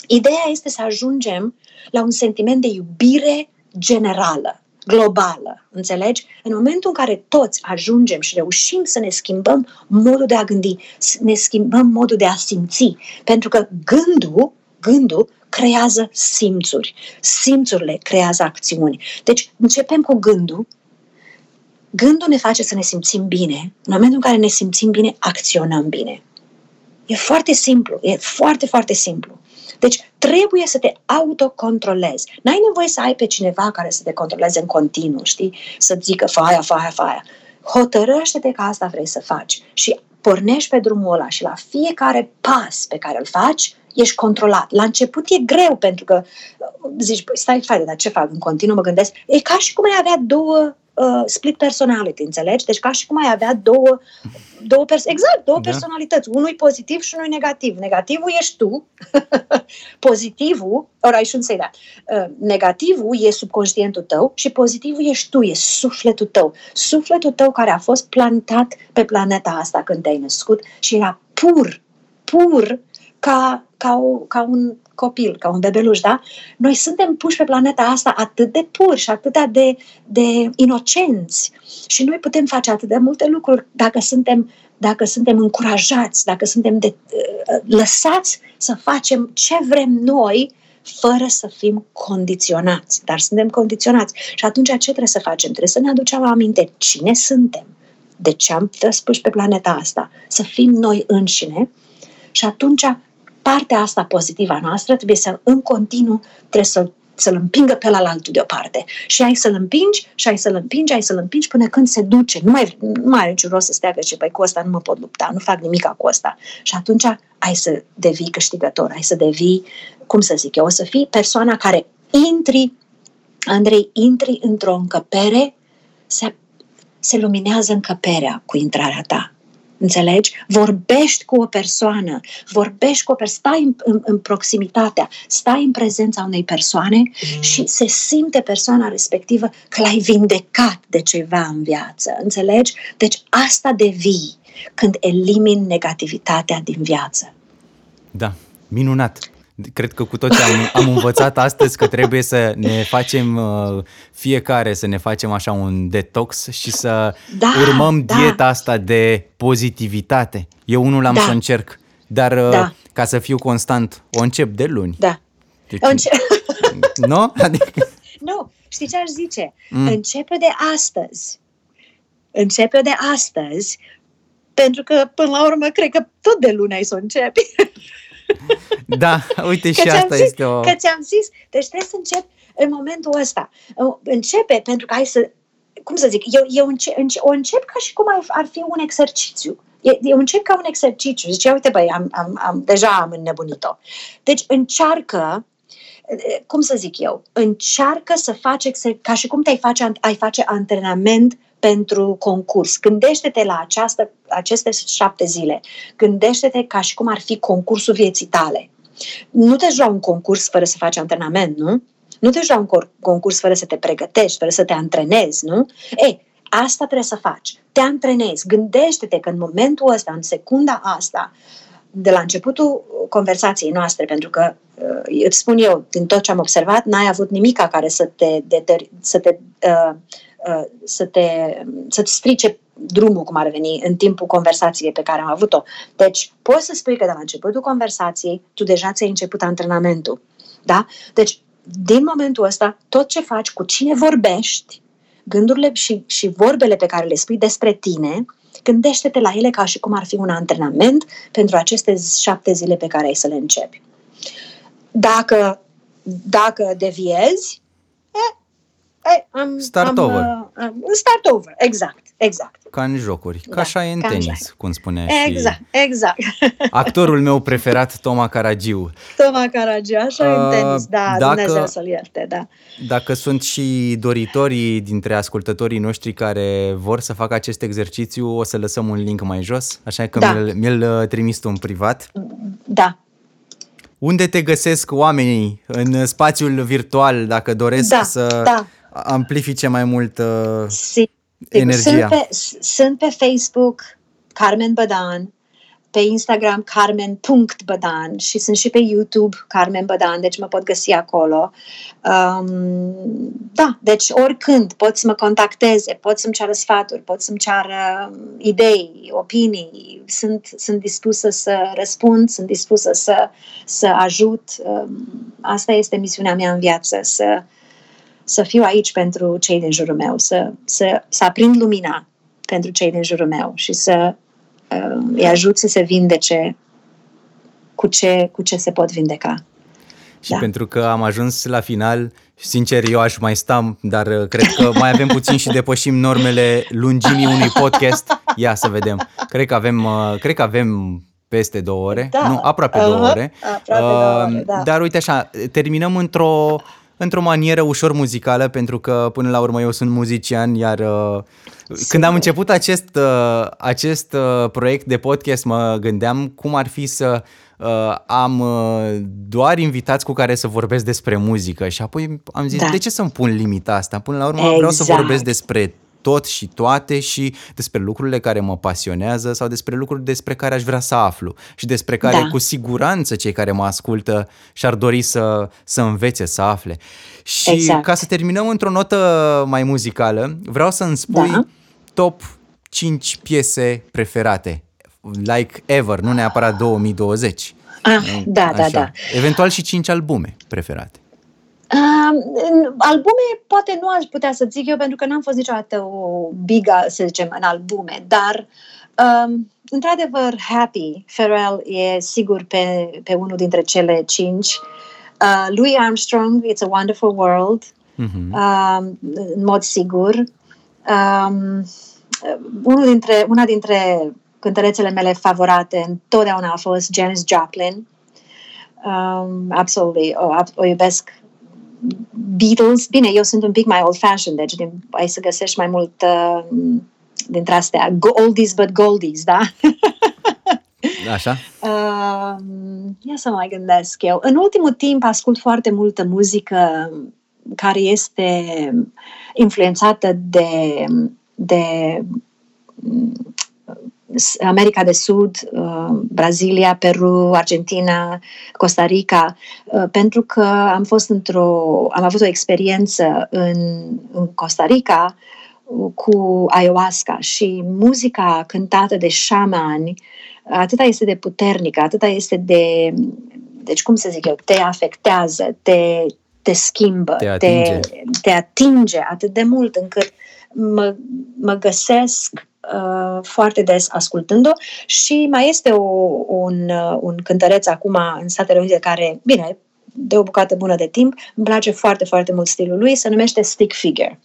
Ideea este să ajungem la un sentiment de iubire generală, globală, înțelegi? În momentul în care toți ajungem și reușim să ne schimbăm modul de a gândi, să ne schimbăm modul de a simți, pentru că gândul, gândul creează simțuri, simțurile creează acțiuni. Deci începem cu gândul. Gândul ne face să ne simțim bine. În momentul în care ne simțim bine, acționăm bine. E foarte simplu. E foarte, foarte simplu. Deci trebuie să te autocontrolezi. N-ai nevoie să ai pe cineva care să te controleze în continuu, știi? Să-ți zică, fă aia, fă aia, fă aia. Hotărăște-te că asta vrei să faci. Și pornești pe drumul ăla și la fiecare pas pe care îl faci, ești controlat. La început e greu pentru că zici, stai, fai, dar ce fac în continuu? Mă gândesc. E ca și cum ai avea două uh, split personality, înțelegi? Deci ca și cum ai avea două, două pers- exact, două da. personalități, unul pozitiv și unul negativ. Negativul ești tu, pozitivul, or I shouldn't say that, uh, negativul e subconștientul tău și pozitivul ești tu, e sufletul tău. Sufletul tău care a fost plantat pe planeta asta când te-ai născut și era pur, pur ca, ca, o, ca un copil, ca un bebeluș, da? Noi suntem puși pe planeta asta atât de puri și atât de, de inocenți și noi putem face atât de multe lucruri dacă suntem, dacă suntem încurajați, dacă suntem de, lăsați să facem ce vrem noi fără să fim condiționați. Dar suntem condiționați și atunci ce trebuie să facem? Trebuie să ne aducem la aminte cine suntem, de ce am fost pe planeta asta, să fim noi înșine și atunci partea asta pozitivă a noastră trebuie să în continuu trebuie să, să-l împingă pe alaltul deoparte. Și ai să-l împingi, și ai să-l împingi, ai să-l împingi până când se duce. Nu mai, nu mai are niciun rost să stea că zice, păi cu ăsta nu mă pot lupta, nu fac nimic cu ăsta. Și atunci ai să devii câștigător, ai să devii, cum să zic eu, o să fii persoana care intri, Andrei, intri într-o încăpere, se, se luminează încăperea cu intrarea ta. Înțelegi? Vorbești cu o persoană, vorbești cu o persoană, stai în, în, în proximitatea, stai în prezența unei persoane și se simte persoana respectivă că l-ai vindecat de ceva în viață. Înțelegi? Deci asta devii când elimini negativitatea din viață. Da, minunat! Cred că cu toți am, am învățat astăzi că trebuie să ne facem fiecare, să ne facem așa un detox și să da, urmăm da. dieta asta de pozitivitate. Eu unul am da. să încerc, dar da. ca să fiu constant, o încep de luni. Da. Deci, Înce- nu? Adică... Nu, știi ce aș zice? Mm. Începe de astăzi. Începe de astăzi, pentru că până la urmă cred că tot de luni ai să începi. Da, uite și asta zis, este o... Că ți-am zis, deci trebuie să încep în momentul ăsta. Începe pentru că ai să... Cum să zic? Eu, eu înce, înce, o încep ca și cum ar fi un exercițiu. Eu încep ca un exercițiu. Zice, uite băi, am, am, am, deja am înnebunit-o. Deci încearcă, cum să zic eu, încearcă să faci exer- ca și cum te-ai face, ai face antrenament pentru concurs. Gândește-te la această, aceste șapte zile. Gândește-te ca și cum ar fi concursul vieții tale. Nu te joci un concurs fără să faci antrenament, nu? Nu te joci un concurs fără să te pregătești, fără să te antrenezi, nu? Ei, asta trebuie să faci. Te antrenezi. Gândește-te că în momentul ăsta, în secunda asta, de la începutul conversației noastre, pentru că îți spun eu, din tot ce am observat, n-ai avut nimica care să te... De, de, să te uh, Să te, să-ți strice drumul, cum ar veni, în timpul conversației pe care am avut-o. Deci poți să spui că de la începutul conversației tu deja ți-ai început antrenamentul. Da? Deci, din momentul ăsta, tot ce faci, cu cine vorbești, gândurile și, și vorbele pe care le spui despre tine, gândește-te la ele ca și cum ar fi un antrenament pentru aceste șapte zile pe care ai să le începi. Dacă, dacă deviezi, e, Am, start am, over. Am, start over, exact, exact. Ca în jocuri, ca da, așa e în tenis, joc. cum spunea exact, și exact. actorul meu preferat, Toma Caragiu. Toma Caragiu, așa uh, e în tenis, da, dacă, Dumnezeu să-l ierte, da. Dacă sunt și doritorii dintre ascultătorii noștri care vor să facă acest exercițiu, o să lăsăm un link mai jos, așa că da. mi-l, mi-l trimis tu în privat. Da. Unde te găsesc oamenii în spațiul virtual, dacă doresc da, să... Da. amplifice mai mult uh, Sim, energia. Sunt pe, sunt pe Facebook Carmen Bădan, pe Instagram carmen punct bădan și sunt și pe YouTube Carmen Bădan, deci mă pot găsi acolo. Um, da, deci oricând pot să mă contacteze, pot să-mi ceară sfaturi, pot să-mi ceară idei, opinii, sunt, sunt dispusă să răspund, sunt dispusă să, să ajut. Um, asta este misiunea mea în viață, să să fiu aici pentru cei din jurul meu, să, să, să aprind lumina pentru cei din jurul meu și să uh, îi ajut să se vindece cu ce, cu ce se pot vindeca. Și da. pentru că am ajuns la final, sincer eu aș mai sta, dar cred că mai avem puțin și depășim normele lungimii unui podcast. Ia să vedem. Cred că avem, uh, cred că avem peste două ore, da. nu, aproape uh-huh. două ore. Aproape uh, două ore da. Dar uite așa, terminăm într-o într-o manieră ușor muzicală, pentru că până la urmă eu sunt muzician, iar uh, când am început acest, uh, acest uh, proiect de podcast mă gândeam cum ar fi să uh, am uh, doar invitați cu care să vorbesc despre muzică și apoi am zis, da. De ce să-mi pun limita asta? Până la urmă exact. Vreau să vorbesc despre tot și toate și despre lucrurile care mă pasionează sau despre lucruri despre care aș vrea să aflu și despre care da. Cu siguranță cei care mă ascultă și-ar dori să, să învețe, să afle. Și exact. Ca să terminăm într-o notă mai muzicală, vreau să-mi spui da. Top cinci piese preferate, like ever, nu neapărat două mii douăzeci. Ah, da, așa. da, da. Eventual și cinci albume preferate. Uh, albume poate nu aș putea să zic eu, pentru că n-am fost niciodată o biga, să zicem, în albume, dar uh, într-adevăr Happy, Pharrell e sigur pe, pe unul dintre cele cinci. uh, Louis Armstrong, It's a Wonderful World, uh-huh. uh, în mod sigur. um, unul dintre, una dintre cântărețele mele favorite întotdeauna a fost Janis Joplin. um, absolutely, o, o iubesc. Beatles, bine, eu sunt un pic mai old-fashioned, deci din, ai să găsești mai mult uh, dintre astea. Oldies but goldies, da? Așa. Uh, ia să mai gândesc eu. În ultimul timp ascult foarte multă muzică care este influențată de, de America de Sud, uh, Brazilia, Peru, Argentina, Costa Rica, uh, pentru că am fost într-o, am avut o experiență în, în Costa Rica uh, cu ayahuasca și muzica cântată de șamani atâta este de puternică, atâta este de, deci cum să zic eu, te afectează, te, te schimbă, te atinge. Te, te atinge atât de mult încât mă, mă găsesc foarte des ascultând-o. Și mai este o, un, un cântăreț acum în Statele Unite care, bine, de o bucată bună de timp, îmi place foarte, foarte mult stilul lui, se numește Stick Figure.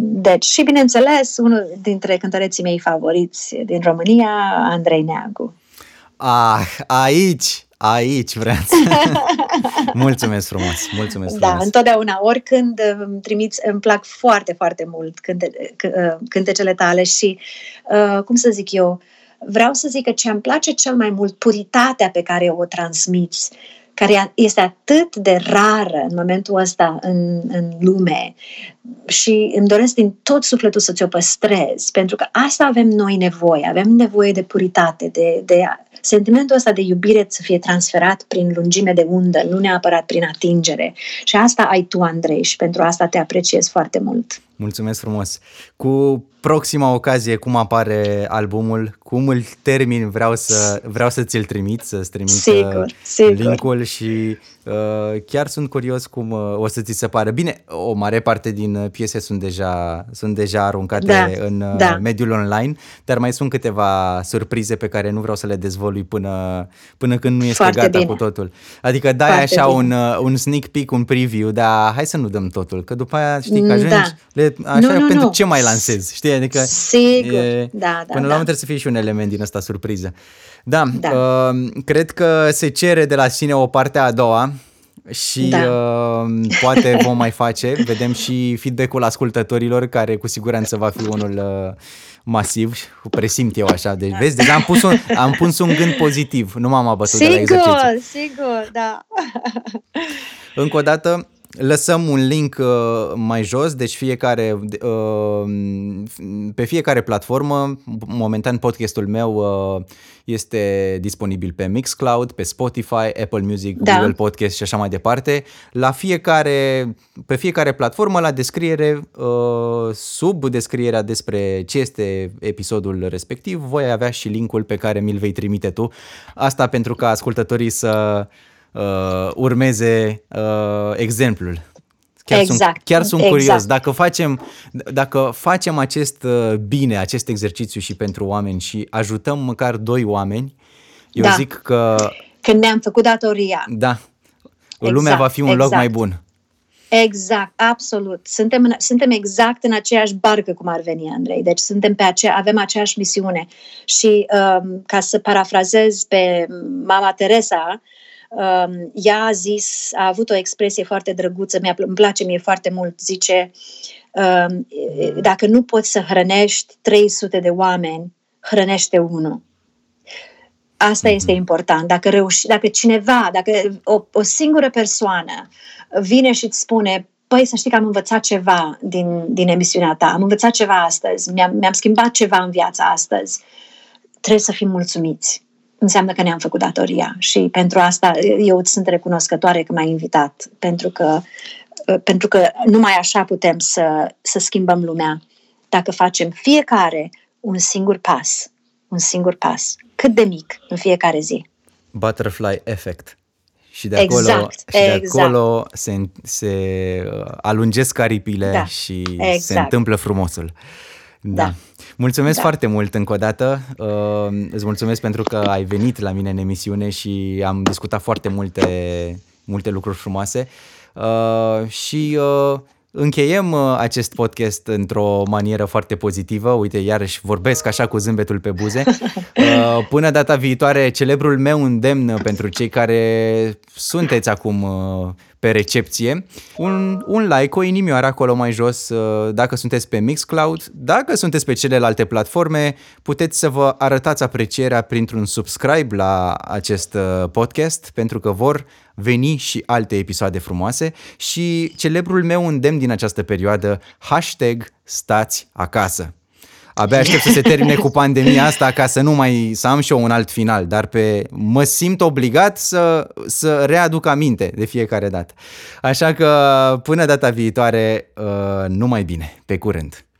Deci, și bineînțeles, unul dintre cântăreții mei favoriți din România, Andrei Neagu. Ah, aici, aici vreau să... Mulțumesc frumos, mulțumesc frumos. Da, întotdeauna, oricând îmi trimiți, îmi plac foarte, foarte mult cânte, cântecele tale și, uh, cum să zic eu, vreau să zic că ce îmi place cel mai mult, puritatea pe care o transmiți, care este atât de rară în momentul ăsta în, în lume și îmi doresc din tot sufletul să ți-o păstrez, pentru că asta avem noi nevoie, avem nevoie de puritate, de, de sentimentul ăsta de iubire să fie transferat prin lungime de undă, nu neapărat prin atingere. Și asta ai tu, Andrei, și pentru asta te apreciez foarte mult. Mulțumesc frumos! Cu proxima ocazie, cum apare albumul, cum îl termin, vreau să, vreau să ți-l trimit, să-ți trimit sigur, sigur. Link-ul și uh, chiar sunt curios cum uh, o să ți se pară. Bine, o mare parte din piese sunt deja, sunt deja aruncate da, în uh, da. mediul online, dar mai sunt câteva surprize pe care nu vreau să le dezvălui până, până când nu este Foarte gata bine. Cu totul. Adică dai Foarte așa un, un sneak peek, un preview, dar hai să nu dăm totul, că după aia știi că ajungi... Da. Le Așa, nu, nu, pentru nu. ce mai lansezi, știi? Adică, Sigur, e, da, da. Până da. la urmă trebuie să fie și un element din ăsta surpriză. Da, da. Uh, cred că se cere de la sine o parte a doua și da. uh, poate vom mai face. Vedem și feedback-ul ascultătorilor, care cu siguranță va fi unul uh, masiv. Presimt eu așa. Deci, da. vezi, deci am pus, un, am pus un gând pozitiv. Nu m-am abătut sigur, de la exercițiu. Sigur, sigur, da. Încă o dată... Lăsăm un link uh, mai jos, deci fiecare, uh, pe fiecare platformă, momentan podcastul meu uh, este disponibil pe Mixcloud, pe Spotify, Apple Music, da. Google Podcast și așa mai departe. La fiecare, pe fiecare platformă, la descriere, uh, sub descrierea despre ce este episodul respectiv, voi avea și linkul pe care mi-l vei trimite tu. Asta pentru ca ascultătorii să... Uh, urmeze uh, exemplul. Chiar exact. sunt, chiar sunt exact. curios. Dacă facem, dacă facem acest uh, bine, acest exercițiu și pentru oameni și ajutăm măcar doi oameni, eu da. zic că... Când ne-am făcut datoria. Da. Exact, lumea va fi un exact. loc mai bun. Exact, absolut. Suntem, în, suntem exact în aceeași barcă, cum ar veni, Andrei. Deci suntem pe acea, avem aceeași misiune. Și um, ca să parafrazez pe Mama Teresa, Um, ea a zis, a avut o expresie foarte drăguță, mi-a, îmi place mie foarte mult, zice, um, dacă nu poți să hrănești trei sute de oameni, hrănește unul. Asta este important. Dacă reuși, dacă cineva, dacă o, o singură persoană vine și îți spune, păi să știi că am învățat ceva din, din emisiunea ta, am învățat ceva astăzi, mi-am, mi-am schimbat ceva în viața astăzi, trebuie să fim mulțumiți. Înseamnă că ne-am făcut datoria și pentru asta eu îți sunt recunoscătoare că m-ai invitat, pentru că, pentru că numai așa putem să, să schimbăm lumea, dacă facem fiecare un singur pas, un singur pas, cât de mic, în fiecare zi. Butterfly effect. Și de acolo, exact, și de exact. acolo se, se alungesc aripile, da, și exact. se întâmplă frumosul. Da. da. Mulțumesc da. foarte mult încă o dată. Uh, îți mulțumesc pentru că ai venit la mine în emisiune și am discutat foarte multe, multe lucruri frumoase. Uh, și... Uh, Încheiem acest podcast într-o manieră foarte pozitivă. Uite, iarăși vorbesc așa cu zâmbetul pe buze. Până data viitoare, celebrul meu îndemn pentru cei care sunteți acum pe recepție, un, un like, o inimioară acolo mai jos, dacă sunteți pe Mixcloud. Dacă sunteți pe celelalte platforme, puteți să vă arătați aprecierea printr-un subscribe la acest podcast, pentru că vor veni și alte episoade frumoase. Și celebrul meu îndemn din această perioadă, hashtag stați acasă. Abia aștept să se termine cu pandemia asta ca să nu mai să am și eu un alt final, dar pe mă simt obligat să, să readuc aminte de fiecare dată. Așa că până data viitoare, numai bine, pe curând!